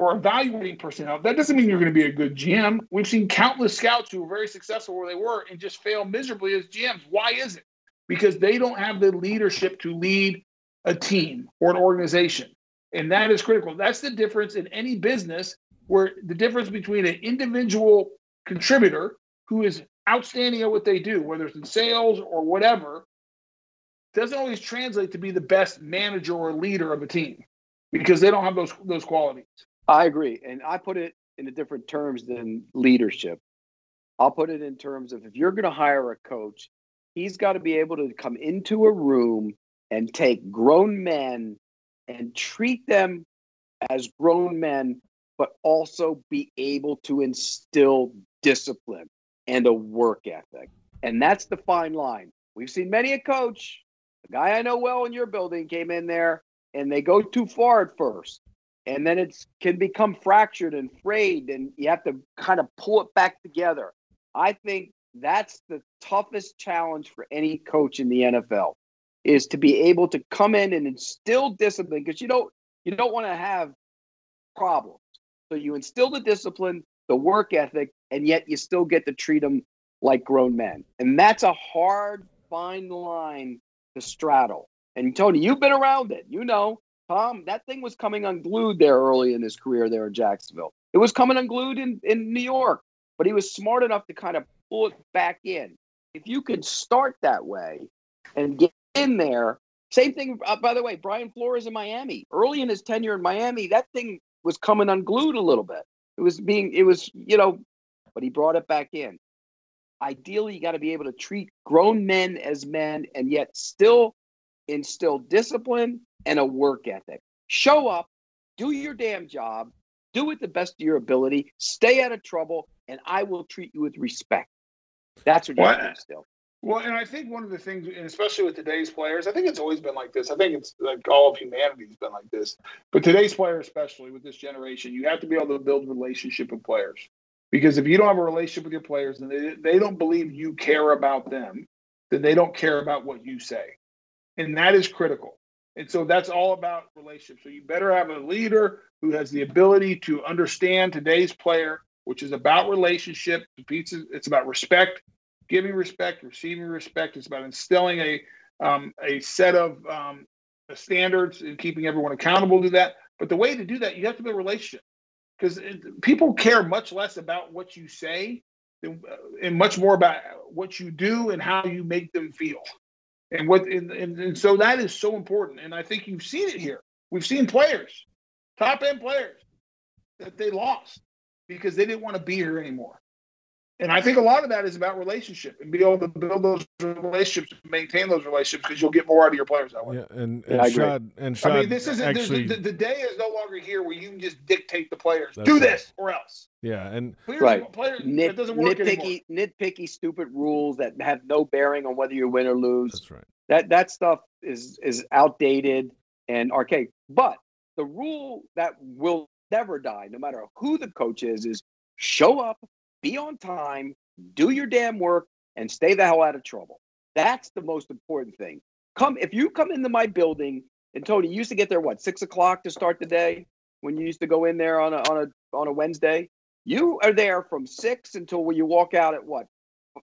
or evaluating personnel. That doesn't mean you're going to be a good G M. We've seen countless scouts who were very successful where they were and just fail miserably as G Ms. Why is it? Because they don't have the leadership to lead a team or an organization. And that is critical. That's the difference in any business, where the difference between an individual contributor who is outstanding at what they do, whether it's in sales or whatever, doesn't always translate to be the best manager or leader of a team, because they don't have those those qualities. I agree. And I put it in a different terms than leadership. I'll put it in terms of, if you're going to hire a coach, he's got to be able to come into a room and take grown men and treat them as grown men, but also be able to instill discipline and a work ethic. And that's the fine line. We've seen many a coach, a guy I know well in your building, came in there and they go too far at first. And then it can become fractured and frayed, and you have to kind of pull it back together. I think that's the toughest challenge for any coach in the N F L, is to be able to come in and instill discipline, because you don't, you don't want to have problems. So you instill the discipline, the work ethic, and yet you still get to treat them like grown men. And that's a hard, fine line to straddle. And Tony, you've been around it. You know, Tom, that thing was coming unglued there early in his career there in Jacksonville. It was coming unglued in, in New York, but he was smart enough to kind of pull it back in. If you could start that way and get in there, same thing, uh, by the way, Brian Flores in Miami. Early in his tenure in Miami, that thing was coming unglued a little bit. It was being, it was, you know, but he brought it back in. Ideally, you got to be able to treat grown men as men and yet still instill discipline and a work ethic. Show up, do your damn job, do it the best of your ability, stay out of trouble, and I will treat you with respect. That's what you what? have to instill. Well, and I think one of the things, and especially with today's players, I think it's always been like this. I think it's like all of humanity has been like this. But today's player, especially with this generation, you have to be able to build a relationship with players. Because if you don't have a relationship with your players and they, they don't believe you care about them, then they don't care about what you say. And that is critical. And so that's all about relationships. So you better have a leader who has the ability to understand today's player, which is about relationship. It's about respect, giving respect, receiving respect. It's about instilling a um, a set of um, standards and keeping everyone accountable to that. But the way to do that, you have to build a relationship. Because people care much less about what you say than, uh, and much more about what you do and how you make them feel. And what and, and, and so that is so important. And I think you've seen it here. We've seen players, top-end players, that they lost because they didn't want to be here anymore. And I think a lot of that is about relationship and be able to build those relationships and maintain those relationships, because you'll get more out of your players that way. Yeah, and, and, and Shad, and Shad, I mean, this isn't actually, the, the day is no longer here where you can just dictate the players, do right. this or else. Yeah, and players, right. players, Nit, it doesn't work nitpicky, anymore. Nitpicky, stupid rules that have no bearing on whether you win or lose. That's right. That that stuff is is outdated and archaic. But the rule that will never die, no matter who the coach is, is show up, be on time, do your damn work, and stay the hell out of trouble. That's the most important thing. Come, if you come into my building, and Tony, you used to get there, what, six o'clock to start the day when you used to go in there on a, on a, on a Wednesday? You are there from six until when you walk out at, what,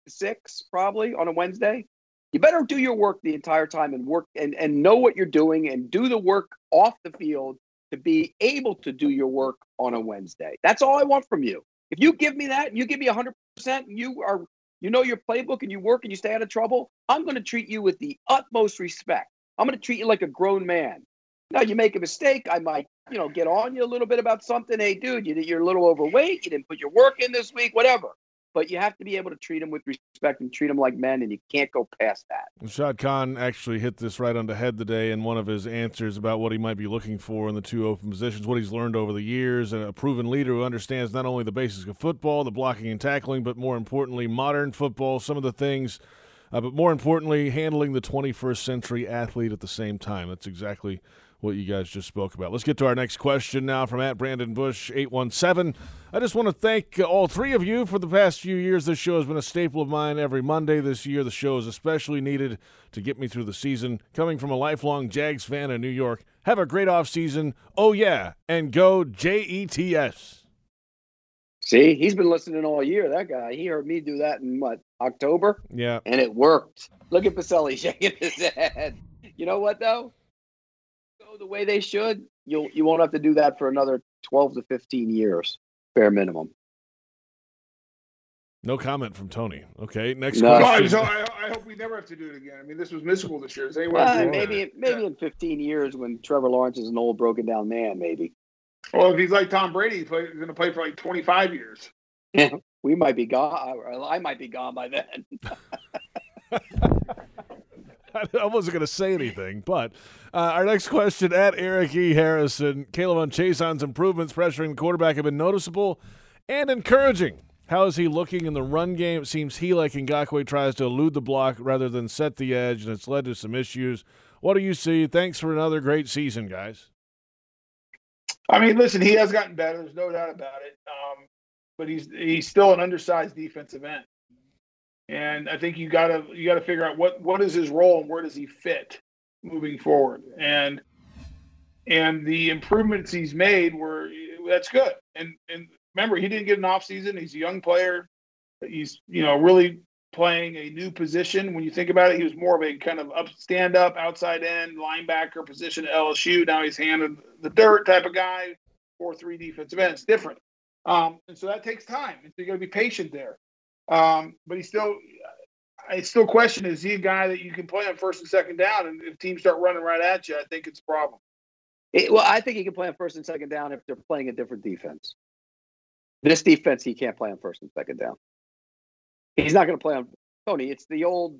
six probably on a Wednesday? You better do your work the entire time and work and, and know what you're doing and do the work off the field to be able to do your work on a Wednesday. That's all I want from you. If you give me that, and you give me one hundred percent, and you are, you know your playbook, and you work, and you stay out of trouble, I'm going to treat you with the utmost respect. I'm going to treat you like a grown man. Now, you make a mistake, I might, you know, get on you a little bit about something. Hey, dude, you, you're a little overweight. You didn't put your work in this week, whatever. But you have to be able to treat them with respect and treat them like men, and you can't go past that. Shad Khan actually hit this right on the head today in one of his answers about what he might be looking for in the two open positions, what he's learned over the years, and a proven leader who understands not only the basics of football, the blocking and tackling, but more importantly, modern football, some of the things, uh, but more importantly, handling the twenty-first century athlete at the same time. That's exactly what you guys just spoke about. Let's get to our next question now from at Brandon Bush eight one seven. I just want to thank all three of you for the past few years. This show has been a staple of mine every Monday this year. The show is especially needed to get me through the season. Coming from a lifelong Jags fan in New York, have a great offseason. Oh, yeah, and go Jets. See, he's been listening all year, that guy. He heard me do that in, what, October? Yeah. And it worked. Look at Priscelli shaking his head. You know what, though? The way they should, you'll you won't have to do that for another twelve to fifteen years, bare minimum. No comment from Tony. Okay, next no. question. No, I, I hope we never have to do it again. I mean, this was miserable this year. Uh, maybe maybe yeah. in fifteen years when Trevor Lawrence is an old, broken down man, maybe. Well, if he's like Tom Brady, he's going to play for like twenty-five years. Yeah, we might be gone. I might be gone by then. I wasn't going to say anything, but uh, our next question at Eric E. Harrison. Caleb on Chason's improvements pressuring the quarterback have been noticeable and encouraging. How is he looking in the run game? It seems he, like Ngakoue, tries to elude the block rather than set the edge, and it's led to some issues. What do you see? Thanks for another great season, guys. I mean, listen, he has gotten better. There's no doubt about it. Um, but he's he's still an undersized defensive end. And I think you gotta you gotta figure out what, what is his role and where does he fit moving forward. And and the improvements he's made were that's good. And and remember, he didn't get an off season. He's a young player. He's you know really playing a new position. When you think about it, he was more of a kind of up stand up outside end linebacker position at L S U. Now he's handed the dirt type of guy, four three defensive end. It's different. Um, and so that takes time. And so you gotta be patient there. Um, but he still, I still question, is he a guy that you can play on first and second down? And if teams start running right at you, I think it's a problem. It, well, I think he can play on first and second down if they're playing a different defense. This defense, he can't play on first and second down. He's not going to play on Tony. It's the old,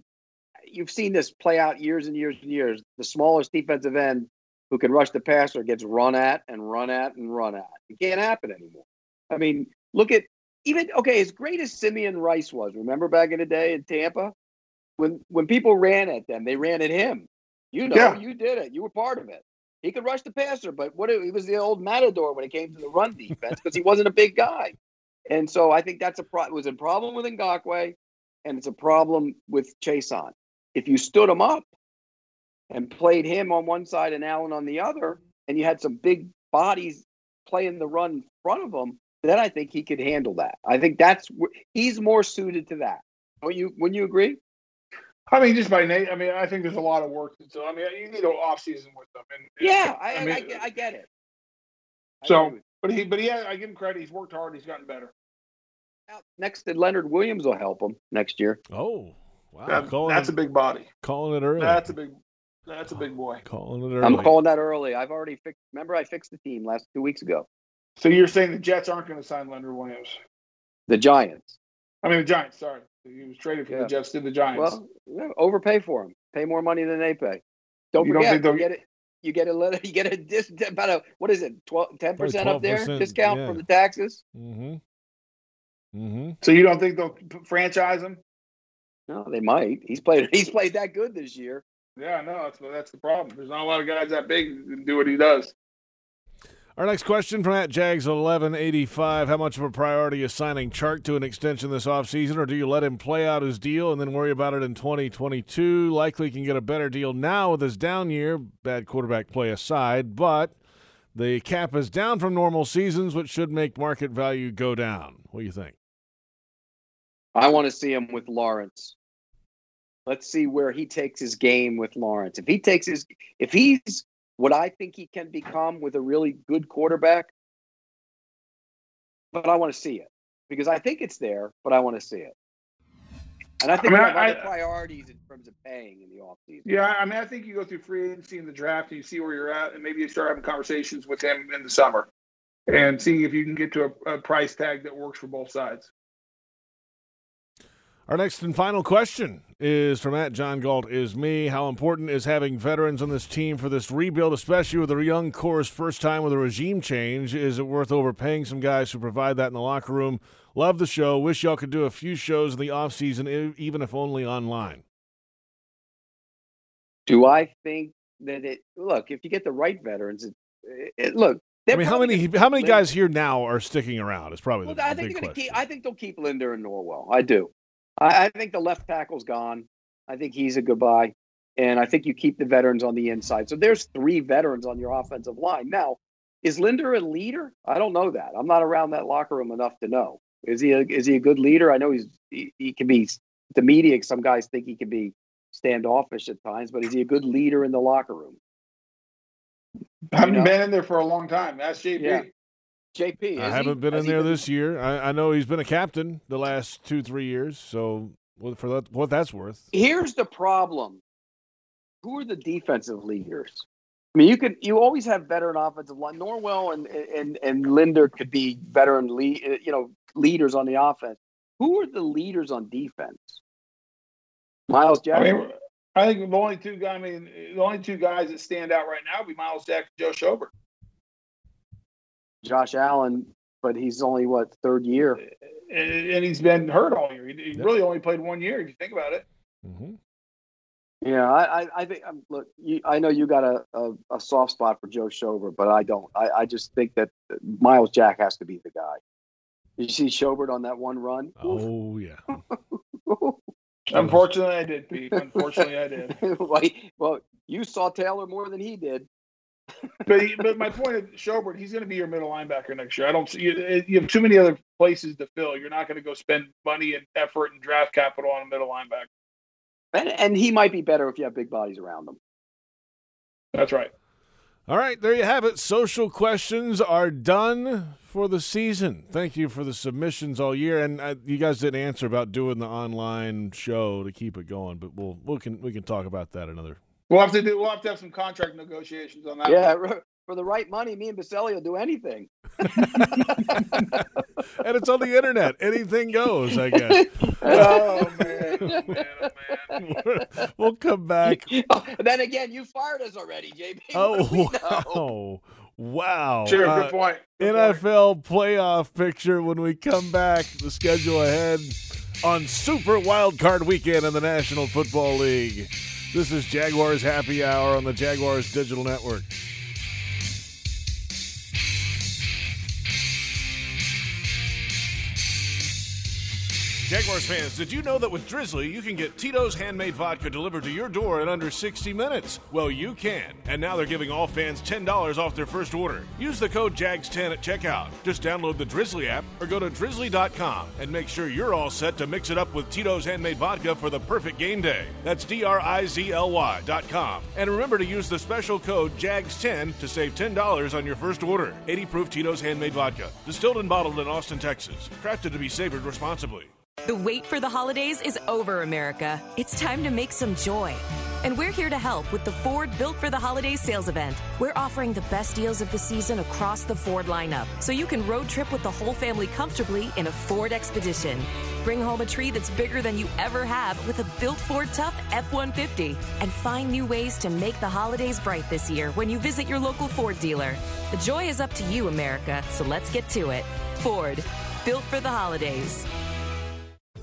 you've seen this play out years and years and years. The smallest defensive end who can rush the passer gets run at and run at and run at. It can't happen anymore. I mean, look at, Even, okay, as great as Simeon Rice was, remember back in the day in Tampa? When when people ran at them, they ran at him. You know, yeah. you did it. You were part of it. He could rush the passer, but what he was the old matador when it came to the run defense because he wasn't a big guy. And so I think that's a pro- it was a problem with Ngakoue, and it's a problem with Chason. If you stood him up and played him on one side and Allen on the other, and you had some big bodies playing the run in front of him, then I think he could handle that. I think that's he's more suited to that. Wouldn't you, wouldn't you agree? I mean, just by name. I mean, I think there's a lot of work. So I mean, you need an off season with them. And, yeah, I, I, mean, I, I get it. I so, but he, but he, has, I give him credit. He's worked hard. He's gotten better. Next, to Leonard Williams will help him next year. Oh, wow! That, that's it, a big body. Calling it early. That's a big. That's a big boy. Calling it early. I'm calling that early. I've already fixed. Remember, I fixed the team last two weeks ago. So you're saying the Jets aren't going to sign Leonard Williams? The Giants. I mean, the Giants, sorry. He was traded from yeah. the Jets to the Giants. Well, yeah, overpay for him. Pay more money than they pay. Don't you forget, don't you, get it, you get a letter, you get a dis, about a, what is it, twelve, ten percent up there discount yeah. from the taxes? Mm-hmm. Mm-hmm. So you don't think they'll franchise him? No, they might. He's played He's played that good this year. Yeah, no, that's, that's the problem. There's not a lot of guys that big who can do what he does. Our next question from at Jags eleven eighty-five. How much of a priority is signing Chark to an extension this offseason, or do you let him play out his deal and then worry about it in twenty twenty-two? Likely can get a better deal now with his down year, bad quarterback play aside, but the cap is down from normal seasons, which should make market value go down. What do you think? I want to see him with Lawrence. Let's see where he takes his game with Lawrence. If he takes his – if he's – what I think he can become with a really good quarterback, but I want to see it because I think it's there, but I want to see it. And I think I mean, we have I, other priorities in terms of paying in the offseason. Yeah, I mean, I think you go through free agency and the draft and you see where you're at, and maybe you start having conversations with him in the summer and seeing if you can get to a, a price tag that works for both sides. Our next and final question is from at John Galt is me. How important is having veterans on this team for this rebuild, especially with a young core's first time with a regime change? Is it worth overpaying some guys who provide that in the locker room? Love the show. Wish y'all could do a few shows in the offseason, even if only online. Do I think that it look, if you get the right veterans, it, it look. I mean, how many how many guys here now are sticking around? Is probably well, the, I the think big question. Keep, I think they'll keep Linder and Norwell. I do. I, I think the left tackle's gone. I think he's a goodbye, and I think you keep the veterans on the inside. So there's three veterans on your offensive line now. Is Linder a leader? I don't know that. I'm not around that locker room enough to know. Is he a, is he a good leader? I know he's he, he can be. The media, some guys think he can be standoffish at times, but is he a good leader in the locker room? I haven't you know? been in there for a long time. That's J P. Yeah. J P. I haven't he, been in there been? this year. I, I know he's been a captain the last two, three years. So for that, what that's worth. Here's the problem. Who are the defensive leaders? I mean, you could you always have veteran offensive line. Norwell and and and Linder could be veteran lead, you know, leaders on the offense. Who are the leaders on defense? Miles Jackson. I mean, I think the only two guys. I mean, the only two guys that stand out right now would be Miles Jack and Joe Schobert. Josh Allen, but he's only what third year, and, and he's been hurt all year. He, he yeah. really only played one year if you think about it. Mm-hmm. Yeah, I, I, I think. Look, you, I know you got a, a, a soft spot for Joe Schobert, but I don't. I, I just think that Miles Jack has to be the guy. You see Schobert on that one run. Oh yeah. Unfortunately, I did, Pete. Unfortunately, I did. Well, you saw Taylor more than he did. but, he, but my point is, Schobert, he's going to be your middle linebacker next year. I don't see you, you have too many other places to fill. You're not going to go spend money and effort and draft capital on a middle linebacker. And, and he might be better if you have big bodies around him. That's right. All right, there you have it. Social questions are done for the season. Thank you for the submissions all year, and I, you guys didn't answer about doing the online show to keep it going, but we'll we can we can talk about that another. We'll have to do. We'll have to have some contract negotiations on that. Yeah, one. For the right money, me and Boselli will do anything. And it's on the internet; anything goes, I guess. Oh man, oh, man, oh, man. We'll come back. Oh, then again, you fired us already, J B. Oh wow, wow! Sure, uh, good point. Good N F L point. Playoff picture when we come back. The schedule ahead on Super Wild Card Weekend in the National Football League. This is Jaguars Happy Hour on the Jaguars Digital Network. Jaguars fans, did you know that with Drizzly, you can get Tito's Handmade Vodka delivered to your door in under sixty minutes? Well, you can. And now they're giving all fans ten dollars off their first order. Use the code Jags ten at checkout. Just download the Drizzly app or go to drizzly dot com and make sure you're all set to mix it up with Tito's Handmade Vodka for the perfect game day. That's D R I Z L Y dot com. And remember to use the special code Jags ten to save ten dollars on your first order. eighty proof Tito's Handmade Vodka. Distilled and bottled in Austin, Texas. Crafted to be savored responsibly. The wait for the holidays is over, America. It's time to make some joy. And we're here to help with the Ford Built for the Holidays sales event. We're offering the best deals of the season across the Ford lineup, so you can road trip with the whole family comfortably in a Ford Expedition. Bring home a tree that's bigger than you ever have with a built Ford Tough F one fifty. And find new ways to make the holidays bright this year when you visit your local Ford dealer. The joy is up to you, America, so let's get to it. Ford, built for the holidays.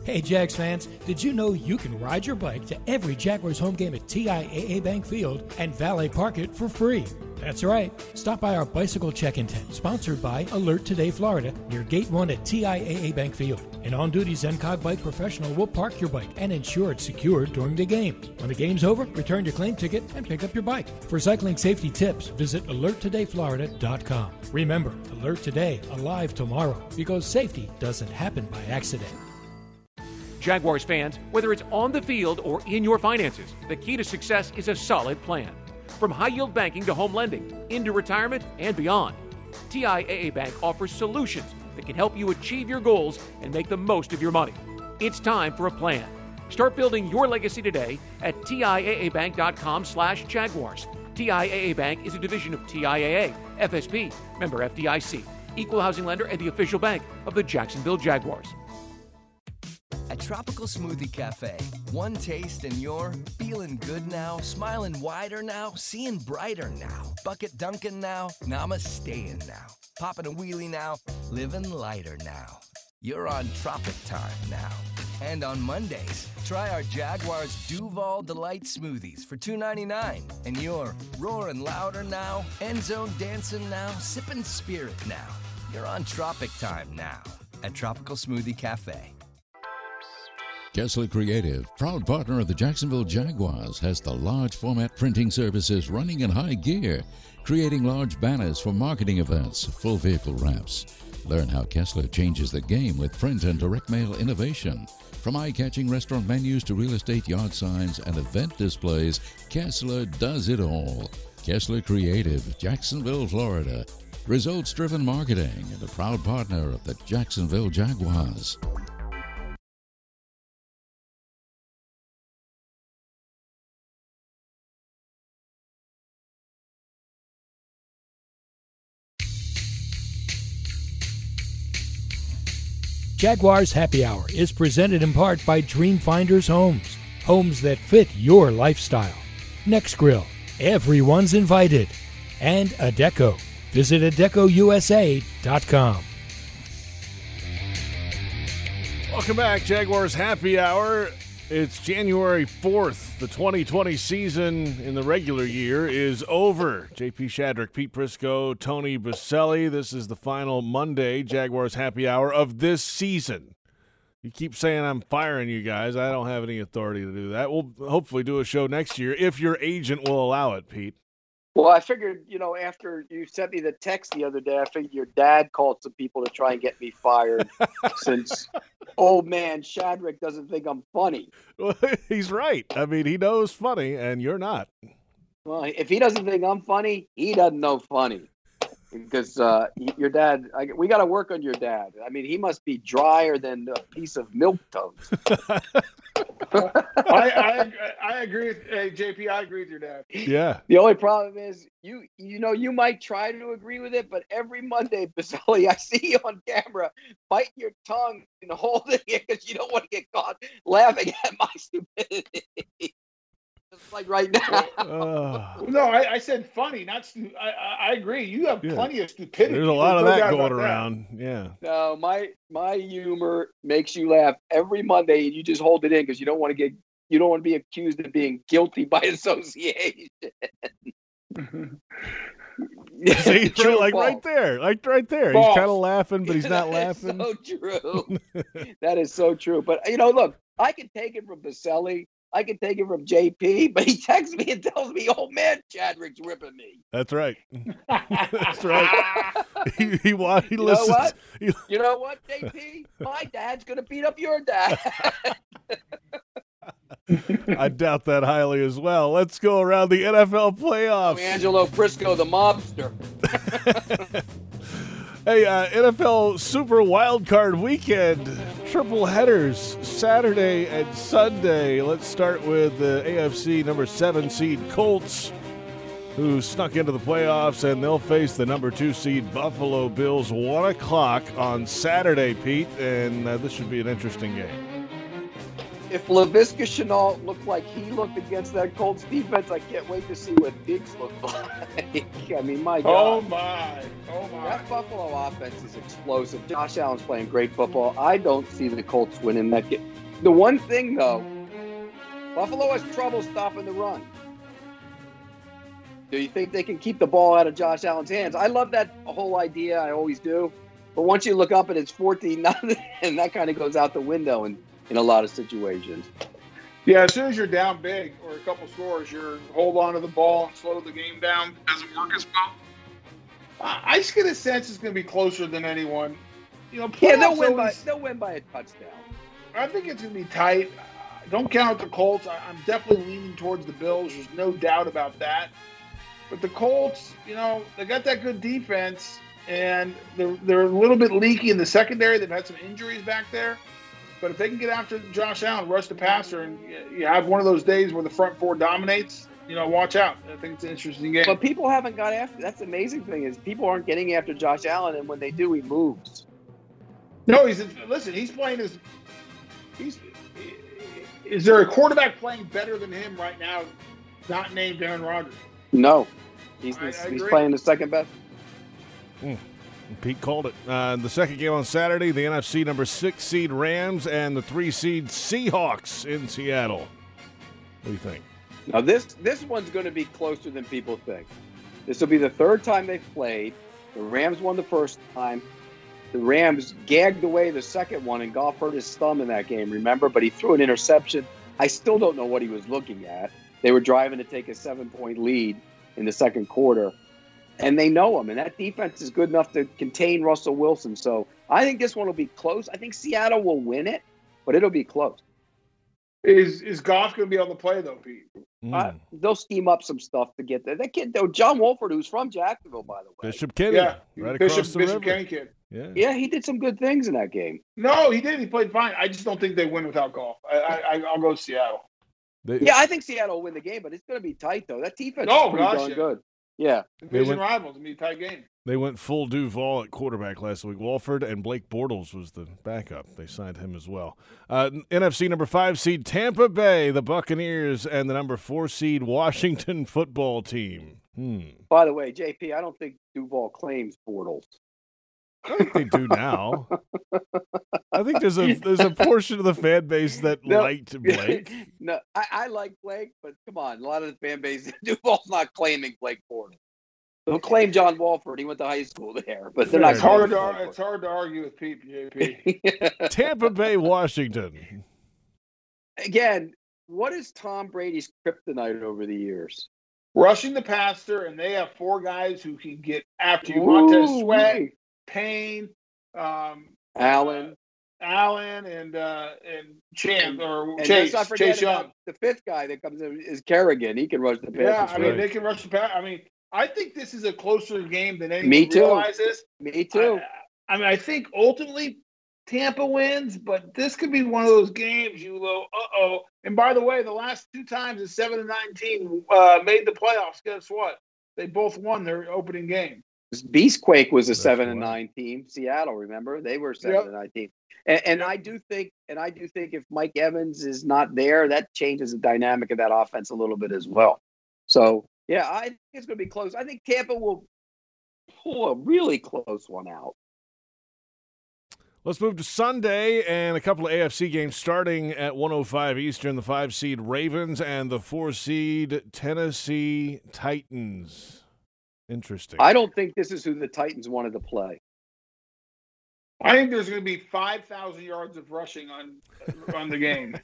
Hey, Jags fans, did you know you can ride your bike to every Jaguars home game at T I A A Bank Field and valet park it for free? That's right. Stop by our bicycle check-in tent, sponsored by Alert Today Florida, near Gate one at T I A A Bank Field. An on-duty Zencog bike professional will park your bike and ensure it's secure during the game. When the game's over, return your claim ticket and pick up your bike. For cycling safety tips, visit alert today florida dot com. Remember, Alert Today, alive tomorrow, because safety doesn't happen by accident. Jaguars fans, whether it's on the field or in your finances, the key to success is a solid plan. From high-yield banking to home lending, into retirement and beyond, T I A A Bank offers solutions that can help you achieve your goals and make the most of your money. It's time for a plan. Start building your legacy today at T I A A bank dot com slash Jaguars. T I A A Bank is a division of T I A A, F S B, member F D I C, equal housing lender, and the official bank of the Jacksonville Jaguars. At Tropical Smoothie Cafe, one taste and you're feeling good now, smiling wider now, seeing brighter now, bucket dunking now, namasteing now, popping a wheelie now, living lighter now. You're on Tropic Time now. And on Mondays, try our Jaguars Duval Delight Smoothies for two ninety-nine. And your roaring louder now, end zone dancing now, sipping spirit now. You're on Tropic Time now at Tropical Smoothie Cafe. Kessler Creative, proud partner of the Jacksonville Jaguars, has the large format printing services running in high gear, creating large banners for marketing events, full vehicle wraps. Learn how Kessler changes the game with print and direct mail innovation. From eye-catching restaurant menus to real estate yard signs and event displays, Kessler does it all. Kessler Creative, Jacksonville, Florida. Results-driven marketing and a proud partner of the Jacksonville Jaguars. Jaguars Happy Hour is presented in part by Dreamfinders Homes, homes that fit your lifestyle. Next Grill, everyone's invited. And Adecco, visit adecco u s a dot com. Welcome back, Jaguars Happy Hour. It's January fourth. The twenty twenty season in the regular year is over. J P. Shadrick, Pete Prisco, Tony Boselli. This is the final Monday Jaguars Happy Hour of this season. You keep saying I'm firing you guys. I don't have any authority to do that. We'll hopefully do a show next year if your agent will allow it, Pete. Well, I figured, you know, after you sent me the text the other day, I figured your dad called some people to try and get me fired since old man Shadrick doesn't think I'm funny. Well, he's right. I mean, he knows funny, and you're not. Well, if he doesn't think I'm funny, he doesn't know funny. Because uh, your dad, I, we got to work on your dad. I mean, he must be drier than a piece of milk toast. I, I I agree with uh, J P. I agree with your dad. Yeah. The only problem is you you know you might try to agree with it, but every Monday, Boselli, I see you on camera biting your tongue and holding it because you don't want to get caught laughing at my stupidity. Just like right now. Uh, no, I, I said funny, not stu- I, I agree. You have yeah. plenty of stupidity. There's a lot of that going around. That. Yeah. No, my my humor makes you laugh every Monday, and you just hold it in because you don't want to get you don't want to be accused of being guilty by association. See, true, like Paul. right there, like right there. Paul. He's kind of laughing, but he's not laughing. So true. That is so true. But you know, look, I can take it from Boselli. I can take it from J P, but he texts me and tells me, "Oh man, Chadrick's ripping me." That's right. That's right. He he, he listens. You know what? He... You know what, J P? My dad's gonna beat up your dad. I doubt that highly as well. Let's go around the N F L playoffs. Angelo Prisco, the mobster. Hey, uh, N F L Super Wildcard Weekend, triple headers Saturday and Sunday. Let's start with the A F C number seven seed Colts, who snuck into the playoffs, and they'll face the number two seed Buffalo Bills one o'clock on Saturday, Pete, and uh, this should be an interesting game. If LaVisca Chenault looked like he looked against that Colts defense, I can't wait to see what Diggs looked like. I mean, my God. Oh, my. Oh, my. That Buffalo offense is explosive. Josh Allen's playing great football. I don't see the Colts winning that game. The one thing, though, Buffalo has trouble stopping the run. Do you think they can keep the ball out of Josh Allen's hands? I love that whole idea. I always do. But once you look up and it's fourteen nothing, and that kind of goes out the window and in a lot of situations. Yeah, as soon as you're down big or a couple scores, you hold on to the ball and slow the game down. Doesn't work as well. I just get a sense it's going to be closer than anyone. You know, yeah, they'll win, by, they'll win by a touchdown. I think it's going to be tight. Uh, don't count the Colts. I, I'm definitely leaning towards the Bills. There's no doubt about that. But the Colts, you know, they got that good defense, and they're, they're a little bit leaky in the secondary. They've had some injuries back there. But if they can get after Josh Allen, rush the passer, and you have one of those days where the front four dominates, you know, watch out. I think it's an interesting game. But people haven't got after. That's the amazing thing is people aren't getting after Josh Allen, and when they do, he moves. No, he's listen. He's playing his. He's. Is there a quarterback playing better than him right now? Not named Aaron Rodgers. No, he's I, I he's playing the second best. Mm. Pete called it. Uh, the second game on Saturday, the N F C number six seed Rams and the three seed Seahawks in Seattle. What do you think? Now, this, this one's going to be closer than people think. This will be the third time they've played. The Rams won the first time. The Rams gagged away the second one, and Goff hurt his thumb in that game, remember? But he threw an interception. I still don't know what he was looking at. They were driving to take a seven-point lead in the second quarter, and they know him. And that defense is good enough to contain Russell Wilson. So I think this one will be close. I think Seattle will win it, but it'll be close. Is is Goff going to be on the play, though, Pete? Mm. Uh, they'll scheme up some stuff to get there. That kid, though, John Wolford, who's from Jacksonville, by the way. Bishop Kenny. Yeah, right Bishop, across the Bishop river. Kenny kid. Yeah. yeah, he did some good things in that game. No, he did. He played fine. I just don't think they win without Goff. I, I, I'll go Seattle. They, yeah, I think Seattle will win the game, but it's going to be tight, though. That defense no, is pretty gosh, darn yeah. good. Yeah. Division rivals. It'll be a tight game. They went full Duval at quarterback last week. Wolford and Blake Bortles was the backup. They signed him as well. Uh, N F C number five seed Tampa Bay, the Buccaneers, and the number four seed Washington football team. Hmm. By the way, J P, I don't think Duval claims Bortles. I think they do now. I think there's a there's a portion of the fan base that no, liked Blake. No, I, I like Blake, but come on, a lot of the fan base, Duval's not claiming Blake Bortles. They'll claim John Wolford. He went to high school there, but they're not. It's hard to it's hard to argue with Pete J P. Tampa Bay, Washington. Again, what is Tom Brady's kryptonite over the years? Rushing the passer, and they have four guys who can get after you. Montez Sweat, Payne, um, Allen, uh, Allen, and uh, and Chan or and Chase. Not Chase Young. The fifth guy that comes in is Kerrigan. He can rush the passer. Yeah, I mean right. they can rush the pass. I mean. I think this is a closer game than anyone Me too. realizes. Me too. I, I mean, I think ultimately Tampa wins, but this could be one of those games you go, uh-oh. And by the way, the last two times the seven and nineteen uh, made the playoffs. Guess what? They both won their opening game. Beastquake was a That's seven and nine team. Seattle, remember? They were seven yep. and nine team. And, and I do think, and I do think if Mike Evans is not there, that changes the dynamic of that offense a little bit as well. So. Yeah, I think it's going to be close. I think Tampa will pull a really close one out. Let's move to Sunday and a couple of A F C games starting at one oh five Eastern, the five seed Ravens and the four seed Tennessee Titans. Interesting. I don't think this is who the Titans wanted to play. I think there's going to be five thousand yards of rushing on, on the game.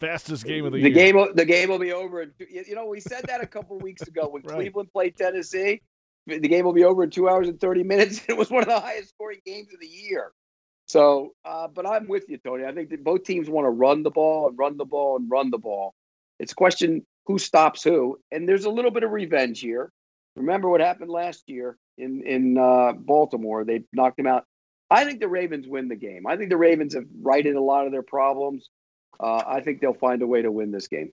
Fastest game of the, the year. Game, the game will be over. In two, you know, we said that a couple of weeks ago when right. Cleveland played Tennessee. The game will be over in two hours and thirty minutes. It was one of the highest scoring games of the year. So, uh, but I'm with you, Tony. I think that both teams want to run the ball and run the ball and run the ball. It's a question who stops who. And there's a little bit of revenge here. Remember what happened last year in, in uh, Baltimore. They knocked them out. I think the Ravens win the game. I think the Ravens have righted a lot of their problems. Uh, I think they'll find a way to win this game.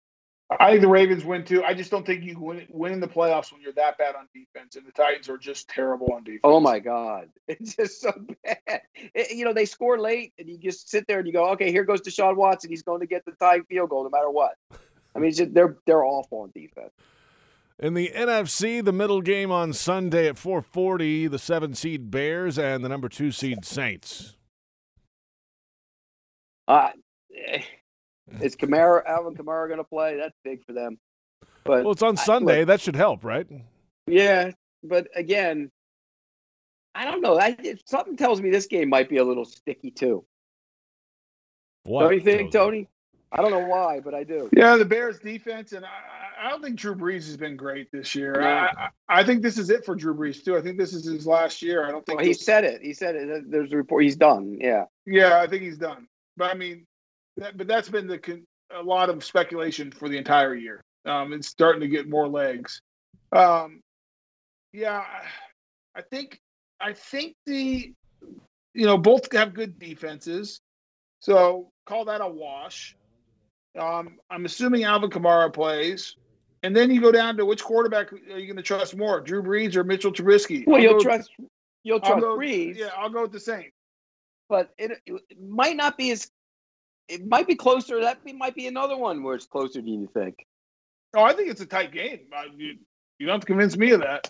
I think the Ravens win, too. I just don't think you win, win in the playoffs when you're that bad on defense, and the Titans are just terrible on defense. Oh, my God. It's just so bad. It, you know, they score late, and you just sit there and you go, okay, here goes Deshaun Watson. He's going to get the tying field goal no matter what. I mean, it's just, they're they're awful on defense. In the N F C, the middle game on Sunday at four forty, the seven seed Bears and the number two seed Saints. Uh, Is Kamara, Alvin Kamara going to play? That's big for them. But well, it's on Sunday. I, like, that should help, right? Yeah, but again, I don't know. I, something tells me this game might be a little sticky too. What? Don't you think, Tony? I don't know why, but I do. Yeah, the Bears defense, and I, I don't think Drew Brees has been great this year. Yeah. I, I, I think this is it for Drew Brees too. I think this is his last year. I don't think well, he this, said it. He said it. There's a report. He's done. Yeah. Yeah, I think he's done. But I mean. That, but that's been the a lot of speculation for the entire year. Um, it's starting to get more legs. Um, yeah, I think I think the you know both have good defenses, so call that a wash. Um, I'm assuming Alvin Kamara plays, and then you go down to which quarterback are you going to trust more, Drew Brees or Mitchell Trubisky? Well, I'll you'll go, trust you'll trust go, Brees. Yeah, I'll go with the same. But it, it might not be as It might be closer. That might be another one where it's closer than you think. Oh, I think it's a tight game. You don't have to convince me of that.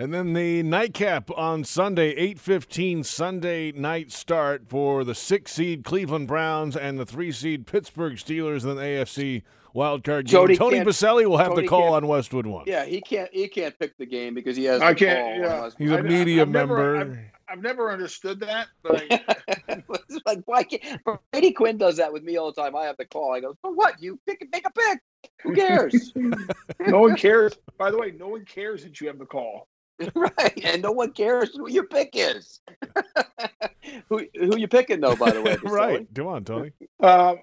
And then the nightcap on Sunday, eight fifteen Sunday night start for the six seed Cleveland Browns and the three seed Pittsburgh Steelers in the A F C wildcard game. Jody Tony Boselli will have Tony the call on Westwood One. Yeah, he can't he can't pick the game because he has I the can't, call. Yeah. He's a I, media I've member. Never, I've, I've never understood that. But I... It's like, why can't Brady Quinn does that with me all the time. I have the call. I go, for what? You pick make a pick. Who cares? No one cares. By the way, no one cares that you have the call. Right, and no one cares who your pick is. who who you picking though? By the way, right? Come on, Tony. Um,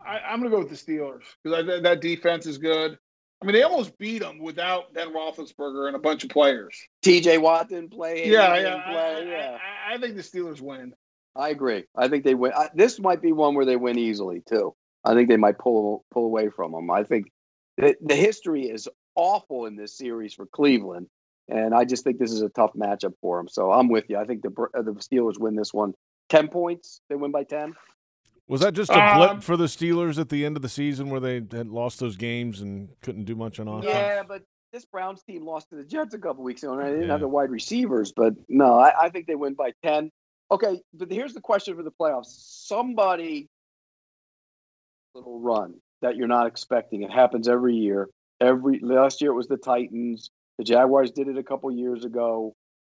I, I'm going to go with the Steelers because that, that defense is good. I mean, they almost beat them without Ben Roethlisberger and a bunch of players. T J Watt didn't play. Yeah, yeah. Play, I, yeah. I, I think the Steelers win. I agree. I think they win. I, this might be one where they win easily too. I think they might pull pull away from them. I think the, the history is awful in this series for Cleveland. And I just think this is a tough matchup for them. So I'm with you. I think the the Steelers win this one. ten points? They win by ten? Was that just a blip um, for the Steelers at the end of the season where they had lost those games and couldn't do much on offense? Yeah, but this Browns team lost to the Jets a couple weeks ago, and they didn't yeah. have the wide receivers. But, no, I, I think they win by ten. Okay, but here's the question for the playoffs. Somebody little run that you're not expecting. It happens every year. Every Last year it was the Titans. The Jaguars did it a couple years ago.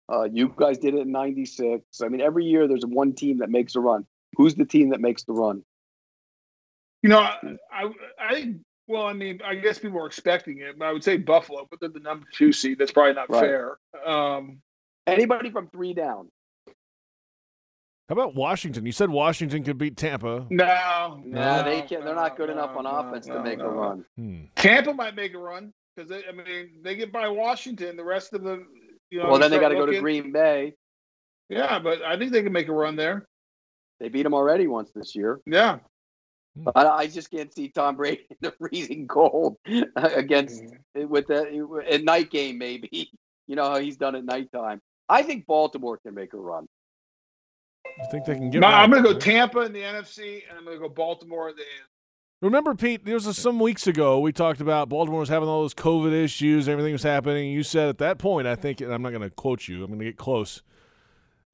Uh, you guys did it in ninety-six. I mean, every year there's one team that makes a run. Who's the team that makes the run? You know, I, I, I well, I mean, I guess people are expecting it, but I would say Buffalo, but they're the number two seed. That's probably not right. fair. Um, Anybody from three down? How about Washington? You said Washington could beat Tampa. No, no, no they can't. They're not good no, enough on no, offense no, to make no. a run. Hmm. Tampa might make a run. Because they, I mean, they get by Washington. The rest of the, you know. Well, then they got to go to Green Bay. Yeah, but I think they can make a run there. They beat them already once this year. Yeah, but I just can't see Tom Brady in the freezing cold against mm-hmm. with that at night game. Maybe you know how he's done at nighttime. I think Baltimore can make a run. You think they can get? No, I'm going to go Tampa in the N F C, and I'm going to go Baltimore in the. Remember, Pete, there was some weeks ago we talked about Baltimore was having all those COVID issues, everything was happening. You said at that point, I think, and I'm not going to quote you, I'm going to get close,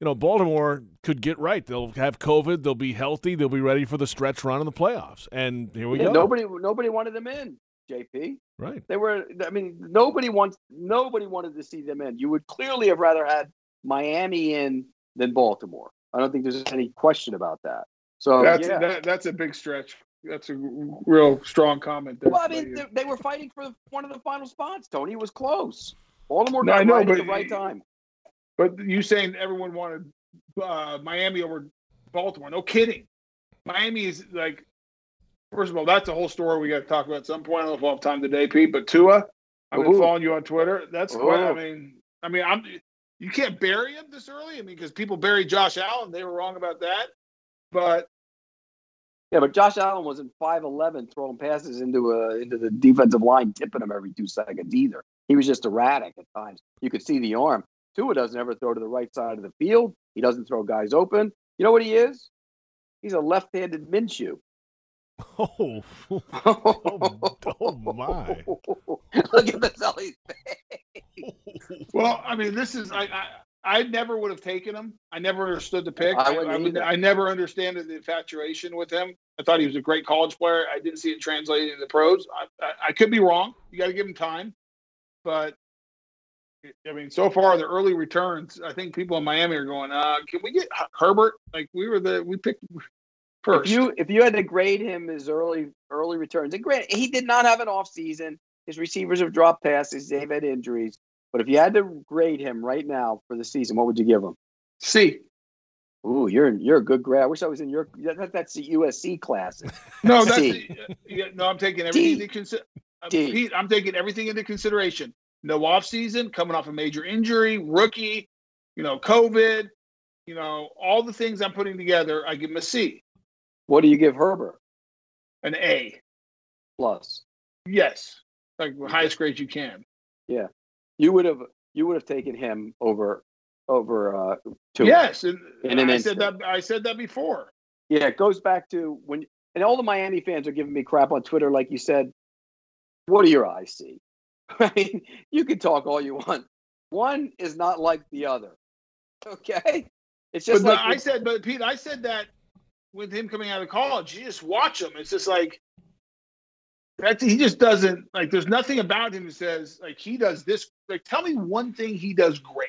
you know, Baltimore could get right. They'll have COVID, they'll be healthy, they'll be ready for the stretch run in the playoffs. And here we yeah, go. Nobody nobody wanted them in, J P. Right. They were, I mean, nobody wants, nobody wanted to see them in. You would clearly have rather had Miami in than Baltimore. I don't think there's any question about that. So That's, yeah. that, that's a big stretch. That's a real strong comment there. Well, I mean, they were fighting for one of the final spots, Tony. It was close. Baltimore got no, right but, at the right time. But you saying everyone wanted uh, Miami over Baltimore. No kidding. Miami is like, first of all, that's a whole story we got to talk about at some point. I don't know if we'll have time today, Pete, but Tua, I've been Ooh. following you on Twitter. That's quite, I mean, I mean, I'm, you can't bury him this early. I mean, because people buried Josh Allen. They were wrong about that. But. Yeah, but Josh Allen wasn't five eleven throwing passes into a, into the defensive line, tipping them every two seconds either. He was just erratic at times. You could see the arm. Tua doesn't ever throw to the right side of the field. He doesn't throw guys open. You know what he is? He's a left-handed Minshew. Oh, oh, oh my. Look at Baselli's face. Well, I mean, this is – I. I I never would have taken him. I never understood the pick. I, I, would, I never understood the infatuation with him. I thought he was a great college player. I didn't see it translated into the pros. I, I, I could be wrong. You got to give him time. But, I mean, so far, the early returns, I think people in Miami are going, uh, can we get Herbert? Like, we were the – we picked first. If you if you had to grade him as early early returns, and granted, he did not have an offseason. His receivers have dropped passes. They've had injuries. But if you had to grade him right now for the season, what would you give him? C. Ooh, you're you're a good grad. I wish I was in your that, that's the U S C classes. No, that's the, yeah, no. I'm taking everything D. into consideration. I'm taking everything into consideration. No offseason, coming off a major injury, rookie, you know, COVID, you know, all the things I'm putting together. I give him a C. What do you give Herbert? An A. Plus. Yes, like the highest grade you can. Yeah. You would have you would have taken him over over uh, Tua. Yes, and, and I instant. said that I said that before. Yeah, it goes back to when and all the Miami fans are giving me crap on Twitter, like you said. What do your eyes see? I mean, you can talk all you want. One is not like the other. Okay? It's just but like. But I said, but Pete, I said that with him coming out of college. You just watch him. It's just like. That's, he just doesn't, like, there's nothing about him that says, like, he does this. Like, tell me one thing he does great.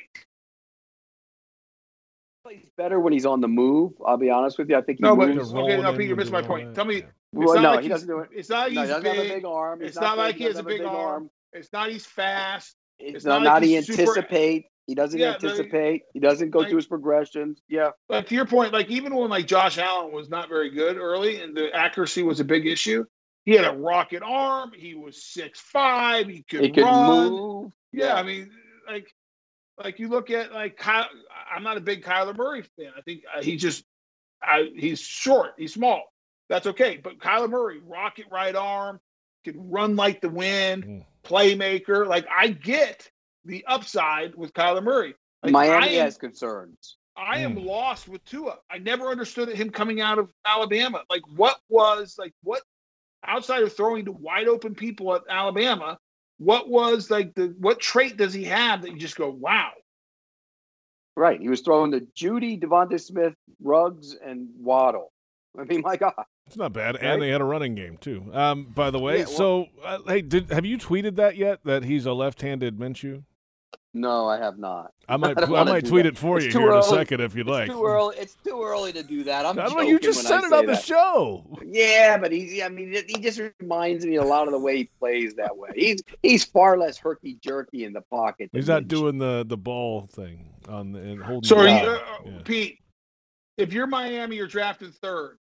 He's better when he's on the move, I'll be honest with you. I think he no, but, okay, no, Pete, you missed my point. Tell me, it's well, not no, like he doesn't do it. It's not no, he's he big. A big arm. It's, it's not, not like he has a big arm. arm. It's not he's fast. It's, it's not, not like he anticipates. He doesn't yeah, anticipate. He doesn't go like, through his progressions. Yeah. But to your point, like, even when, like, Josh Allen was not very good early and the accuracy was a big issue, he had a rocket arm. He was six five. He could, he could run. Move. Yeah, yeah, I mean, like, like you look at like Kyle, I'm not a big Kyler Murray fan. I think he just I, he's short. He's small. That's okay. But Kyler Murray, rocket right arm, could run like the wind, mm. playmaker. Like I get the upside with Kyler Murray. Like, Miami am, has concerns. I mm. am lost with Tua. I never understood him coming out of Alabama. Like what was like what. Outside of throwing to wide open people at Alabama, what was like the what trait does he have that you just go, wow? Right. He was throwing to Judy, Devontae Smith, Ruggs, and Waddle. I mean, my God. It's not bad. Right? And they had a running game, too. Um, by the way, yeah, well, so, uh, hey, did have you tweeted that yet, that he's a left-handed Minshew? No, I have not. I might I, I might tweet that. It for it's you here early. In a second if you'd it's like. Too early. It's too early to do that. I'm I don't know. You just said it on that. The show. Yeah, but he's. I mean, he just reminds me a lot of the way he plays that way. He's he's far less herky jerky in the pocket. He's not doing the, the ball thing on the and holding. Sorry, uh, yeah. Pete. If you're Miami, you're drafted third.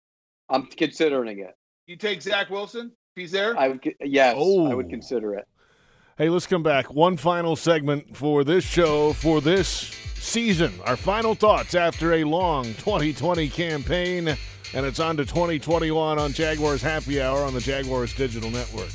I'm considering it. You take Zach Wilson if he's there. I would. Yes, oh. I would consider it. Hey, let's come back. One final segment for this show, for this season. Our final thoughts after a long twenty twenty campaign, and it's on to twenty twenty-one on Jaguars Happy Hour on the Jaguars Digital Network.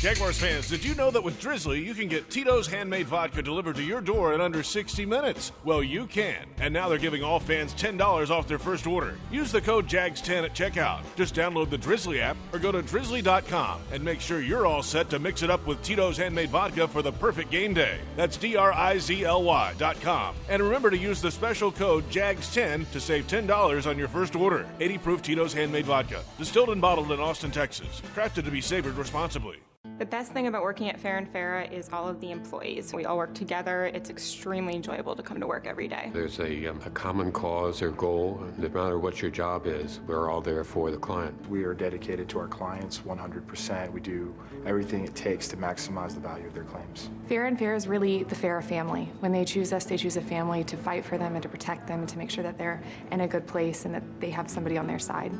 Jaguars fans, did you know that with Drizzly, you can get Tito's Handmade Vodka delivered to your door in under sixty minutes? Well, you can. And now they're giving all fans ten dollars off their first order. Use the code Jags ten at checkout. Just download the Drizzly app or go to drizzly dot com and make sure you're all set to mix it up with Tito's Handmade Vodka for the perfect game day. That's D R I Z L Y dot com. And remember to use the special code Jags ten to save ten dollars on your first order. eighty proof Tito's Handmade Vodka. Distilled and bottled in Austin, Texas. Crafted to be savored responsibly. The best thing about working at Fair and Farah is all of the employees. We all work together. It's extremely enjoyable to come to work every day. There's a, um, a common cause or goal. No matter what your job is, we're all there for the client. We are dedicated to our clients one hundred percent. We do everything it takes to maximize the value of their claims. Fair and Farah is really the Farah family. When they choose us, they choose a family to fight for them and to protect them and to make sure that they're in a good place and that they have somebody on their side.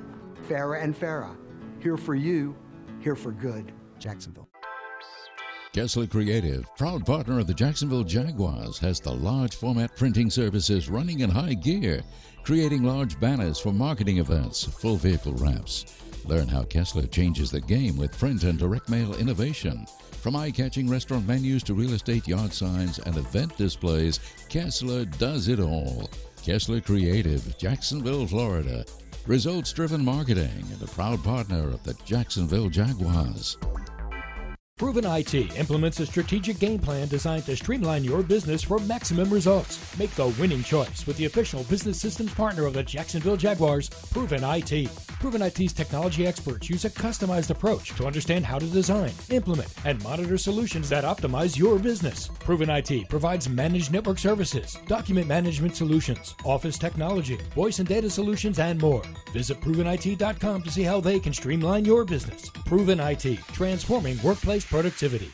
Fair and Farah, here for you, here for good. Jacksonville. Kessler Creative, proud partner of the Jacksonville Jaguars, has the large format printing services running in high gear, creating large banners for marketing events, full vehicle wraps. Learn how Kessler changes the game with print and direct mail innovation. From eye-catching restaurant menus to real estate yard signs and event displays, Kessler does it all. Kessler Creative, Jacksonville, Florida. Results-driven marketing and a proud partner of the Jacksonville Jaguars. Proven I T implements a strategic game plan designed to streamline your business for maximum results. Make the winning choice with the official business systems partner of the Jacksonville Jaguars, Proven I T. Proven I T's technology experts use a customized approach to understand how to design, implement, and monitor solutions that optimize your business. Proven I T provides managed network services, document management solutions, office technology, voice and data solutions, and more. Visit proven I T dot com to see how they can streamline your business. Proven I T, transforming workplace productivity.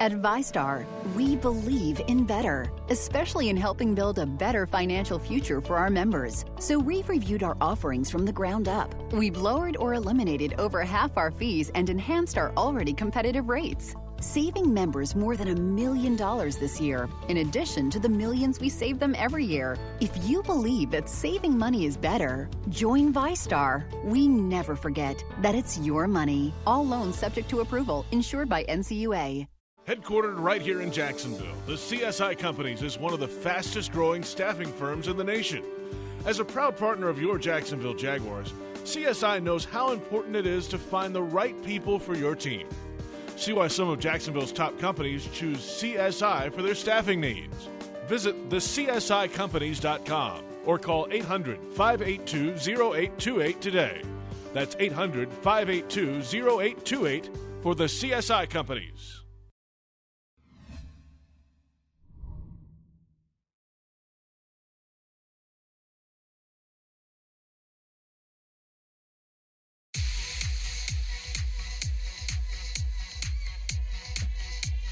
At VyStar, we believe in better, especially in helping build a better financial future for our members. So we've reviewed our offerings from the ground up. We've lowered or eliminated over half our fees and enhanced our already competitive rates, saving members more than a million dollars this year, in addition to the millions we save them every year. If you believe that saving money is better, join VyStar. We never forget that it's your money. All loans subject to approval, insured by N C U A. Headquartered right here in Jacksonville, the C S I Companies is one of the fastest growing staffing firms in the nation. As a proud partner of your Jacksonville Jaguars, C S I knows how important it is to find the right people for your team. See why some of Jacksonville's top companies choose C S I for their staffing needs. Visit the C S I companies dot com or call eight hundred, five eight two, zero eight two eight today. That's eight hundred, five eight two, zero eight two eight for the C S I Companies.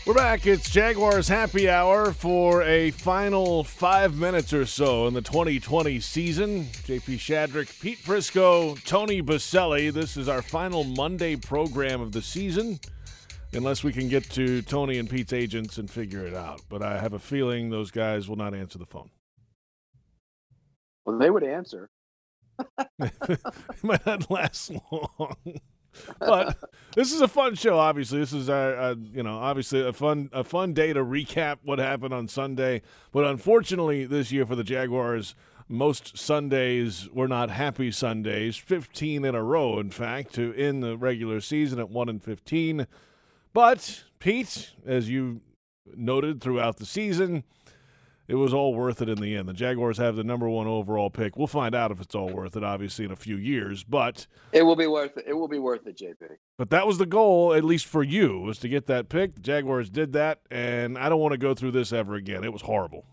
We're back. It's Jaguars Happy Hour for a final five minutes or so in the twenty twenty season. J P. Shadrick, Pete Prisco, Tony Boselli. This is our final Monday program of the season, unless we can get to Tony and Pete's agents and figure it out. But I have a feeling those guys will not answer the phone. Well, they would answer. It might not last long. But this is a fun show. Obviously, this is a, a you know obviously a fun a fun day to recap what happened on Sunday. But unfortunately, this year for the Jaguars, most Sundays were not happy Sundays. Fifteen in a row, in fact, to end the regular season at one and fifteen. But Pete, as you noted throughout the season, it was all worth it in the end. The Jaguars have the number one overall pick. We'll find out if it's all worth it, obviously, in a few years, but it will be worth it. It will be worth it, J P. But that was the goal, at least for you, was to get that pick. The Jaguars did that, and I don't want to go through this ever again. It was horrible.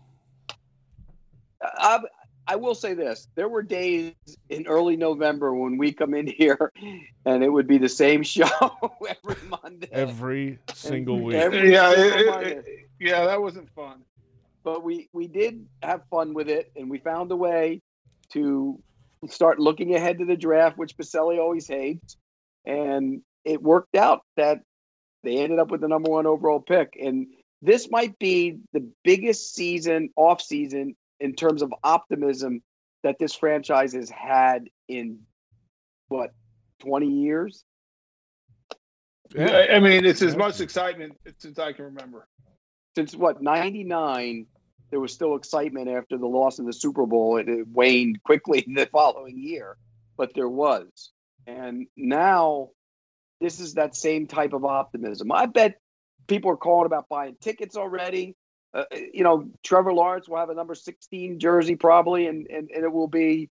I, I will say this. There were days in early November when we come in here, and it would be the same show every Monday. Every single week. Every yeah, single it, it, yeah, that wasn't fun. But we, we did have fun with it, and we found a way to start looking ahead to the draft, which Boselli always hates. And it worked out that they ended up with the number one overall pick. And this might be the biggest season, off season, in terms of optimism that this franchise has had in, what, twenty years? Yeah, I mean, it's as much excitement since I can remember. Since, what, ninety-nine, there was still excitement after the loss in the Super Bowl. It, it waned quickly the following year, but there was. And now this is that same type of optimism. I bet people are calling about buying tickets already. Uh, you know, Trevor Lawrence will have a number sixteen jersey probably, and, and, and it will be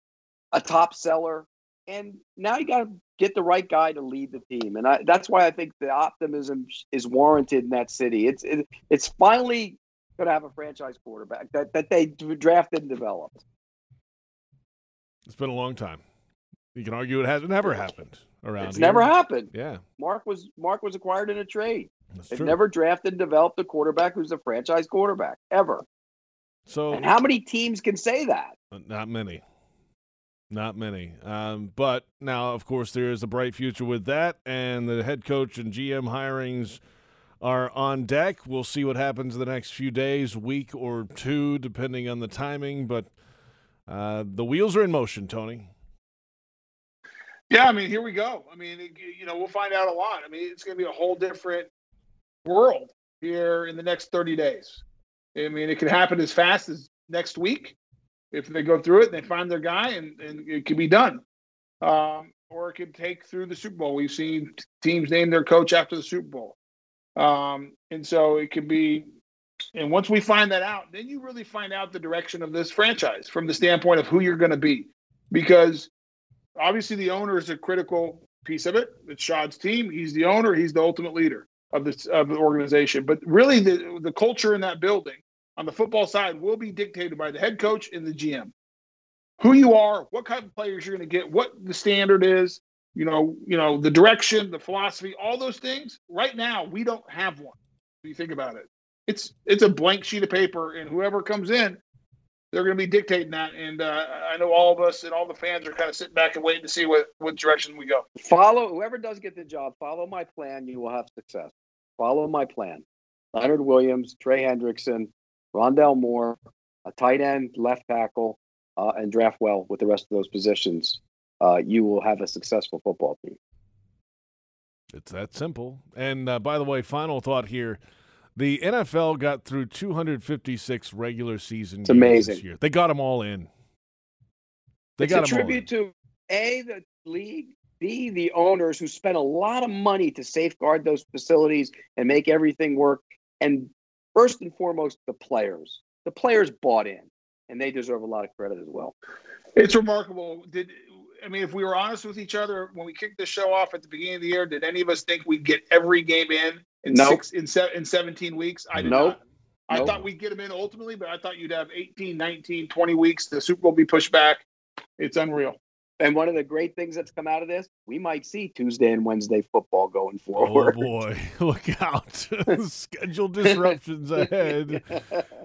a top seller. And now you got to get the right guy to lead the team. And I, that's why I think the optimism is warranted in that city. It's it, it's finally going to have a franchise quarterback that, that they drafted and developed. It's been a long time. You can argue it hasn't never happened around here. It's never happened. Yeah. Mark was Mark was acquired in a trade. That's They've true. never drafted and developed a quarterback who's a franchise quarterback, ever. So, and how many teams can say that? Not many. Not many, um, but now, of course, there is a bright future with that, and the head coach and G M hirings are on deck. We'll see what happens in the next few days, week or two, depending on the timing, but uh, the wheels are in motion, Tony. Yeah, I mean, here we go. I mean, you know, we'll find out a lot. I mean, it's going to be a whole different world here in the next thirty days. I mean, it can happen as fast as next week. If they go through it, they find their guy, and, and it could be done. Um, or it could take through the Super Bowl. We've seen teams name their coach after the Super Bowl. Um, and so it could be – and once we find that out, then you really find out the direction of this franchise from the standpoint of who you're going to be. Because obviously the owner is a critical piece of it. It's Shad's team. He's the owner. He's the ultimate leader of, this, of the organization. But really the, the culture in that building on the football side will be dictated by the head coach and the G M. Who you are, what kind of players you're going to get, what the standard is, you know, you know, the direction, the philosophy, all those things. Right now, we don't have one. If you think about it, it's it's a blank sheet of paper, and whoever comes in, they're going to be dictating that. And uh, I know all of us and all the fans are kind of sitting back and waiting to see what, what direction we go. Follow whoever does get the job. Follow my plan. You will have success. Follow my plan. Leonard Williams, Trey Hendrickson, Rondell Moore, a tight end, left tackle, uh, and draft well with the rest of those positions. Uh, you will have a successful football team. It's that simple. And uh, by the way, final thought here. The N F L got through two hundred fifty-six regular season games this year. They got them all in. They it's got a them tribute all in. to, A, the league be the owners who spend a lot of money to safeguard those facilities and make everything work. And first and foremost, the players. The players bought in, and they deserve a lot of credit as well. It's remarkable. Did I mean, if we were honest with each other, when we kicked the show off at the beginning of the year, did any of us think we'd get every game in in, nope. six, in, se- in seventeen weeks? I did nope. not. I nope. thought we'd get them in ultimately, but I thought you'd have eighteen, nineteen, twenty weeks. The Super Bowl be pushed back. It's unreal. And one of the great things that's come out of this, we might see Tuesday and Wednesday football going forward. Oh, boy. Look out. Schedule disruptions ahead.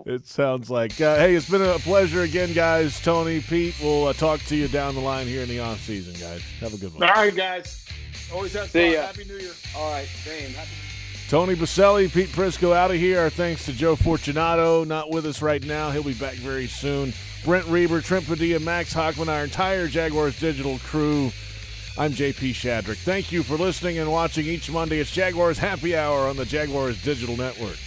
It sounds like. Uh, hey, it's been a pleasure again, guys. Tony, Pete, we'll uh, talk to you down the line here in the off season, guys. Have a good one. All right, guys. Always have fun. Happy New Year. All right. Same. Happy Tony Boselli, Pete Prisco out of here. Our thanks to Joe Fortunato, not with us right now. He'll be back very soon. Brent Reber, Trent Padilla, Max Hockman, our entire Jaguars Digital crew. I'm J P. Shadrick. Thank you for listening and watching each Monday. It's Jaguars Happy Hour on the Jaguars Digital Network.